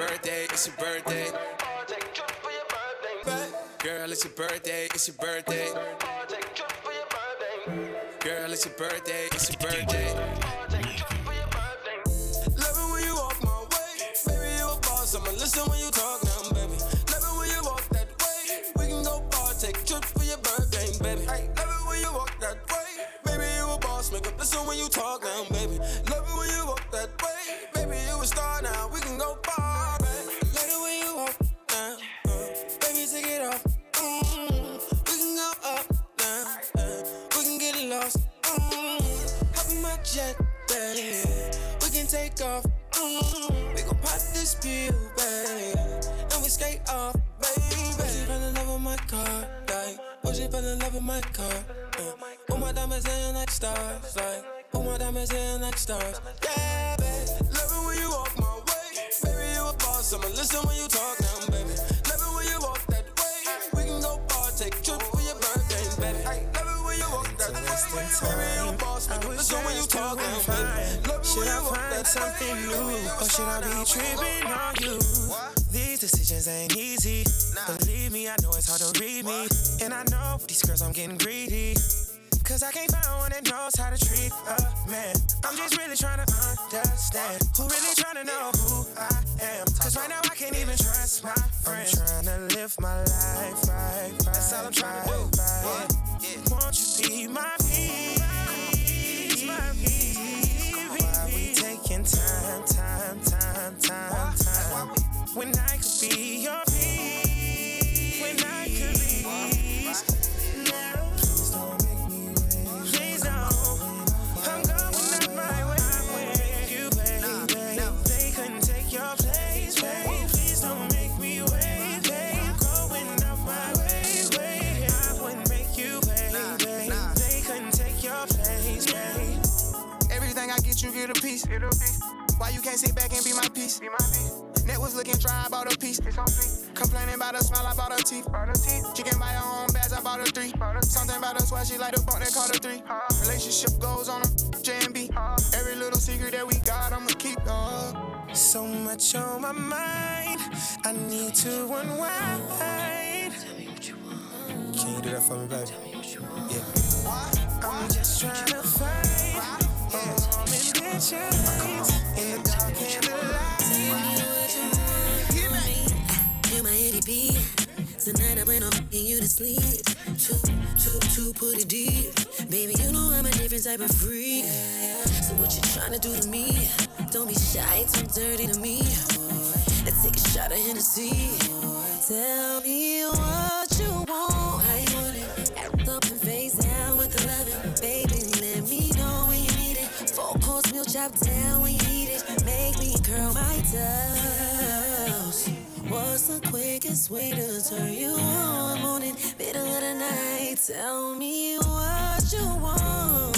birthday, it's your birthday. Project Jump for your birthday. Girl, it's your birthday, it's your birthday. Project Jump for your birthday. Girl, it's your birthday, it's your birthday. Project Jump for your birthday. Love it when you walk my way. Baby, you a boss, I'ma listen when you talk now, baby. Love it when you walk that way. We can go Project Jump for your birthday, baby. Hey, love it when you walk that way. Baby, you a boss, make up listen when you talk now, baby. Love it when you walk that way. Baby, you a star now, we can go far, baby. Love the way you walk now, baby, take it off. We can go up now, we can get lost. Hop in my jet, baby, we can take off. We gon' pop this pill, baby, and we skate off, baby. Oh, she fell in love with my car, like, oh, she fell in love with my car. Oh, my diamonds ain't like stars, like, oh, my diamonds ain't like stars, yeah, baby. Baby, you a boss, I'ma listen when you talk now, baby. Love it when you walk that way. We can go partake, trip for your birthday, baby. Love it when you walk that way. Baby, you a boss, make up listen when you talk now, baby. Love it when you walk that way. Should I find something new, or should I be tripping on you? These decisions ain't easy. Believe me, I know it's hard to read me. And I know with these girls I'm getting greedy, cause I can't find one that knows how to treat a man. I'm just really tryna understand who really tryna know who I am. Cause right now I can't even trust my friends. I'm tryna live my life right, that's all I'm tryna do. Won't you be my peace? Why we taking time? When I could be your peace, when I could be now. You get a piece. Why you can't sit back and be my piece? Net was looking dry, I bought a piece. Complaining about her smile, I bought her teeth. She can buy her own bags, I bought her three. Something about her swag, she like the bump that caught her three. Relationship goals on her J&B. Every little secret that we got, I'ma keep up. So much on my mind, I need to unwind. Tell me what you want. Can you do that for me, baby? Tell me what you want. Yeah. I'm just trying to find in the dark and the light. You're right. You're my MVP. Tonight I went on f***ing you to sleep. Too pretty deep. Baby, you know I'm a different type of freak. So what you trying to do to me? Don't be shy, talk dirty to me. Let's take a shot of Hennessy. Tell me what you want. I want it. Act up and face down with the loving. Baby, let me know when you need it. Four course meal chop down when you eat it. Make me curl my toes. What's the quickest way to turn you on? Morning, middle of the night. Tell me what you want.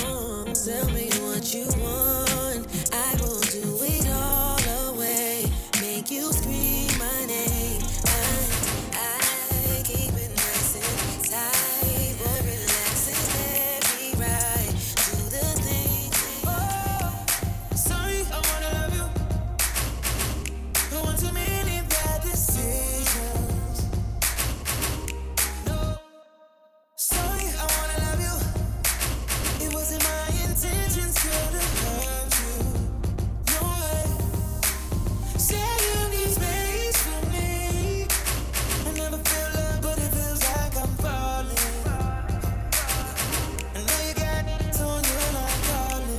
Tell me what you want. I will do it all away. Make you scream my name. I keep it nice and tight, but relax and let me ride. Do the thing. Oh, sorry, I wanna love you. Don't want too many bad decisions. No, sorry, I wanna love you. It wasn't my intentions to hurt you. No way. Say you need space for me. I never feel love, but it feels like I'm falling. I know you got it, so you're not calling.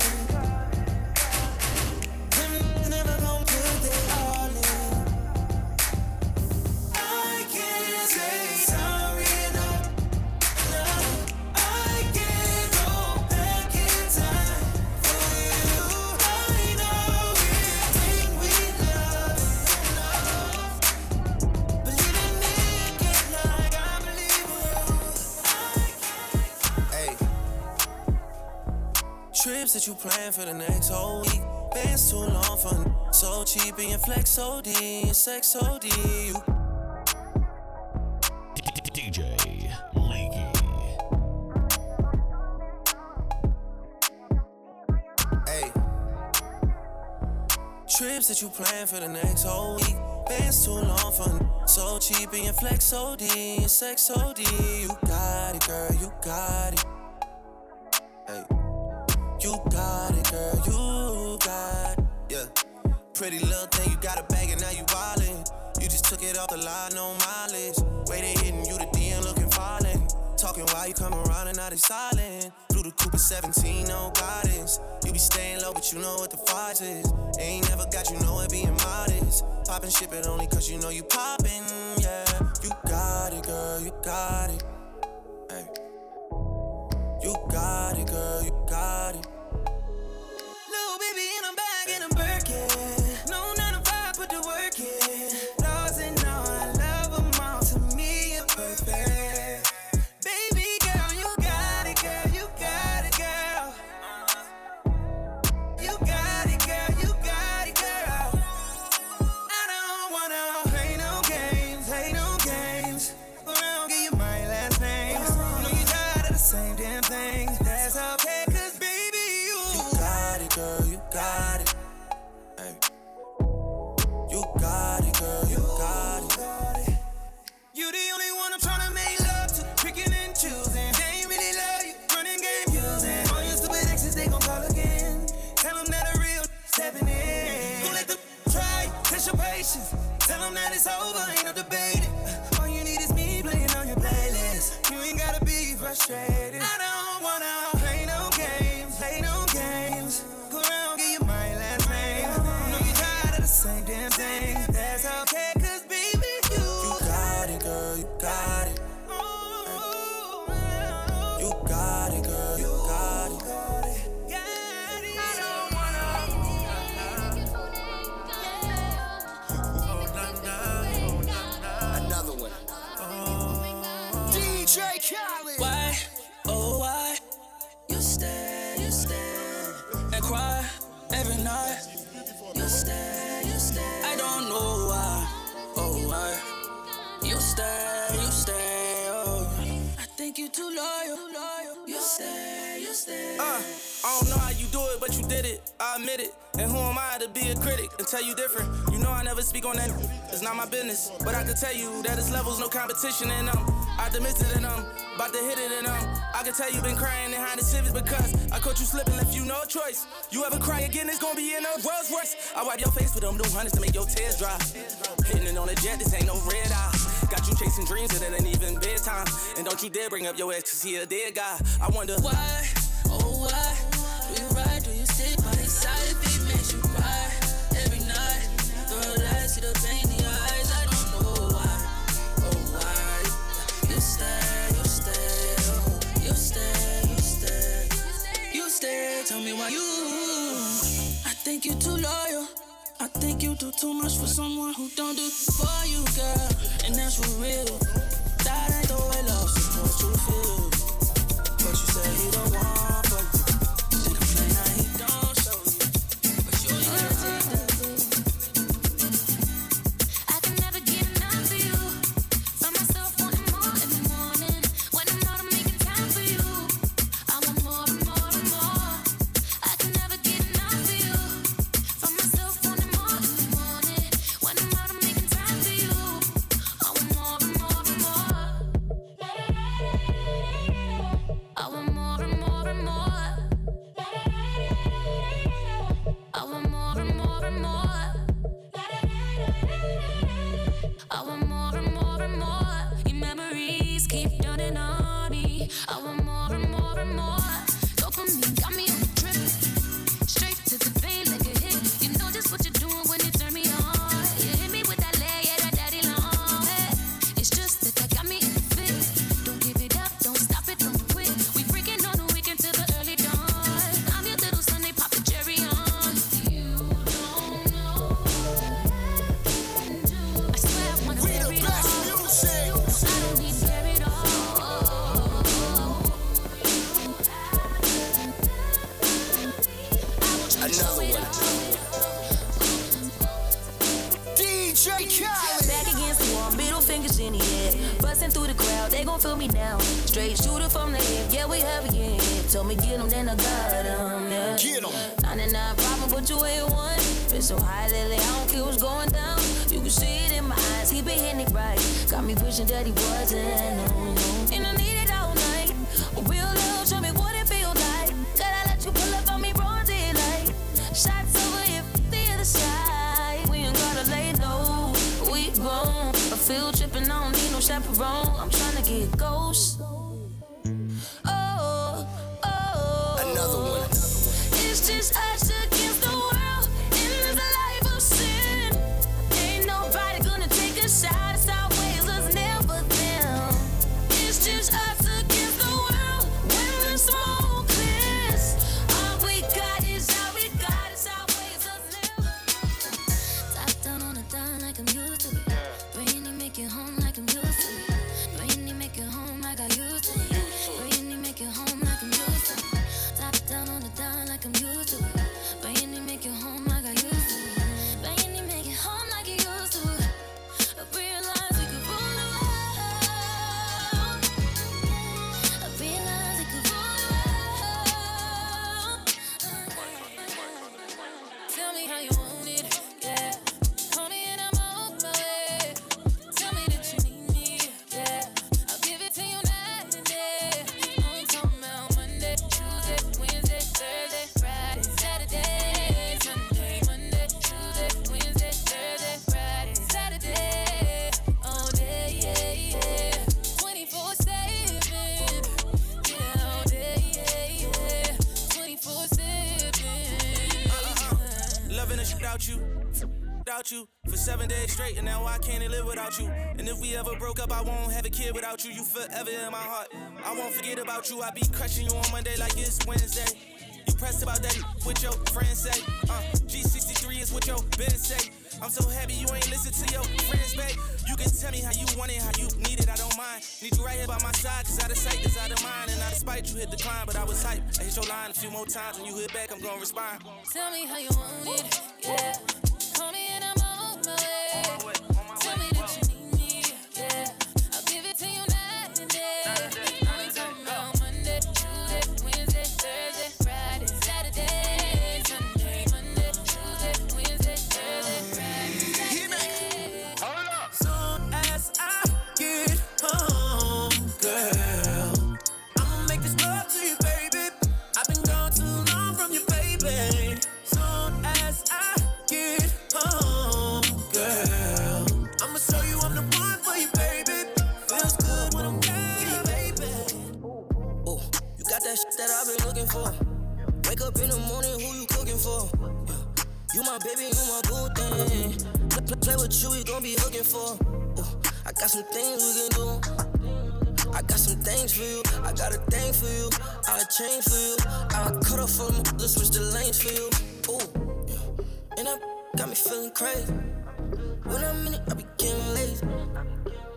Them never gon' put they all in. I can't say sorry enough. No, I can't go back in time for you. I know it ain't with love enough. Believing it ain't like I believe you. Hey. Trips that you plan for the next whole week. Bands too long for so cheap and your flex OD and sex OD. You DJ Leaky. Hey. Trips that you plan for the next whole week. It's too long for so cheap and your flex OD, your sex OD. You got it, girl, you got it. Hey, you got it, girl, you got it. Yeah, pretty little thing, you got a bag and now you wildin'. You just took it off the line, no mileage. Waiting, hitting you the DM, looking fallin'. Talking while you come around and now they silent. Through the Cooper 17, no guidance. You be staying low, but you know what the fight is. Ain't never got you know it being modest. Poppin' shit, but only cause you know you poppin', yeah. You got it, girl, you got it. Hey. You got it, girl, you got it. Lil' baby in a bag and a Birkin. No 9 to 5, put the work in. I don't know how you do it, but you did it, I admit it. And who am I to be a critic and tell you different? You know I never speak on that, it's not my business. But I can tell you that it's levels, no competition in them. I dismissed it in them, about to hit it in them. I can tell you been crying and hiding civics because I caught you slipping, left you no choice. You ever cry again, it's gonna be in a Rolls Royce. I wipe your face with them new hundreds to make your tears dry. Hitting it on a jet, this ain't no red eye. Got you chasing dreams that it ain't even bedtime. And don't you dare bring up your ex, cause he a dead guy. I wonder why, oh why, do you ride, do you stick by his side if he makes you cry? Every night, throw a light, see the pain in your eyes. I don't know why, oh why, you stay, you stay, oh, you stay, you stay, you stay. Tell me why you, I think you too loyal. I think you do too much for someone who don't do for you, girl. And that's for real. That ain't the way love's supposed to feel. But you said you don't want for you. Did a play now he don't show you. But you I can never get enough of you. Find myself wanting more every morning. When I know to make it time for you. I want more and more and more. I can never get enough of you. Find myself wanting more every morning. When I know to make it time for you. I want more and more and more. I want more and more and more. I want more and more and more. I want more and more and more. Your memories keep dawning on me. I want more and more and more. Dopamine got me on the trip, straight to the vein like a hit. You know just what you're doing when you turn me on. You hit me with that leg, yeah, that daddy long. Hey, it's just that that got me in the fit. Don't give it up, don't stop it, don't quit. We freaking on the weekend till the early dawn. I'm your little Sunday, pop the cherry on. You don't know what I swear I wanna be the best music. I don't need to hear it all. Another one. DJ Khaled. Back against the wall, middle fingers in the air. Busting through the crowd, they gon' feel me down. Straight shooter from the hip, yeah, we have it, yeah. Told me get 'em, then I got 'em, yeah. Get 'em. 99 problem, but you ain't one. Been so high lately, I don't care what's going down. You can see it in my eyes, he been hitting it right. Got me wishing that he wasn't, no. And I need it all night. A real love, show me what it feel like. Gotta let you pull up on me, broad daylight. Shots over here, the other side. We ain't gotta lay low, we grown. A field trip and I don't need no chaperone. I'm tryna get ghosts. It's just us against the world, and it's a life of sin. Ain't nobody gonna take a shot, it's our ways, it's never them. It's just us against the world, when the smoke clears. All we got is all we got, it's our ways, it's never them. Top down on a dime like I'm used to it. Rainy make it home like I'm used to it. Rainy make it home like I used to it. Rainy make it home like I'm used to it. Top down on a dime like I'm used to it. You for 7 days straight, and now I can't live without you. And if we ever broke up, I won't have a kid without you. You forever in my heart, I won't forget about you. I be crushing you on Monday like it's Wednesday. You pressed about that with your friends say. G63 is what your bitch say. I'm so happy you ain't listen to your friends, babe. You can tell me how you want it, how you need it, I don't mind. Need you right here by my side, cause out of sight, cause out of mind. And out of spite, you hit the climb, but I was hype. I hit your line a few more times, when you hit back, I'm gonna respond. Tell me how you want it, yeah. Call me and I'm on my way. Tell me that you need me, yeah. I'll give it to you night and day. Only talk about Monday, Tuesday, Wednesday, Thursday, Friday, Saturday, Sunday, Monday, Tuesday, Wednesday, Thursday, Friday, Saturday. Hold up. Soon as I get home, girl, I'ma make this love to you, baby. I've been gone too long from you, baby. Soon as I get home, girl, I'ma show you I'm the one for you, baby. Feels good when I'm with baby. Ooh, you got that shit that I've been looking for. Wake up in the morning, who you cooking for? You my baby, you my good thing. Play with you, we gon' be looking for. Ooh, I got some things we can do. I got some things for you. I got a thing for you. I'll change for you. I'll cut off from my to switch the lanes for you. Ooh. And that got me feeling crazy. When I'm in it, I be getting lazy.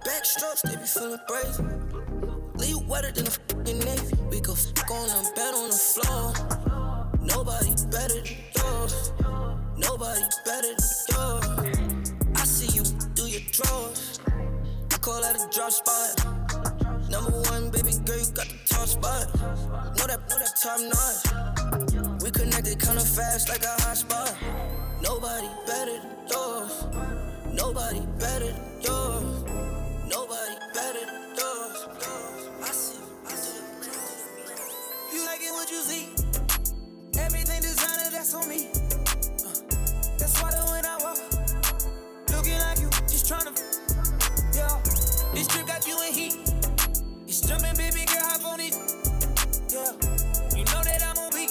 Backstrokes, they be feeling crazy. Leave wetter than a f***ing Navy. We go f*** on a bed on the floor. Nobody better than yours. Nobody better than yours. I see you do your drawers. I call that a drop spot. Number one, baby girl, you got the top spot. Know that top notch. We connected kinda fast like a hotspot. Nobody better than yours. Nobody better than yours. Nobody better than yours. I see. You like it what you see. Everything designer, that's on me. That's why when I walk, looking like you, just tryna. Yeah, this trip got you in heat. It's jumping, baby girl, hop on it. Yeah, you know that I'm on beat.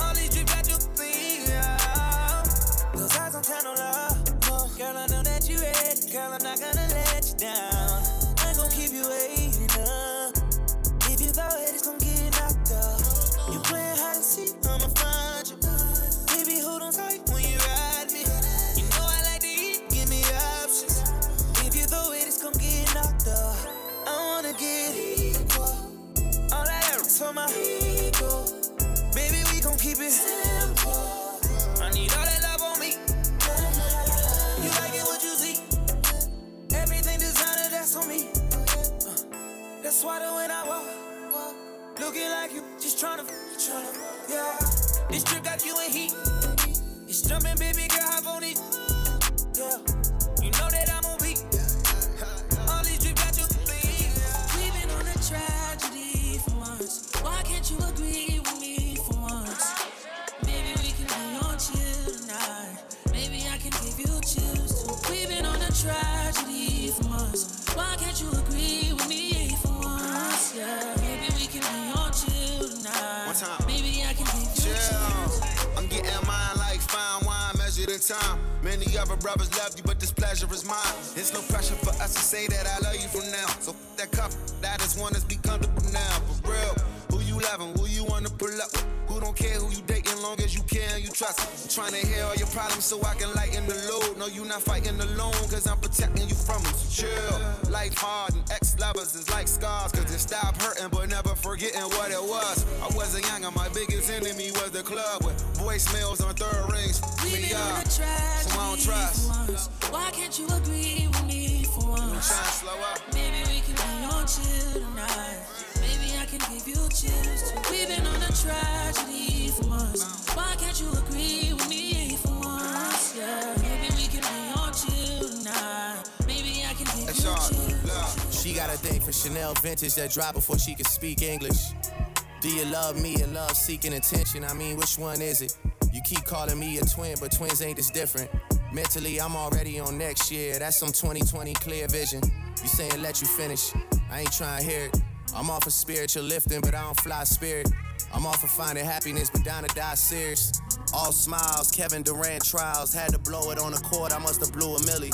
All these drips got you beat. Yeah, those eyes don't tell no lie. No. Girl, I know that you ready. Girl, I'm not gonna let you down. I ain't gonna keep you waiting up. If you go ahead, it's gonna get knocked up. You playing hide and seek, I'ma find you. Baby, hold on tight when you ride me. You know I like to eat, give me options. If you go ahead, it's gonna get knocked up. I wanna get equal. All I ever told my ego. Baby, we gon' keep it simple. I need all that love on me. You like it what you see. Everything designer, that's on me. That's why when I walk, looking like you, just tryna. Yeah, this trip got you in heat. It's jumping, baby girl, hop on it. Yeah. time. Many other brothers loved you, but this pleasure is mine. It's no pressure for us to say that I love you from now. So that cup, that is one that's be comfortable now. For real, who you loving, who you wanna pull up with? Who don't care who you dating, long as you care and you trust. Trying to hear all your problems so I can lighten the load. No, you not fighting alone, cause I'm protecting you from them. So chill, life hard and ex-lovers is like scars. Cause it stopped hurting but never forgetting what it was. I wasn't young and my biggest enemy was the club. With voicemails on third rings, we are so I don't trust once. Why can't you agree with me for once? Slow up. Maybe we can be on chill tonight. Maybe I can give you chills too. We've been on a tragedy for months. Why can't you agree with me for once? Yeah. Maybe we can be on chill tonight. Maybe I can give you chills. She got a thing for Chanel vintage that dropped before she could speak English. Do you love me and love seeking attention? I mean, which one is it? You keep calling me a twin, but twins ain't this different. Mentally, I'm already on next year. That's some 2020 clear vision. You saying let you finish. I ain't trying to hear it. I'm off of spiritual lifting, but I don't fly spirit. I'm off of finding happiness, but down to die serious. All smiles, Kevin Durant trials. Had to blow it on the court, I must have blew a milli.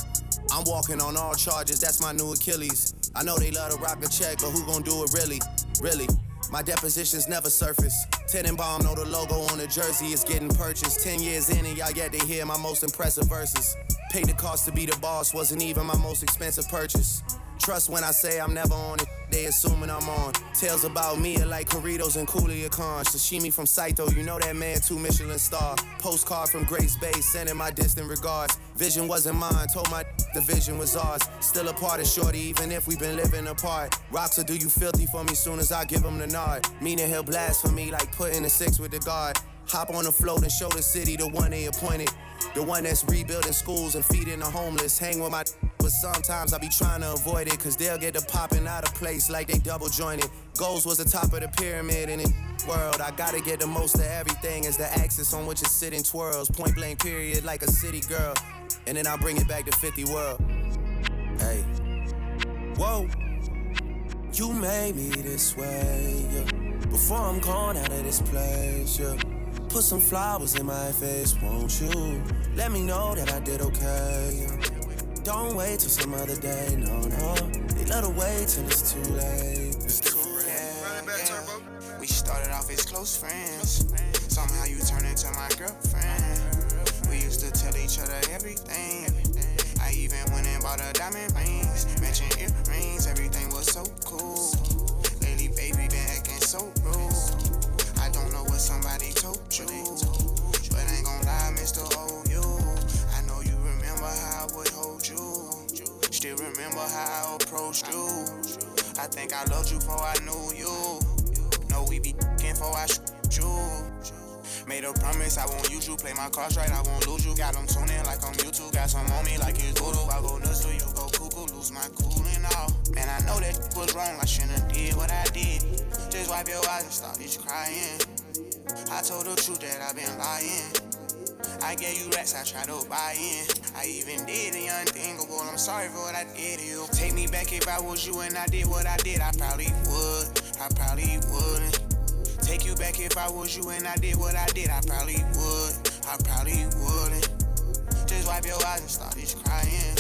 I'm walking on all charges, that's my new Achilles. I know they love to rock and check, but who gon' do it really? Really? My depositions never surface. Tenenbaum know the logo on the jersey is getting purchased. 10 years in and y'all yet to hear my most impressive verses. Paid the cost to be the boss, wasn't even my most expensive purchase. Trust when I say I'm never on it, they assuming I'm on. Tales about me are like Corritos and Coolia Khan. Sashimi from Saito, you know that man, 2 Michelin star. Postcard from Grace Bay, sending my distant regards. Vision wasn't mine, told my the vision was ours. Still a part of shorty, even if we been living apart. Rocks will do you filthy for me soon as I give him the nod. Meaning he'll blast for me like putting a six with the guard. Hop on the float and show the city the one they appointed. The one that's rebuilding schools and feeding the homeless. Hang with my but sometimes I be trying to avoid it, cause they'll get to popping out of place like they double jointed. Goals was the top of the pyramid in the world. I gotta get the most of everything as the axis on which it's sitting twirls. Point blank period like a city girl. And then I bring it back to 50 world. Hey. Whoa. You made me this way, yeah. Before I'm gone out of this place, yeah. Put some flowers in my face, won't you? Let me know that I did okay, yeah. Don't wait till some other day, no, no. They let her wait till it's too late. It's too late. Yeah. We started off as close friends. Somehow you turned into my girlfriend. We used to tell each other everything. I even went and bought her diamond rings. Matching earrings, everything was so cool. Lately, baby, been acting so rude. I don't know what somebody told you, but ain't gon' lie, Mr. OU. How I would hold you. Still remember how I approached you. I think I loved you before I knew you. Know we be f***ing before I shoot you. Made a promise I won't use you. Play my cards right, I won't lose you. Got them tuning like I'm YouTube. Got some on me like it's voodoo. I go nuts till you go cuckoo. Lose my cool and all. Man, I know that was wrong. I shouldn't did what I did. Just wipe your eyes and stop just crying. I told the truth that I've been lying. I gave you racks, I tried to buy in. I even did the unthinkable, I'm sorry for what I did to you. Take me back if I was you and I did what I did, I probably would, I probably wouldn't. Take you back if I was you and I did what I did, I probably would, I probably wouldn't. Just wipe your eyes and start just crying.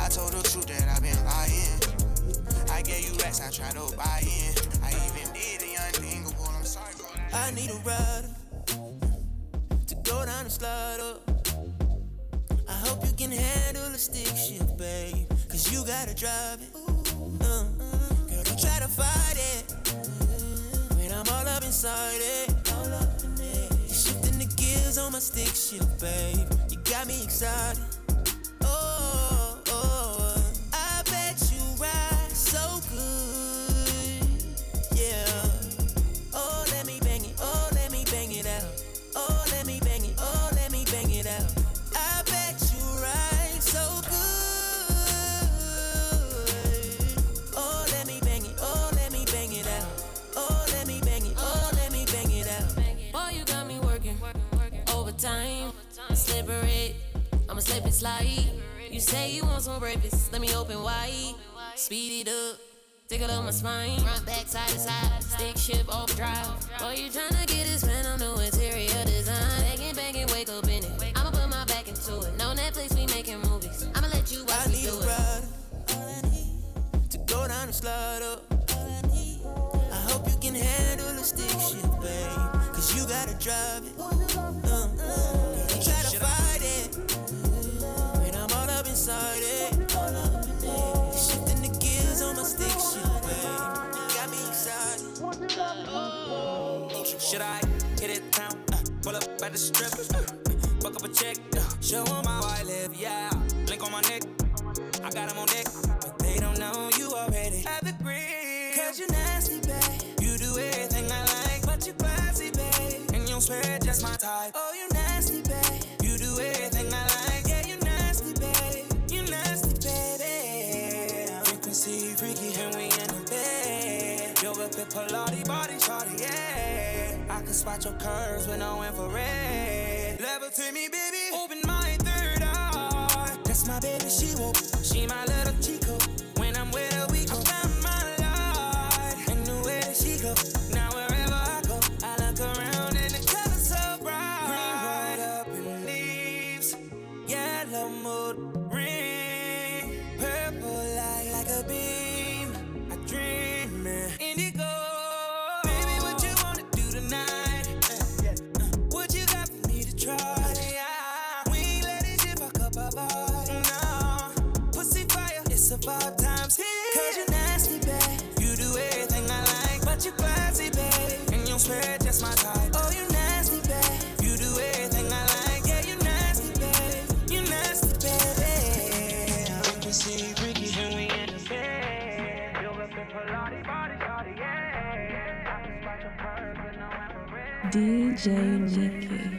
I told the truth that I've been lying. I gave you racks, I tried to buy in. I even did the unthinkable, I'm sorry for what I did. I need a rider. Go down and slide up. I hope you can handle a stick shift, babe. Cause you gotta drive it. Girl, don't try to fight it. When I'm all up inside it. You're shifting the gears on my stick shift, babe. You got me excited. Oh, oh, I bet you ride so good. Yeah. Oh, let me bang it. Oh, let me bang it out. Oh, let me bang it, oh, let me bang it out. I bet you ride so good. Oh, let me bang it, oh, let me bang it out. Oh, let me bang it, oh, let me bang it out. Boy, you got me working, overtime, slipper it, I'ma slip it slide. You say you want some breakfast, let me open wide, speed it up. Tickle up my spine, front, back, side to side, stick shift, overdrive. Boy, you tryna get this man on the interior design. Bang it, wake up in it. I'ma put my back in them slide up. I hope you can handle the stick shit, babe, cause you gotta drive it. You try to fight it, and I'm all up inside it. Shifting the gears on my stick shit, babe, got me excited. Should I hit it down? Pull up at the strip, buck up a check, show them how I live, yeah. Blink on my neck, I got them on deck, but they don't know you already have it green. Cause you nasty, babe, you do everything I like, but you classy, babe, and you swear just my type. Oh, you nasty, babe, you do everything I like, yeah, you nasty, baby. Frequency freaky, and we in the bed. Yoga pit, Pilates, body shawty, yeah. I can spot your curves with no infrared. Level to me, baby, open my third eye. That's my baby, she woke. She my little chico. When I'm with her, we go. I found my light, and the way that she go. Now wherever I go, I look around and the color's so bright. Green right up in leaves, yellow mood ring, purple light like a beam. I dream it. Indigo, baby, what you wanna do tonight? What you got for me to try? Five times here, cause you nasty, babe. You do everything I like, but you classy, babe, and you swear just my type. Oh, you nasty, babe. You do everything I like, yeah, you nasty, babe. You nasty, baby. I can see Ricky and we in the bed. Yoga fit, Pilates, body shawty, yeah. I can spot your curves with no infrared. DJ Nicky.